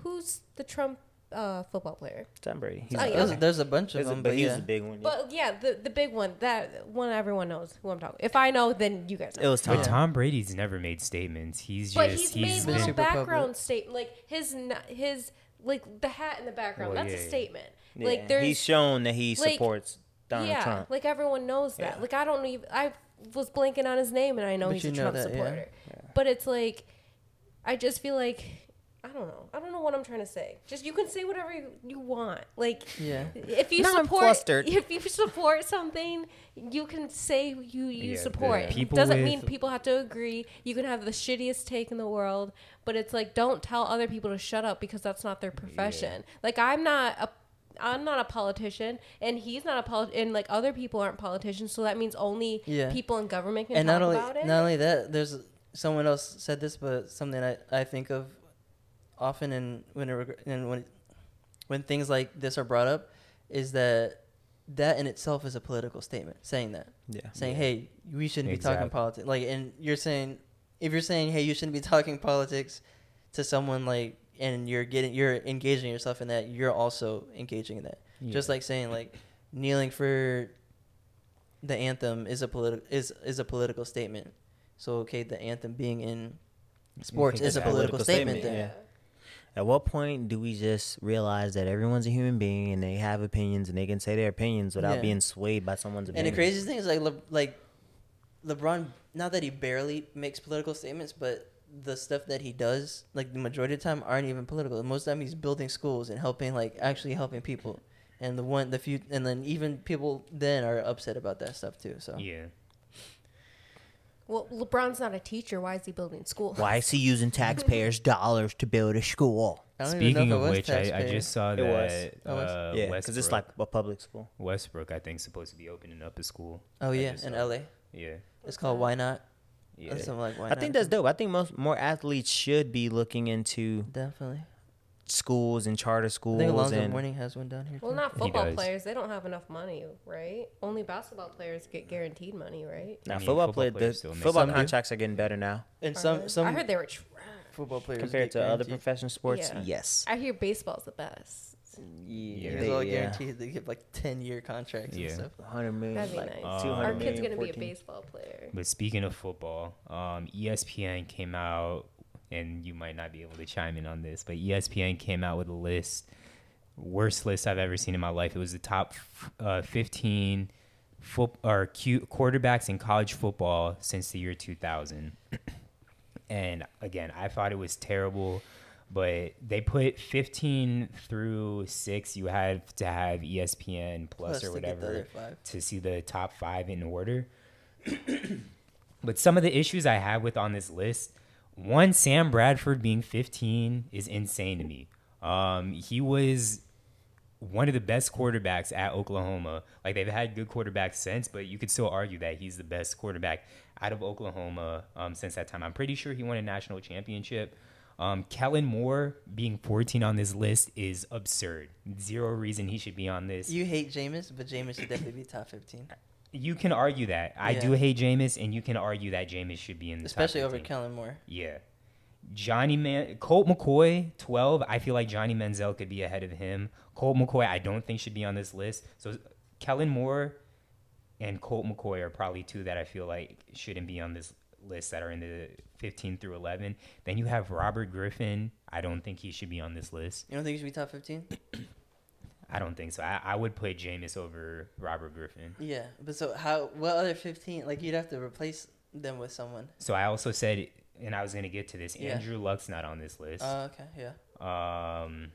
who's the Trump uh, football player? Tom Brady. He's oh, yeah. there's, there's a bunch of there's them, a, but he's yeah. the big one. Yeah. But, yeah, the, the big one. That one everyone knows who I'm talking about. If I know, then you guys know. It was Tom. But Tom Brady's never made statements. He's but just... But he's, he's made little background statements. Like, his, his like the hat in the background, well, that's yeah, a statement. Yeah. Like there's He's shown that he like, supports Donald yeah, Trump. Yeah, like, everyone knows that. Yeah. Like, I don't even... I was blanking on his name, and I know but he's a know Trump that, supporter. Yeah. Yeah. But it's like... I just feel like... I don't know. I don't know what I'm trying to say. Just you can say whatever you, you want. Like, yeah. if you now support, if you support something, you can say you you yeah, support. Yeah. It doesn't with, mean people have to agree. You can have the shittiest take in the world, but it's like, don't tell other people to shut up because that's not their profession. Yeah. Like, I'm not a I'm not a politician, and he's not a poli- and like other people aren't politicians, so that means only yeah. people in government can and talk not only, about it. Not only that, there's someone else said this, but something I, I think of often, and when it, and when when things like this are brought up, is that that in itself is a political statement. Saying that, yeah, saying yeah. hey, we shouldn't exactly. be talking politics. Like, and you're saying if you're saying hey, you shouldn't be talking politics to someone like. And you're getting, you're engaging yourself in that. You're also engaging in that. Yeah. Just like saying, like, kneeling for the anthem is a political is is a political statement. So okay, the anthem being in sports is a political, political statement. statement then. Yeah. At what point do we just realize that everyone's a human being and they have opinions and they can say their opinions without yeah. being swayed by someone's opinion? And the craziest thing is like Le- like LeBron. Not that he barely makes political statements, but the stuff that he does, like the majority of the time, aren't even political. Most of the time, he's building schools and helping, like actually helping people. And the one, the few, and then even people then are upset about that stuff too. So yeah. Well, LeBron's not a teacher. Why is he building schools? Why is he using taxpayers' dollars to build a school? Speaking of which, I, I just saw that. It was. Uh, was. Yeah, because it's like a public school. Westbrook, I think, is supposed to be opening up a school. Oh yeah, in L A. Yeah. It's called Why Not. Yeah. Like, I think that's dope. I think most more athletes should be looking into definitely schools and charter schools. I think Alonzo Mourning has one down here. Well, too. Not football players. They don't have enough money, right? Only basketball players get guaranteed money, right? Now, I mean, football, football players the, football contracts do. Are getting better now. And are some, some I heard they were trash. Football players compared to guaranteed. Other professional sports. Yeah. Yes, I hear baseball's the best. Yeah, yeah. They, all guaranteed yeah. they get like ten-year contracts yeah. and stuff. one hundred million. That'd be like nice. um, Our kid's going to be a baseball player. But speaking of football, um, E S P N came out, and you might not be able to chime in on this, but E S P N came out with a list, worst list I've ever seen in my life. It was the top uh, fifteen fo- or Q- quarterbacks in college football since the year two thousand. And, again, I thought it was terrible. But they put fifteen through six. You have to have E S P N Plus, Plus or whatever to, to see the top five in order. But some of the issues I have with on this list, one, Sam Bradford being fifteen is insane to me. Um, he was one of the best quarterbacks at Oklahoma. Like, they've had good quarterbacks since, but you could still argue that he's the best quarterback out of Oklahoma um, since that time. I'm pretty sure he won a national championship. Um, Kellen Moore being fourteen on this list is absurd. Zero reason he should be on this. You hate Jameis, but Jameis should definitely be top fifteen. You can argue that. Yeah. I do hate Jameis, and you can argue that Jameis should be in the Especially top fifteen. Especially over Kellen Moore. Yeah. Johnny Man- Colt McCoy, twelve. I feel like Johnny Manziel could be ahead of him. Colt McCoy, I don't think should be on this list. So Kellen Moore and Colt McCoy are probably two that I feel like shouldn't be on this list that are in the fifteen through eleven. Then you have Robert Griffin. I don't think he should be on this list. You don't think he should be top fifteen? I don't think so. I, I would put Jameis over Robert Griffin. Yeah, but so how? What other fifteen? Like, you'd have to replace them with someone. So I also said, and I was going to get to this, yeah. Andrew Luck's not on this list. Oh, uh, okay, yeah. Um,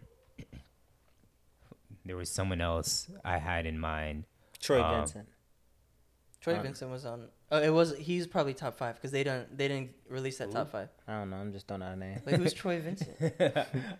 there was someone else I had in mind. Troy um, Vincent. Troy um, Vincent was on. Oh, it was. He's probably top five because they don't. They didn't release that Ooh. Top five. I don't know. I'm just throwing out a name. Wait, who's Troy Vincent?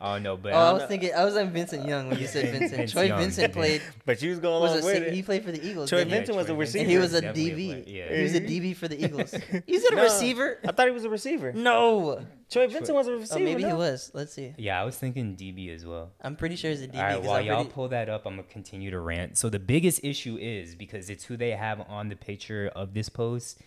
Oh no, but oh, I, I was know. thinking. I was on Vincent Young when you said Vincent. Vince Troy Young Vincent played. But you was going along was with a, it. He played for the Eagles. Troy yeah, Vincent was Troy a receiver. And he was a D B. A yeah. He was a D B for the Eagles. He's a no, receiver. I thought he was a receiver. No. Troy Vincent was a receiver. Oh, maybe no? he was. Let's see. Yeah, I was thinking D B as well. I'm pretty sure he's a D B. All right, while I'm y'all pretty... pull that up, I'm going to continue to rant. So the biggest issue is, because it's who they have on the picture of this post,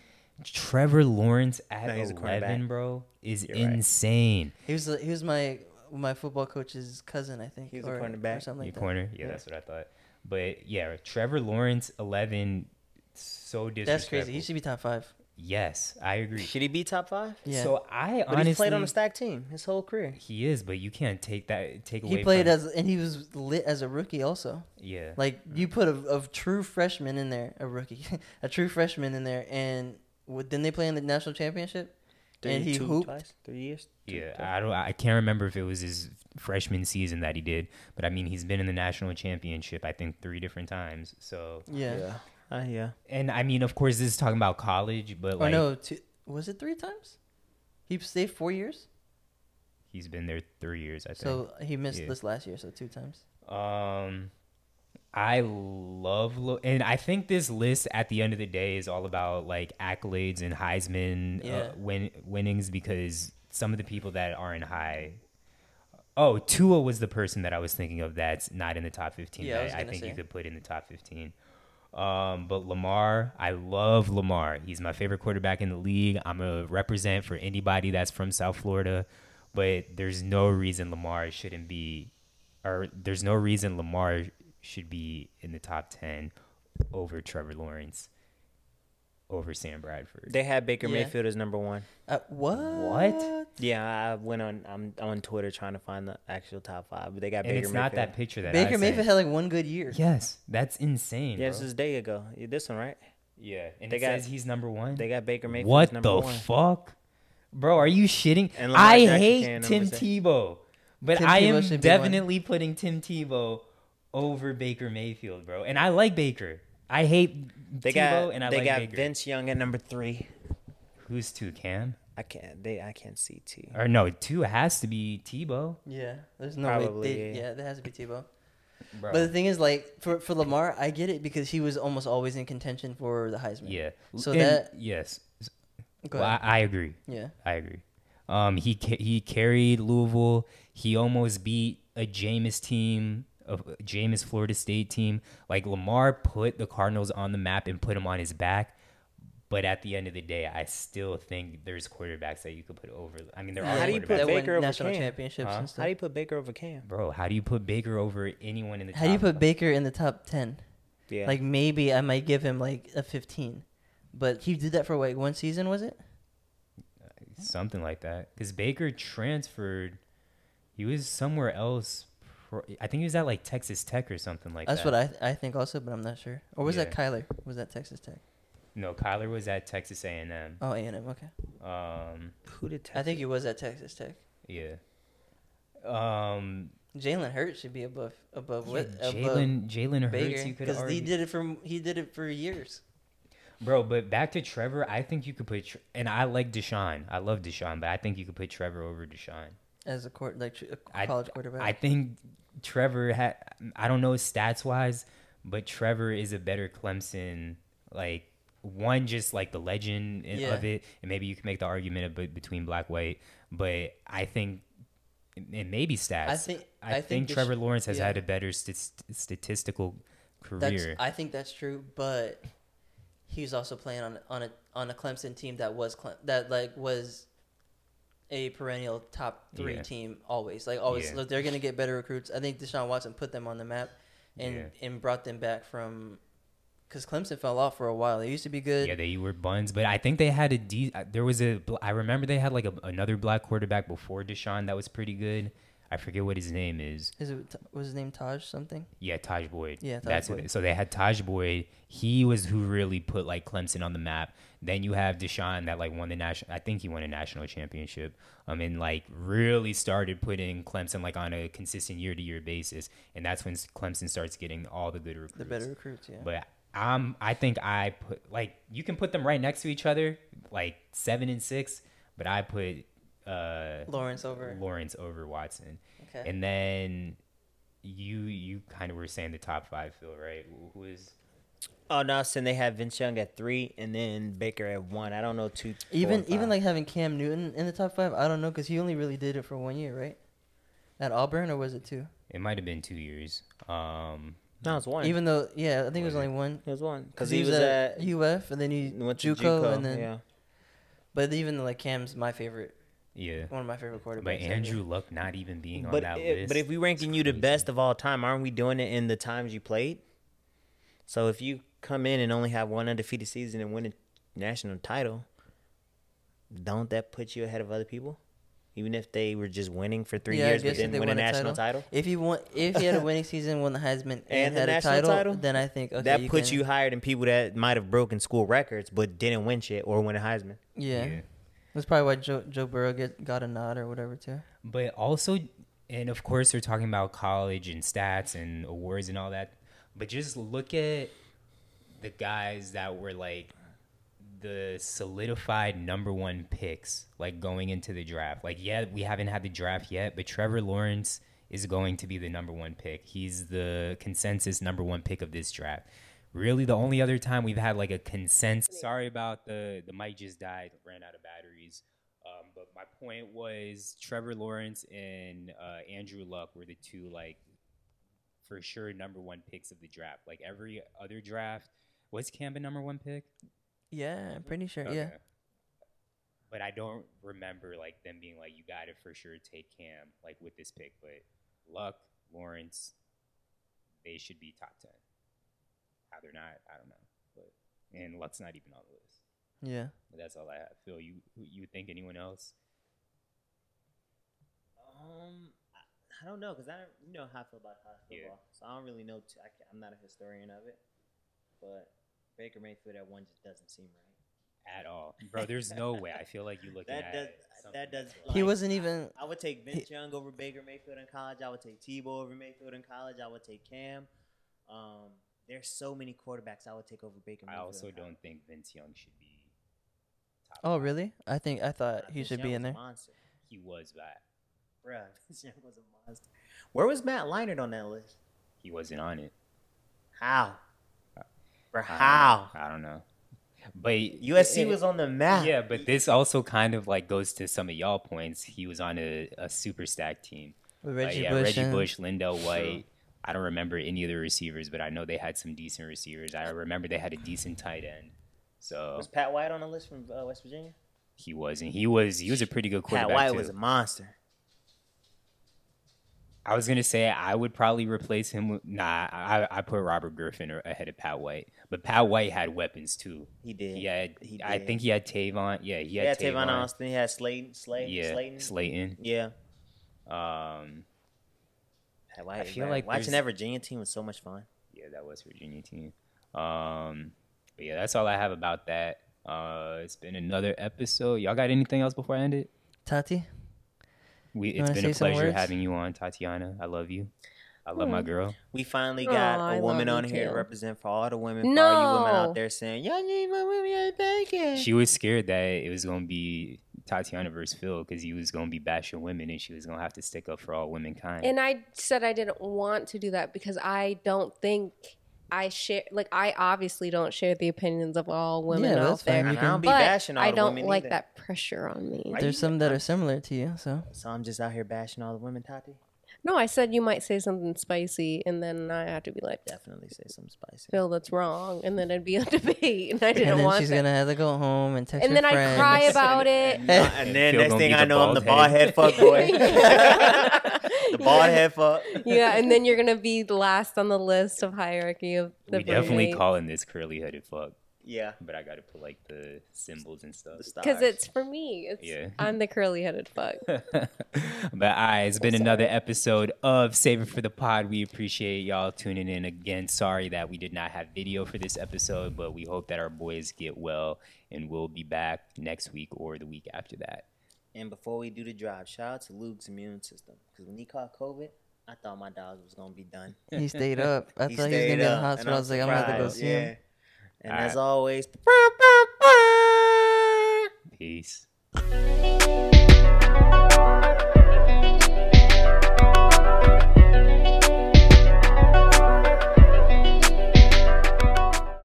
Trevor Lawrence at eleven, bro, is You're insane. Right. He was he was my my football coach's cousin, I think. He was or, a cornerback. Or something like Your that. Corner? Yeah, yeah, that's what I thought. But, yeah, Trevor Lawrence, eleven, so disrespectful. That's crazy. He should be top five. Yes, I agree. Should he be top five? Yeah. So I but honestly, he's played on a stacked team his whole career. He is, but you can't take that take he away. He played from as, and he was lit as a rookie also. Yeah. Like mm-hmm. you put a, a true freshman in there, a rookie, a true freshman in there, and what, didn't they play in the national championship? Three, and he two, hooped twice, three years. Two, yeah, twice. I don't. I can't remember if it was his freshman season that he did, but I mean, he's been in the national championship, I think, three different times. So yeah, yeah. Uh, yeah. And I mean, of course, this is talking about college, but oh, like, no, two, was it three times? He stayed four years. He's been there three years, I think. So he missed yeah. this last year, so two times. Um, I love, lo- and I think this list at the end of the day is all about like accolades and Heisman yeah. uh, win- winnings because some of the people that are in high. Oh, Tua was the person that I was thinking of that's not in the top fifteen. Yeah, I, I, I think say. you could put in the top fifteen. Um, but Lamar, I love Lamar. He's my favorite quarterback in the league. I'm a represent for anybody that's from South Florida, but there's no reason Lamar shouldn't be, or there's no reason Lamar should be in the top ten over Trevor Lawrence, over Sam Bradford. They had Baker yeah. Mayfield as number one. Uh, what? What? Yeah, I went on. I'm on Twitter trying to find the actual top five, but they got and Baker Mayfield. It's not Mayfield. That picture that Baker I Mayfield had like one good year. Yes, that's insane. Yeah, bro. This is a day ago. This one, right? Yeah, and they it got, says he's number one. They got Baker Mayfield. What as number the one. fuck, bro? Are you shitting? I Jackson hate Tim Tebow, but Tim I Tebow am definitely putting Tim Tebow over Baker Mayfield, bro. And I like Baker. I hate they Tebow, got, and I they like got Baker. Vince Young at number three. Who's two? Cam? I can't. They. I can't see two. Or no, two has to be Tebow. Yeah, there's no Probably, way. They, yeah. yeah, there has to be Tebow. Bro. But the thing is, like for, for Lamar, I get it because he was almost always in contention for the Heisman. Yeah. So and, that yes. Go well, ahead. I, I agree. Yeah, I agree. Um, he ca- he carried Louisville. He almost beat a Jameis team. Of Jameis Florida State team. Like Lamar put the Cardinals on the map and put him on his back, but at the end of the day, I still think there's quarterbacks that you could put over. I mean, there are. How do you put Baker over national Cam? Championships huh? and stuff. How do you put Baker over Cam, bro? How do you put Baker over anyone in the? How top do you put Baker in the top ten? Yeah, like maybe I might give him like a fifteen, but he did that for like one season, was it? Something like that, because Baker transferred. He was somewhere else. I think he was at like Texas Tech or something like That's that. That's what I I think also, but I'm not sure. Or was yeah. that Kyler? Was that Texas Tech? No, Kyler was at Texas A and M. Oh, A and M, okay. Um, Who did Texas? I think he was at Texas Tech. Yeah. Um, Jalen Hurts should be above above yeah, what? Jalen Jalen Hurts, you could because he did it for he did it for years. Bro, but back to Trevor, I think you could put and I like Deshaun. I love Deshaun, but I think you could put Trevor over Deshaun. As a court, like a college I, quarterback, I think Trevor had. I don't know stats wise, but Trevor is a better Clemson. Like one, just like the legend yeah. of it, and maybe you can make the argument of, between black white. But I think, and maybe stats. I think I, I think, think Trevor this, Lawrence has yeah. had a better st- statistical career. That's, I think that's true, but he's also playing on on a on a Clemson team that was Cle- that like was. a perennial top three yeah. team always. Like, always. Yeah. Look, they're going to get better recruits. I think Deshaun Watson put them on the map and, yeah. and brought them back from – because Clemson fell off for a while. They used to be good. Yeah, they were buns. But I think they had a de- – there was a – I remember they had, like, a, another black quarterback before Deshaun that was pretty good. I forget what his name is. Is it was his name Taj something? Yeah, Taj Boyd. Yeah, Taj That's Boyd. It. So they had Taj Boyd. He was who really put like Clemson on the map. Then you have Deshaun that like won the national. I think he won a national championship. Um, and like really started putting Clemson like on a consistent year to year basis. And that's when Clemson starts getting all the good recruits. The better recruits, yeah. But I'm I think I put like you can put them right next to each other, like seven and six. But I put. Uh, Lawrence over Lawrence over Watson, okay. And then you you kind of were saying the top five, Phil, right? Who is? Oh no, so they have Vince Young at three, and then Baker at one. I don't know two. Even four, even like having Cam Newton in the top five, I don't know because he only really did it for one year, right? At Auburn, or was it two? It might have been two years. Um, no, it's one. Even though, yeah, I think one. It was only one. It was one because he, he was at, at U F, and then he went to JUCO, JUCO and then. Yeah. But even like Cam's my favorite. Yeah, one of my favorite quarterbacks. But Andrew ever. Luck not even being but on that it, list. But if we ranking you the best of all time, aren't we doing it in the times you played? So if you come in and only have one undefeated season and win a national title, don't that put you ahead of other people? Even if they were just winning for three yeah, years, but didn't win a national title. title. If you want, if you had a winning season, won the Heisman, and, and had a title, title, then I think okay, that you puts can... you higher than people that might have broken school records but didn't win shit or win a Heisman. Yeah. yeah. That's probably why Joe, Joe Burrow get, got a nod or whatever, too. But also, and of course, they're talking about college and stats and awards and all that. But just look at the guys that were, like, the solidified number one picks, like, going into the draft. Like, yeah, we haven't had the draft yet, but Trevor Lawrence is going to be the number one pick. He's the consensus number one pick of this draft. Really, the only other time we've had, like, a consensus... Sorry about the... The mic just died. Ran out of batteries. Um, but my point was Trevor Lawrence and uh, Andrew Luck were the two, like, for sure number one picks of the draft. Like, every other draft... Was Cam a number one pick? Yeah, I'm pretty sure, okay. yeah. But I don't remember, like, them being like, you got to for sure take Cam, like, with this pick. But Luck, Lawrence, they should be top ten. How they're not, I don't know. But and Luck's not even on the list. Yeah. But that's all I have. Phil, you you think anyone else? Um, I, I don't know because I don't you know how I feel about college football, yeah. so I don't really know. T- I I'm not a historian of it, but Baker Mayfield at one just doesn't seem right at all, bro. There's no way. I feel like you looking that at does, that does. Like, he wasn't even. I, I would take Vince he, Young over Baker Mayfield in college. I would take Tebow over Mayfield in college. I would take Cam. Um. There's so many quarterbacks I would take over Baker Mayfield. I also don't think Vince Young should be top Oh, five. Really? I think I thought nah, he Vince should Young be in there. Monster. He was that. Bruh, Vince Young was a monster. Where was Matt Leinart on that list? He wasn't on it. How? Uh, Bruh, how? I don't know. But U S C it, was on the map. Yeah, but this also kind of like goes to some of y'all points. He was on a, a super stacked team. With Reggie, uh, yeah, Bush, Reggie and... Bush, Lindell White. I don't remember any of the receivers, but I know they had some decent receivers. I remember they had a decent tight end. So was Pat White on the list from uh, West Virginia? He wasn't. He was. He was a pretty good quarterback. Pat White too. was a monster. I was gonna say I would probably replace him with. Nah, I, I put Robert Griffin ahead of Pat White, but Pat White had weapons too. He did. He had. He did. I think he had Tavon. Yeah, he had, he had Tavon. Tavon Austin. He had Slayton. Slayton. Yeah. Slayton. Slayton. Yeah. Um. Like, I feel man. like watching that Virginia team was so much fun. Yeah, that was Virginia team. Um, but yeah, that's all I have about that. Uh, it's been another episode. Y'all got anything else before I end it? Tati, we it's been a pleasure having you on, Tatiana. I love you. I love mm. my girl. We finally got oh, a woman on here too. to represent for all the women, no. for all you women out there saying y'all need my women out there. She was scared that it was gonna be Tatiana versus Phil because he was gonna be bashing women and she was gonna have to stick up for all womankind. And I said I didn't want to do that because I don't think I share. Like I obviously don't share the opinions of all women yeah, out there. Can, I don't be bashing all I don't the women like either. That pressure on me. Why There's some that are similar to you, so so I'm just out here bashing all the women, Tati. No, I said you might say something spicy, and then I have to be like, definitely say something spicy. Phil, that's wrong. And then it'd be a debate, and I didn't and then want she's it. She's going to have to go home and text and her friends. And then I cry about it. and, and then Phil next thing I know, I'm the bald head fuck boy. the bald yeah. head fuck. Yeah, and then you're going to be last on the list of hierarchy of the We brigade. Definitely calling this curly-headed fuck. Yeah. But I got to put, like, the symbols and stuff. Because it's for me. It's, yeah. I'm the curly-headed fuck. But, all right, it's been another episode of Save It For The Pod. We appreciate y'all tuning in again. Sorry that we did not have video for this episode, but we hope that our boys get well, and we'll be back next week or the week after that. And before we do the drive, shout out to Luke's immune system. Because when he caught COVID, I thought my dog was going to be done. He stayed up. I he thought he was going to be in the hospital. I was like, I'm about to go see yeah. him. And All as right. always, peace.